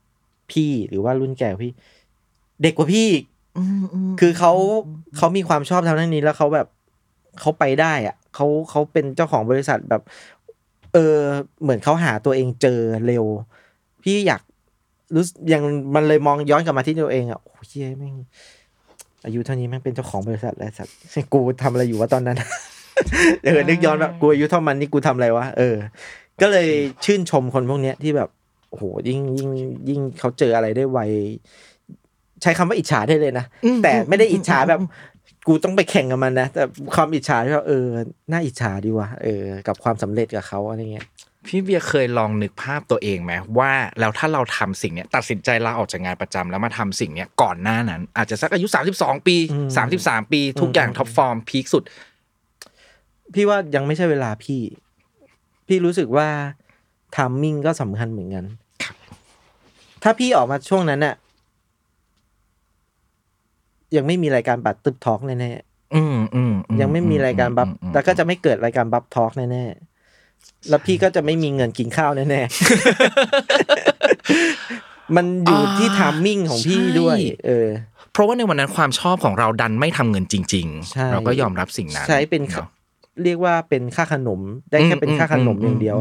พี่หรือว่ารุ่นแก่พี่เด็กกว่าพี่คือเขาเขามีความชอบทางด้านนี้แล้วเขาแบบเขาไปได้อะเขาเขาเป็นเจ้าของบริษัทแบบเออเหมือนเขาหาตัวเองเจอเร็วพี่อยากรู้ยังมันเลยมองย้อนกลับมาที่ตัวเองอ่ะโอ้ยเย้แม่งอายุเท่านี้แม่งเป็นเจ้าของบริษัทแล้วสัตว์กูทำอะไรอยู่วะตอนนั้นเดี๋ยวนึกย้อนแบบกูอายุเท่ามันนี่กูทำอะไรวะเออก็เลยชื่นชมคนพวกเนี้ยที่แบบโอ้โหยิ่งยิ่งยิ่งเขาเจออะไรได้ไวใช้คำว่าอิจฉาได้เลยนะแต่ไม่ได้อิจฉาแบบกูต้องไปแข่งกับมันนะแต่ความอิจฉาที่ว่าเออน่าอิจฉาดีวะเออกับความสำเร็จกับเขาอะไรเงี้ยพี่เบียร์เคยลองนึกภาพตัวเองไหมว่าแล้วถ้าเราทำสิ่งเนี้ยตัดสินใจลาออกจากงานประจำแล้วมาทำสิ่งเนี้ยก่อนหน้านั้นอาจจะสักอายุสามสิบสองปีสามสิบสามปีทุกอย่างท็อปฟอร์มพีคสุดพี่ว่ายังไม่ใช่เวลาพี่พี่รู้สึกว่าไทมิ่งก็สำคัญเหมือนกันถ้าพี่ออกมาช่วงนั้นน่ะยังไม่มีรายการบัตรตึ๊บทอล์กแน่ๆอืมๆยังไม่มีรายการบัฟแล้วก็จะไม่เกิดรายการบัฟทอล์กแน่ๆแล้วพี่ก็จะไม่มีเงินกินข้าวแน่ๆมันอยู่ที่ไทมิ่งของพี่ด้วยเออเพราะว่าในวันนั้นความชอบของเราดันไม่ทำเงินจริงๆเราก็ยอมรับสิ่งนั้นใช้เป็นเรียกว่าเป็นค่าขนมได้แค่เป็นค่าขนมอย่างเดียว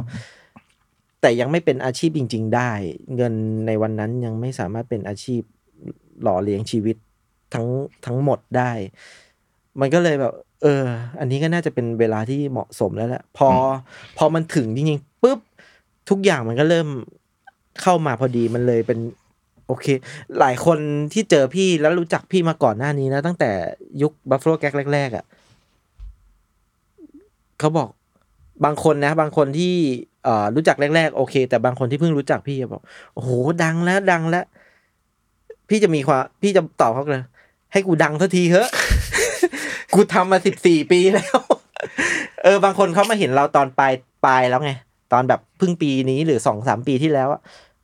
แต่ยังไม่เป็นอาชีพจริงๆได้เงินในวันนั้นยังไม่สามารถเป็นอาชีพหล่อเลี้ยงชีวิตทั้งทั้งหมดได้มันก็เลยแบบเอออันนี้ก็น่าจะเป็นเวลาที่เหมาะสมแล้วแหละพอพอมันถึงจริงๆปุ๊บทุกอย่างมันก็เริ่มเข้ามาพอดีมันเลยเป็นโอเคหลายคนที่เจอพี่แล้วรู้จักพี่มาก่อนหน้านี้นะตั้งแต่ยุค Buffalo Gals แรกๆอ่ะเขาบอกบางคนนะบางคนที่เอ่อรู้จักแรกๆโอเคแต่บางคนที่เพิ่งรู้จักพี่บอกโอ้โหดังแล้วดังแล้วพี่จะมีความพี่จะตอบเขาเลยให้กูดังสักทีเถอะ กูทำมาสิบสี่ปีแล้ว เออบางคนเขามาเห็นเราตอนปลายปลายแล้วไงตอนแบบเพิ่งปีนี้หรือ สองสาม ปีที่แล้วอ่ะ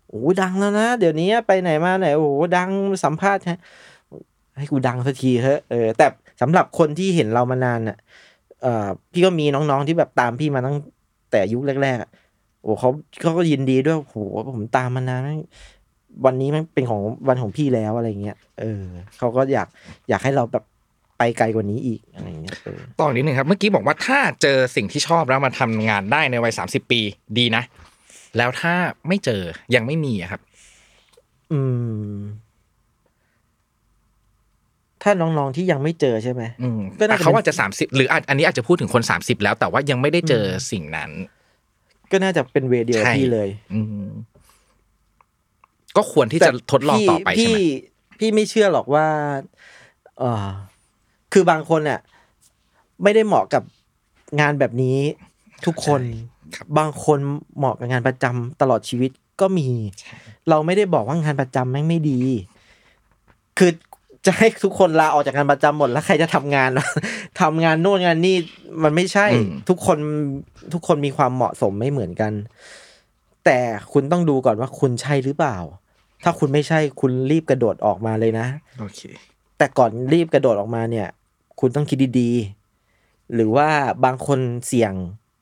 โอ้ดังแล้วนะเดี๋ยวนี้ไปไหนมาไหนโอ้ดังสัมภาษณ์ให้กูดังสักทีเถอะเออแต่สำหรับคนที่เห็นเรามานานน่ะเอ่อพี่ก็มีน้องๆที่แบบตามพี่มาตั้งแต่ยุคแรกๆโอ้เขาเขาก็ยินดีด้วยโหผมตามมานานวันนี้มันเป็นของวันของพี่แล้วอะไรเงี้ยเออเขาก็อยากอยากให้เราแบบไปไกลกว่านี้อีกอะไรเงี้ยต่ออีกนิดนึงครับเมื่อกี้บอกว่าถ้าเจอสิ่งที่ชอบแล้วมาทำงานได้ในวัยสามสิบปีดีนะแล้วถ้าไม่เจอยังไม่มีครับอืมถ้าน้องๆที่ยังไม่เจอใช่ไหมอืมก็น่าจะเขาอาจจะสามสิบหรืออันนี้อาจจะพูดถึงคนสามสิบแล้วแต่ว่ายังไม่ได้เจอสิ่งนั้นก็น่าจะเป็นเวเดียวพี่เลยอืมก็ควรที่จะทดลองต่อไปใช่ไหมพี่พี่ไม่เชื่อหรอกว่าเออคือบางคนเนี่ยไม่ได้เหมาะกับงานแบบนี้ทุกคนบางคนเหมาะกับงานประจำตลอดชีวิตก็มีเราไม่ได้บอกว่างานประจำแม่งไม่ดีคือจะให้ทุกคนลาออกจากงานประจำหมดแล้วใครจะทำงาน ทำงานโน่นงานนี่มันไม่ใช่ทุกคนทุกคนมีความเหมาะสมไม่เหมือนกันแต่คุณต้องดูก่อนว่าคุณใช่หรือเปล่าถ้าคุณไม่ใช่คุณรีบกระโดดออกมาเลยนะโอเคแต่ก่อนรีบกระโดดออกมาเนี่ยคุณต้องคิดดีๆหรือว่าบางคนเสี่ยง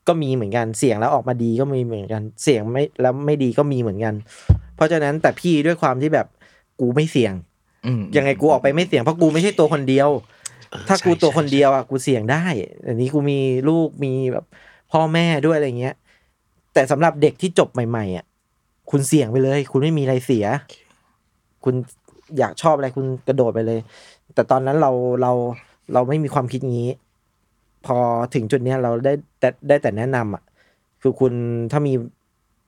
ก็มีเหมือนกันเสี่ยงแล้วออกมาดีก็มีเหมือนกันเสี่ยงไม่แล้วไม่ดีก็มีเหมือนกันเพราะฉะนั้นแต่พี่ด้วยความที่แบบกูไม่เสี่ยงยังไงกูออกไปไม่เสี่ยงเพราะกูไม่ใช่ตัวคนเดียวถ้ากูตัวคนเดียวอ่ะกูเสี่ยงได้อันนี้กูมีลูกมีแบบพ่อแม่ด้วยอะไรเงี้ยแต่สำหรับเด็กที่จบใหม่ๆอ่ะคุณเสี่ยงไปเลยคุณไม่มีอะไรเสียคุณอยากชอบอะไรคุณกระโดดไปเลยแต่ตอนนั้นเราเราเราไม่มีความคิดงี้พอถึงจุดเนี้ยเราได้แต่ได้แต่แนะนำอ่ะคือคุณถ้ามี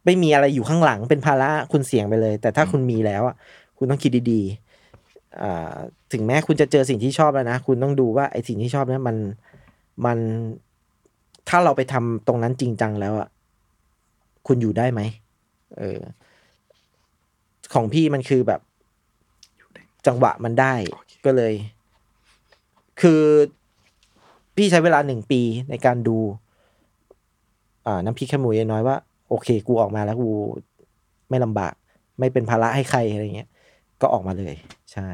ไม่มีอะไรอยู่ข้างหลังเป็นภาระคุณเสี่ยงไปเลยแต่ถ้าคุณมีแล้วอ่ะคุณต้องคิดดีๆอ่าถึงแม้คุณจะเจอสิ่งที่ชอบแล้วนะคุณต้องดูว่าไอ้สิ่งที่ชอบนั้นมันมันถ้าเราไปทำตรงนั้นจริงจังแล้วอ่ะคุณอยู่ได้ไหมเออของพี่มันคือแบบจังหวะมันได้ okay. ก็เลยคือพี่ใช้เวลาหนึ่งปีในการดูอ่าน้ำพริกขมูยน้อยว่าโอเคกูออกมาแล้วกูไม่ลำบากไม่เป็นภาระให้ใครอะไรเงี้ยก็ออกมาเลยใช่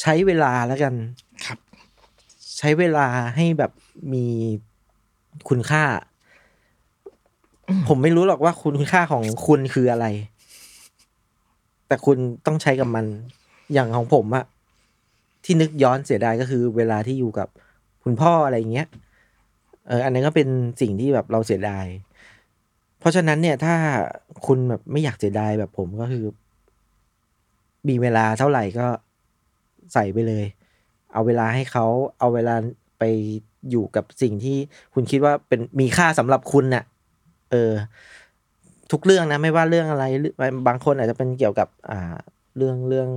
ใช้เวลาแล้วกันครับใช้เวลาให้แบบมีคุณค่า ผมไม่รู้หรอกว่าคุณค่าของคุณคืออะไรแต่คุณต้องใช้กับมันอย่างของผมอะที่นึกย้อนเสียดายก็คือเวลาที่อยู่กับคุณพ่ออะไรเงี้ยเอออันนั้นก็เป็นสิ่งที่แบบเราเสียดายเพราะฉะนั้นเนี่ยถ้าคุณแบบไม่อยากเสียดายแบบผมก็คือมีเวลาเท่าไหร่ก็ใส่ไปเลยเอาเวลาให้เขาเอาเวลาไปอยู่กับสิ่งที่คุณคิดว่าเป็นมีค่าสำหรับคุณน่ะเออทุกเรื่องนะไม่ว่าเรื่องอะไรบางคนอาจจะเป็นเกี่ยวกับอ่าเรื่องเรื่อง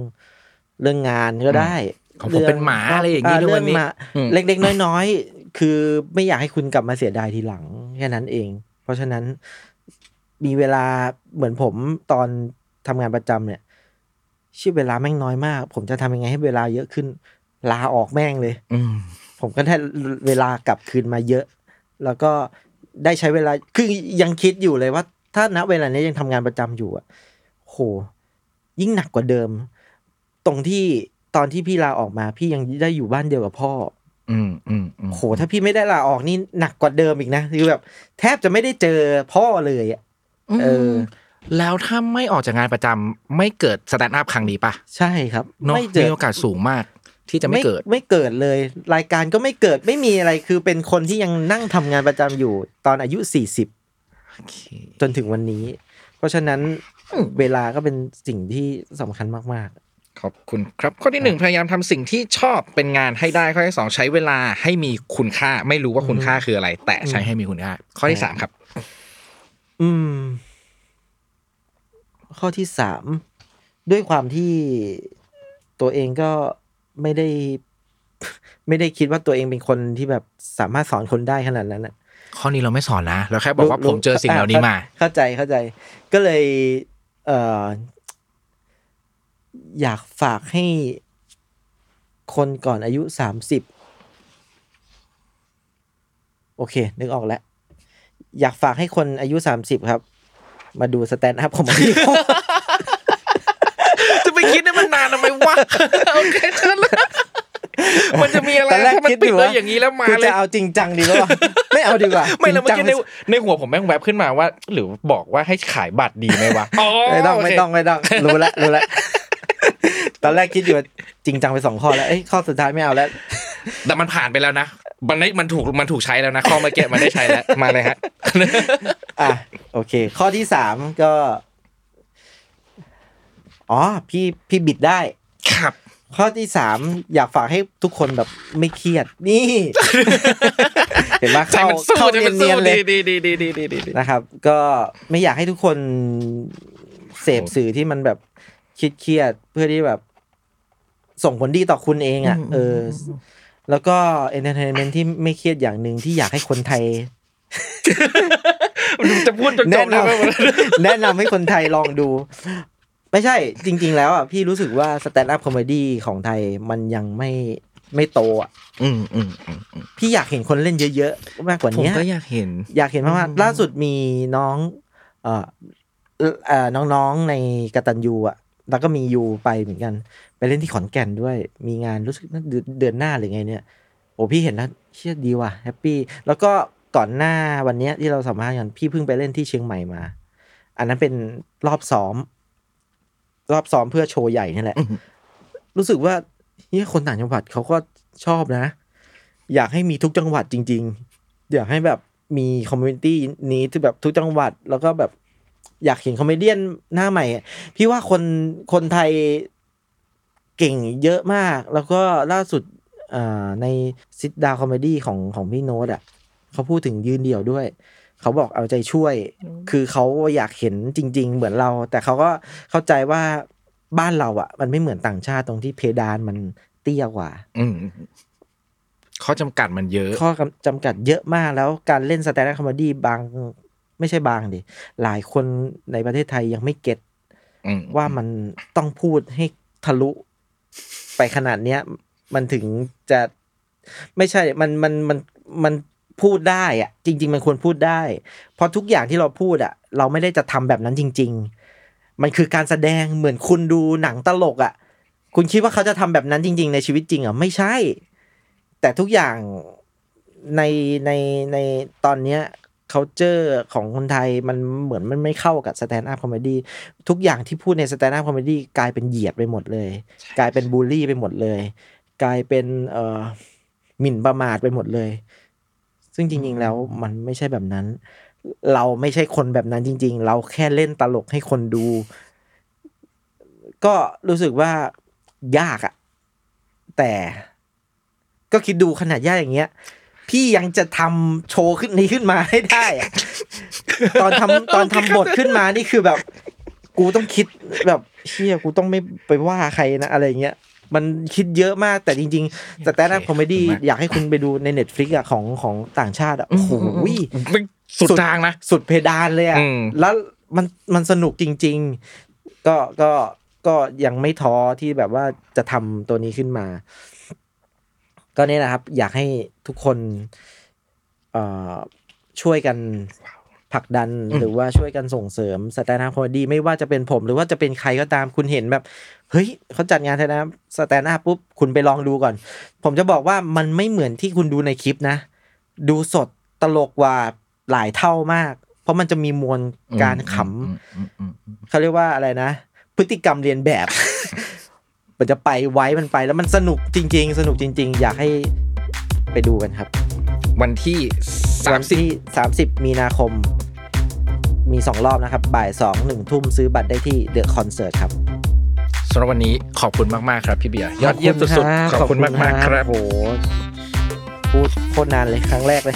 เรื่องงานก็ได้ของผมเป็นหมาอะไรอย่างนี้ด้วยนี่เล็กๆน้อยๆคือไม่อยากให้คุณกลับมาเสียดายทีหลังแค่นั้นเองเพราะฉะนั้นมีเวลาเหมือนผมตอนทำงานประจำเนี่ยชีวิตเวลาแม่งน้อยมากผมจะทำยังไงให้เวลาเยอะขึ้นลาออกแม่งเลยผมก็ได้เวลากลับคืนมาเยอะแล้วก็ได้ใช้เวลาคือยังคิดอยู่เลยว่าถ้าณเวลานี้ยังทำงานประจำอยู่อ่ะโหยิ่งหนักกว่าเดิมตรงที่ตอนที่พี่ลาออกมาพี่ยังได้อยู่บ้านเดียวกับพ่ออืมอืมโหถ้าพี่ไม่ได้ลาออกนี่หนักกว่าเดิมอีกนะคือแบบแทบจะไม่ได้เจอพ่อเลยอ่ะเออแล้วถ้าไม่ออกจากงานประจำไม่เกิดสแตนด์อัพครั้งนี้ป่ะใช่ครับไม่เจอโอกาสสูงมากที่จะไม่เกิดไม่เกิดเลยรายการก็ไม่เกิดไม่มีอะไรคือเป็นคนที่ยังนั่งทำงานประจำอยู่ตอนอายุสี่สิบจนถึงวันนี้เพราะฉะนั้นเวลาก็เป็นสิ่งที่สำคัญมากๆขอบคุณครับข้อที่หนึ่งพยายามทำสิ่งที่ชอบเป็นงานให้ได้ข้อที่สองใช้เวลาให้มีคุณค่าไม่รู้ว่าคุณค่าคืออะไรแต่ใช้ให้มีคุณค่าข้อที่สามครับอืมข้อที่สามด้วยความที่ตัวเองก็ไม่ได้ไม่ได้คิดว่าตัวเองเป็นคนที่แบบสามารถสอนคนได้ขนาดนั้นน่ะข้อนี้เราไม่สอนนะเราแค่บอกว่าผมเจอสิ่งเหล่านี้มาเข้าใจเข้าใจก็เลยเอ่ออยากฝากให้คนก่อนอายุสามสิบโอเคนึกออกแล้วอยากฝากให้คนอายุสามสิบครับมาดูสแตนด์อัพของผมจะไปคิดให้มันนานทำไมวะโอเคเชิญเลยมันจะมีอะไรถ้ามันปิดเลยอย่างนี้แล้วมาเลยจะเอาจริงจังดีหรือเปล่าไม่เอาดีกว่าไม่แล้วเมื่อกี้ในในหัวผมแม่งแวบขึ้นมาว่าหรือบอกว่าให้ขายบัตรดีไหมวะไม่ต้องไม่ต้องไม่ต้องรู้ละรู้ละตอนแรกคิดอยู่จริงจังไปสองข้อแล้วเอ้ยข้อสุดท้ายไม่เอาแล้วแต่มันผ่านไปแล้วนะมันได้มันถูกมันถูกใช้แล้วนะข้อเมื่อกี้มันได้ใช้แล้วมาเลยฮะอ่ะโอเคข้อที่สามก็อ๋อพี่พี่บิดได้ครับข้อที่สามอยากฝากให้ทุกคนแบบไม่เครียดนี่เห็นว่าเข้าเข้าเนียนๆเลยนะครับก็ไม่อยากให้ทุกคนเสพสื่อที่มันแบบคิดเครียดเพื่อที่แบบส่งผลดีต่อคุณเองอ่ะเออแล้วก็เอนเตอร์เทนเมนต์ที่ไม่เครียดอย่างนึงที่อยากให้คนไทยจะพูดจนจบแล้วแนะนำให้คนไทยลองดูไม่ใช่จริงๆแล้วอ่ะพี่รู้สึกว่า Stand Up Comedy ของไทยมันยังไม่ไม่โตอ่ะอืมๆๆพี่อยากเห็นคนเล่นเยอะๆมากกว่านี้ผมก็อยากเห็นอยากเห็นมากๆล่าสุดมีน้องเอ่อเอ่อน้องๆในกตัญญูอ่ะแล้วก็มียูไปเหมือนกันไปเล่นที่ขอนแก่นด้วยมีงานรู้สึกเดือนหน้าหรือไงเนี่ยโอ้พี่เห็นแล้วเชี่ยดีว่ะแฮปปี้แล้วก็ก่อนหน้าวันนี้ที่เราสัมภาษณ์กันพี่เพิ่งไปเล่นที่เชียงใหม่มาอันนั้นเป็นรอบซ้อมรอบซ้อมเพื่อโชว์ใหญ่นี่แหละรู้สึกว่าเนี่ยคนต่างจังหวัดเขาก็ชอบนะอยากให้มีทุกจังหวัดจริงๆอยากให้แบบมีคอมมูนิตี้นี้ที่แบบทุกจังหวัดแล้วก็แบบอยากเห็นคอมเมเดี้ยนหน้าใหม่พี่ว่าคนคนไทยเก่งเยอะมากแล้วก็ล่าสุดในSit Down Comedyของของพี่โน้ตอ่ะเขาพูดถึงยืนเดี่ยวด้วย เขาบอกเอาใจช่วยคือเขาอยากเห็นจริงๆเหมือนเราแต่เขาก็เข้าใจว่าบ้านเราอ่ะมันไม่เหมือนต่างชาติตรงที่เพดานมันเตี้ยกว่าข้อจำกัดมันเยอะข้อจำกัดเยอะมากแล้วการเล่นสแตนด์อัพคอมเมดี้บางไม่ใช่บางดิหลายคนในประเทศไทยยังไม่เก็ตว่ามันต้องพูดให้ทะลุไปขนาดเนี้ยมันถึงจะไม่ใช่มันมันมันมันพูดได้อ่ะจริงๆมันควรพูดได้เพราะทุกอย่างที่เราพูดอ่ะเราไม่ได้จะทำแบบนั้นจริงๆมันคือการแสดงเหมือนคุณดูหนังตลกอ่ะคุณคิดว่าเขาจะทำแบบนั้นจริงๆในชีวิตจริงอ่ะไม่ใช่แต่ทุกอย่างในในในตอนเนี้ยculture ของคนไทยมันเหมือนมันไม่เข้ากับ stand up comedy ทุกอย่างที่พูดใน stand up comedy กลายเป็นเหยียดไปหมดเลยกลายเป็นบูลลี่ไปหมดเลยกลายเป็นเอ่อหมิ่นประมาทไปหมดเลยซึ่งจริงๆแล้วมันไม่ใช่แบบนั้นเราไม่ใช่คนแบบนั้นจริงๆเราแค่เล่นตลกให้คนดูก็รู้สึกว่ายากอะแต่ก็คิดดูขนาดยากอย่างเงี้ยพี่ยังจะทำโชว์ขึ้นนี้ขึ้นมาให้ได้อะ ตอนทำตอนทำบทขึ้นมานี่คือแบบกูต้องคิดแบบเชี่ยกูต้องไม่ไปว่าใครนะอะไรเงี้ยมันคิดเยอะมากแต่จริงๆ Stand-up Comedy อยากให้คุณไปดูใน Netflix อ่ะของของต่างชาติอ่ะโอ้โหสุดทางนะสุดเพดานเลยอ่ะแล้วมันมันสนุกจริงๆก็ก็ก็ยังไม่ท้อที่แบบว่าจะทำตัวนี้ขึ้นมาก็นี่แหละครับอยากให้ทุกคนเอ่อช่วยกันผลักดันหรือว่าช่วยกันส่งเสริมสแตนด์อัพคอมเมดี้ไม่ว่าจะเป็นผมหรือว่าจะเป็นใครก็ตามคุณเห็นแบบเฮ้ยเขาจัดงานนะสแตนด์อัพปุ๊บคุณไปลองดูก่อนผมจะบอกว่ามันไม่เหมือนที่คุณดูในคลิปนะดูสดตลกกว่าหลายเท่ามากเพราะมันจะมีมวลการขำเขาเรียกว่าอะไรนะพฤติกรรมเรียนแบบมันจะไปไว้มันไปแล้วมันสนุกจริงๆสนุกจริงๆอยากให้ไปดูกันครับวันที่สามสิบมีนาคมมีสองรอบนะครับบ่าย สอง หนึ่ง ทุ่มซื้อบัตรได้ที่เดอะคอนเสิร์ตครับสำหรับวันนี้ขอบคุณมากๆครับพี่เบียร์ยอดเยี่ยมสุดๆขอบคุณมากๆครับโหพูดโคตรนานเลยครั้งแรกเลย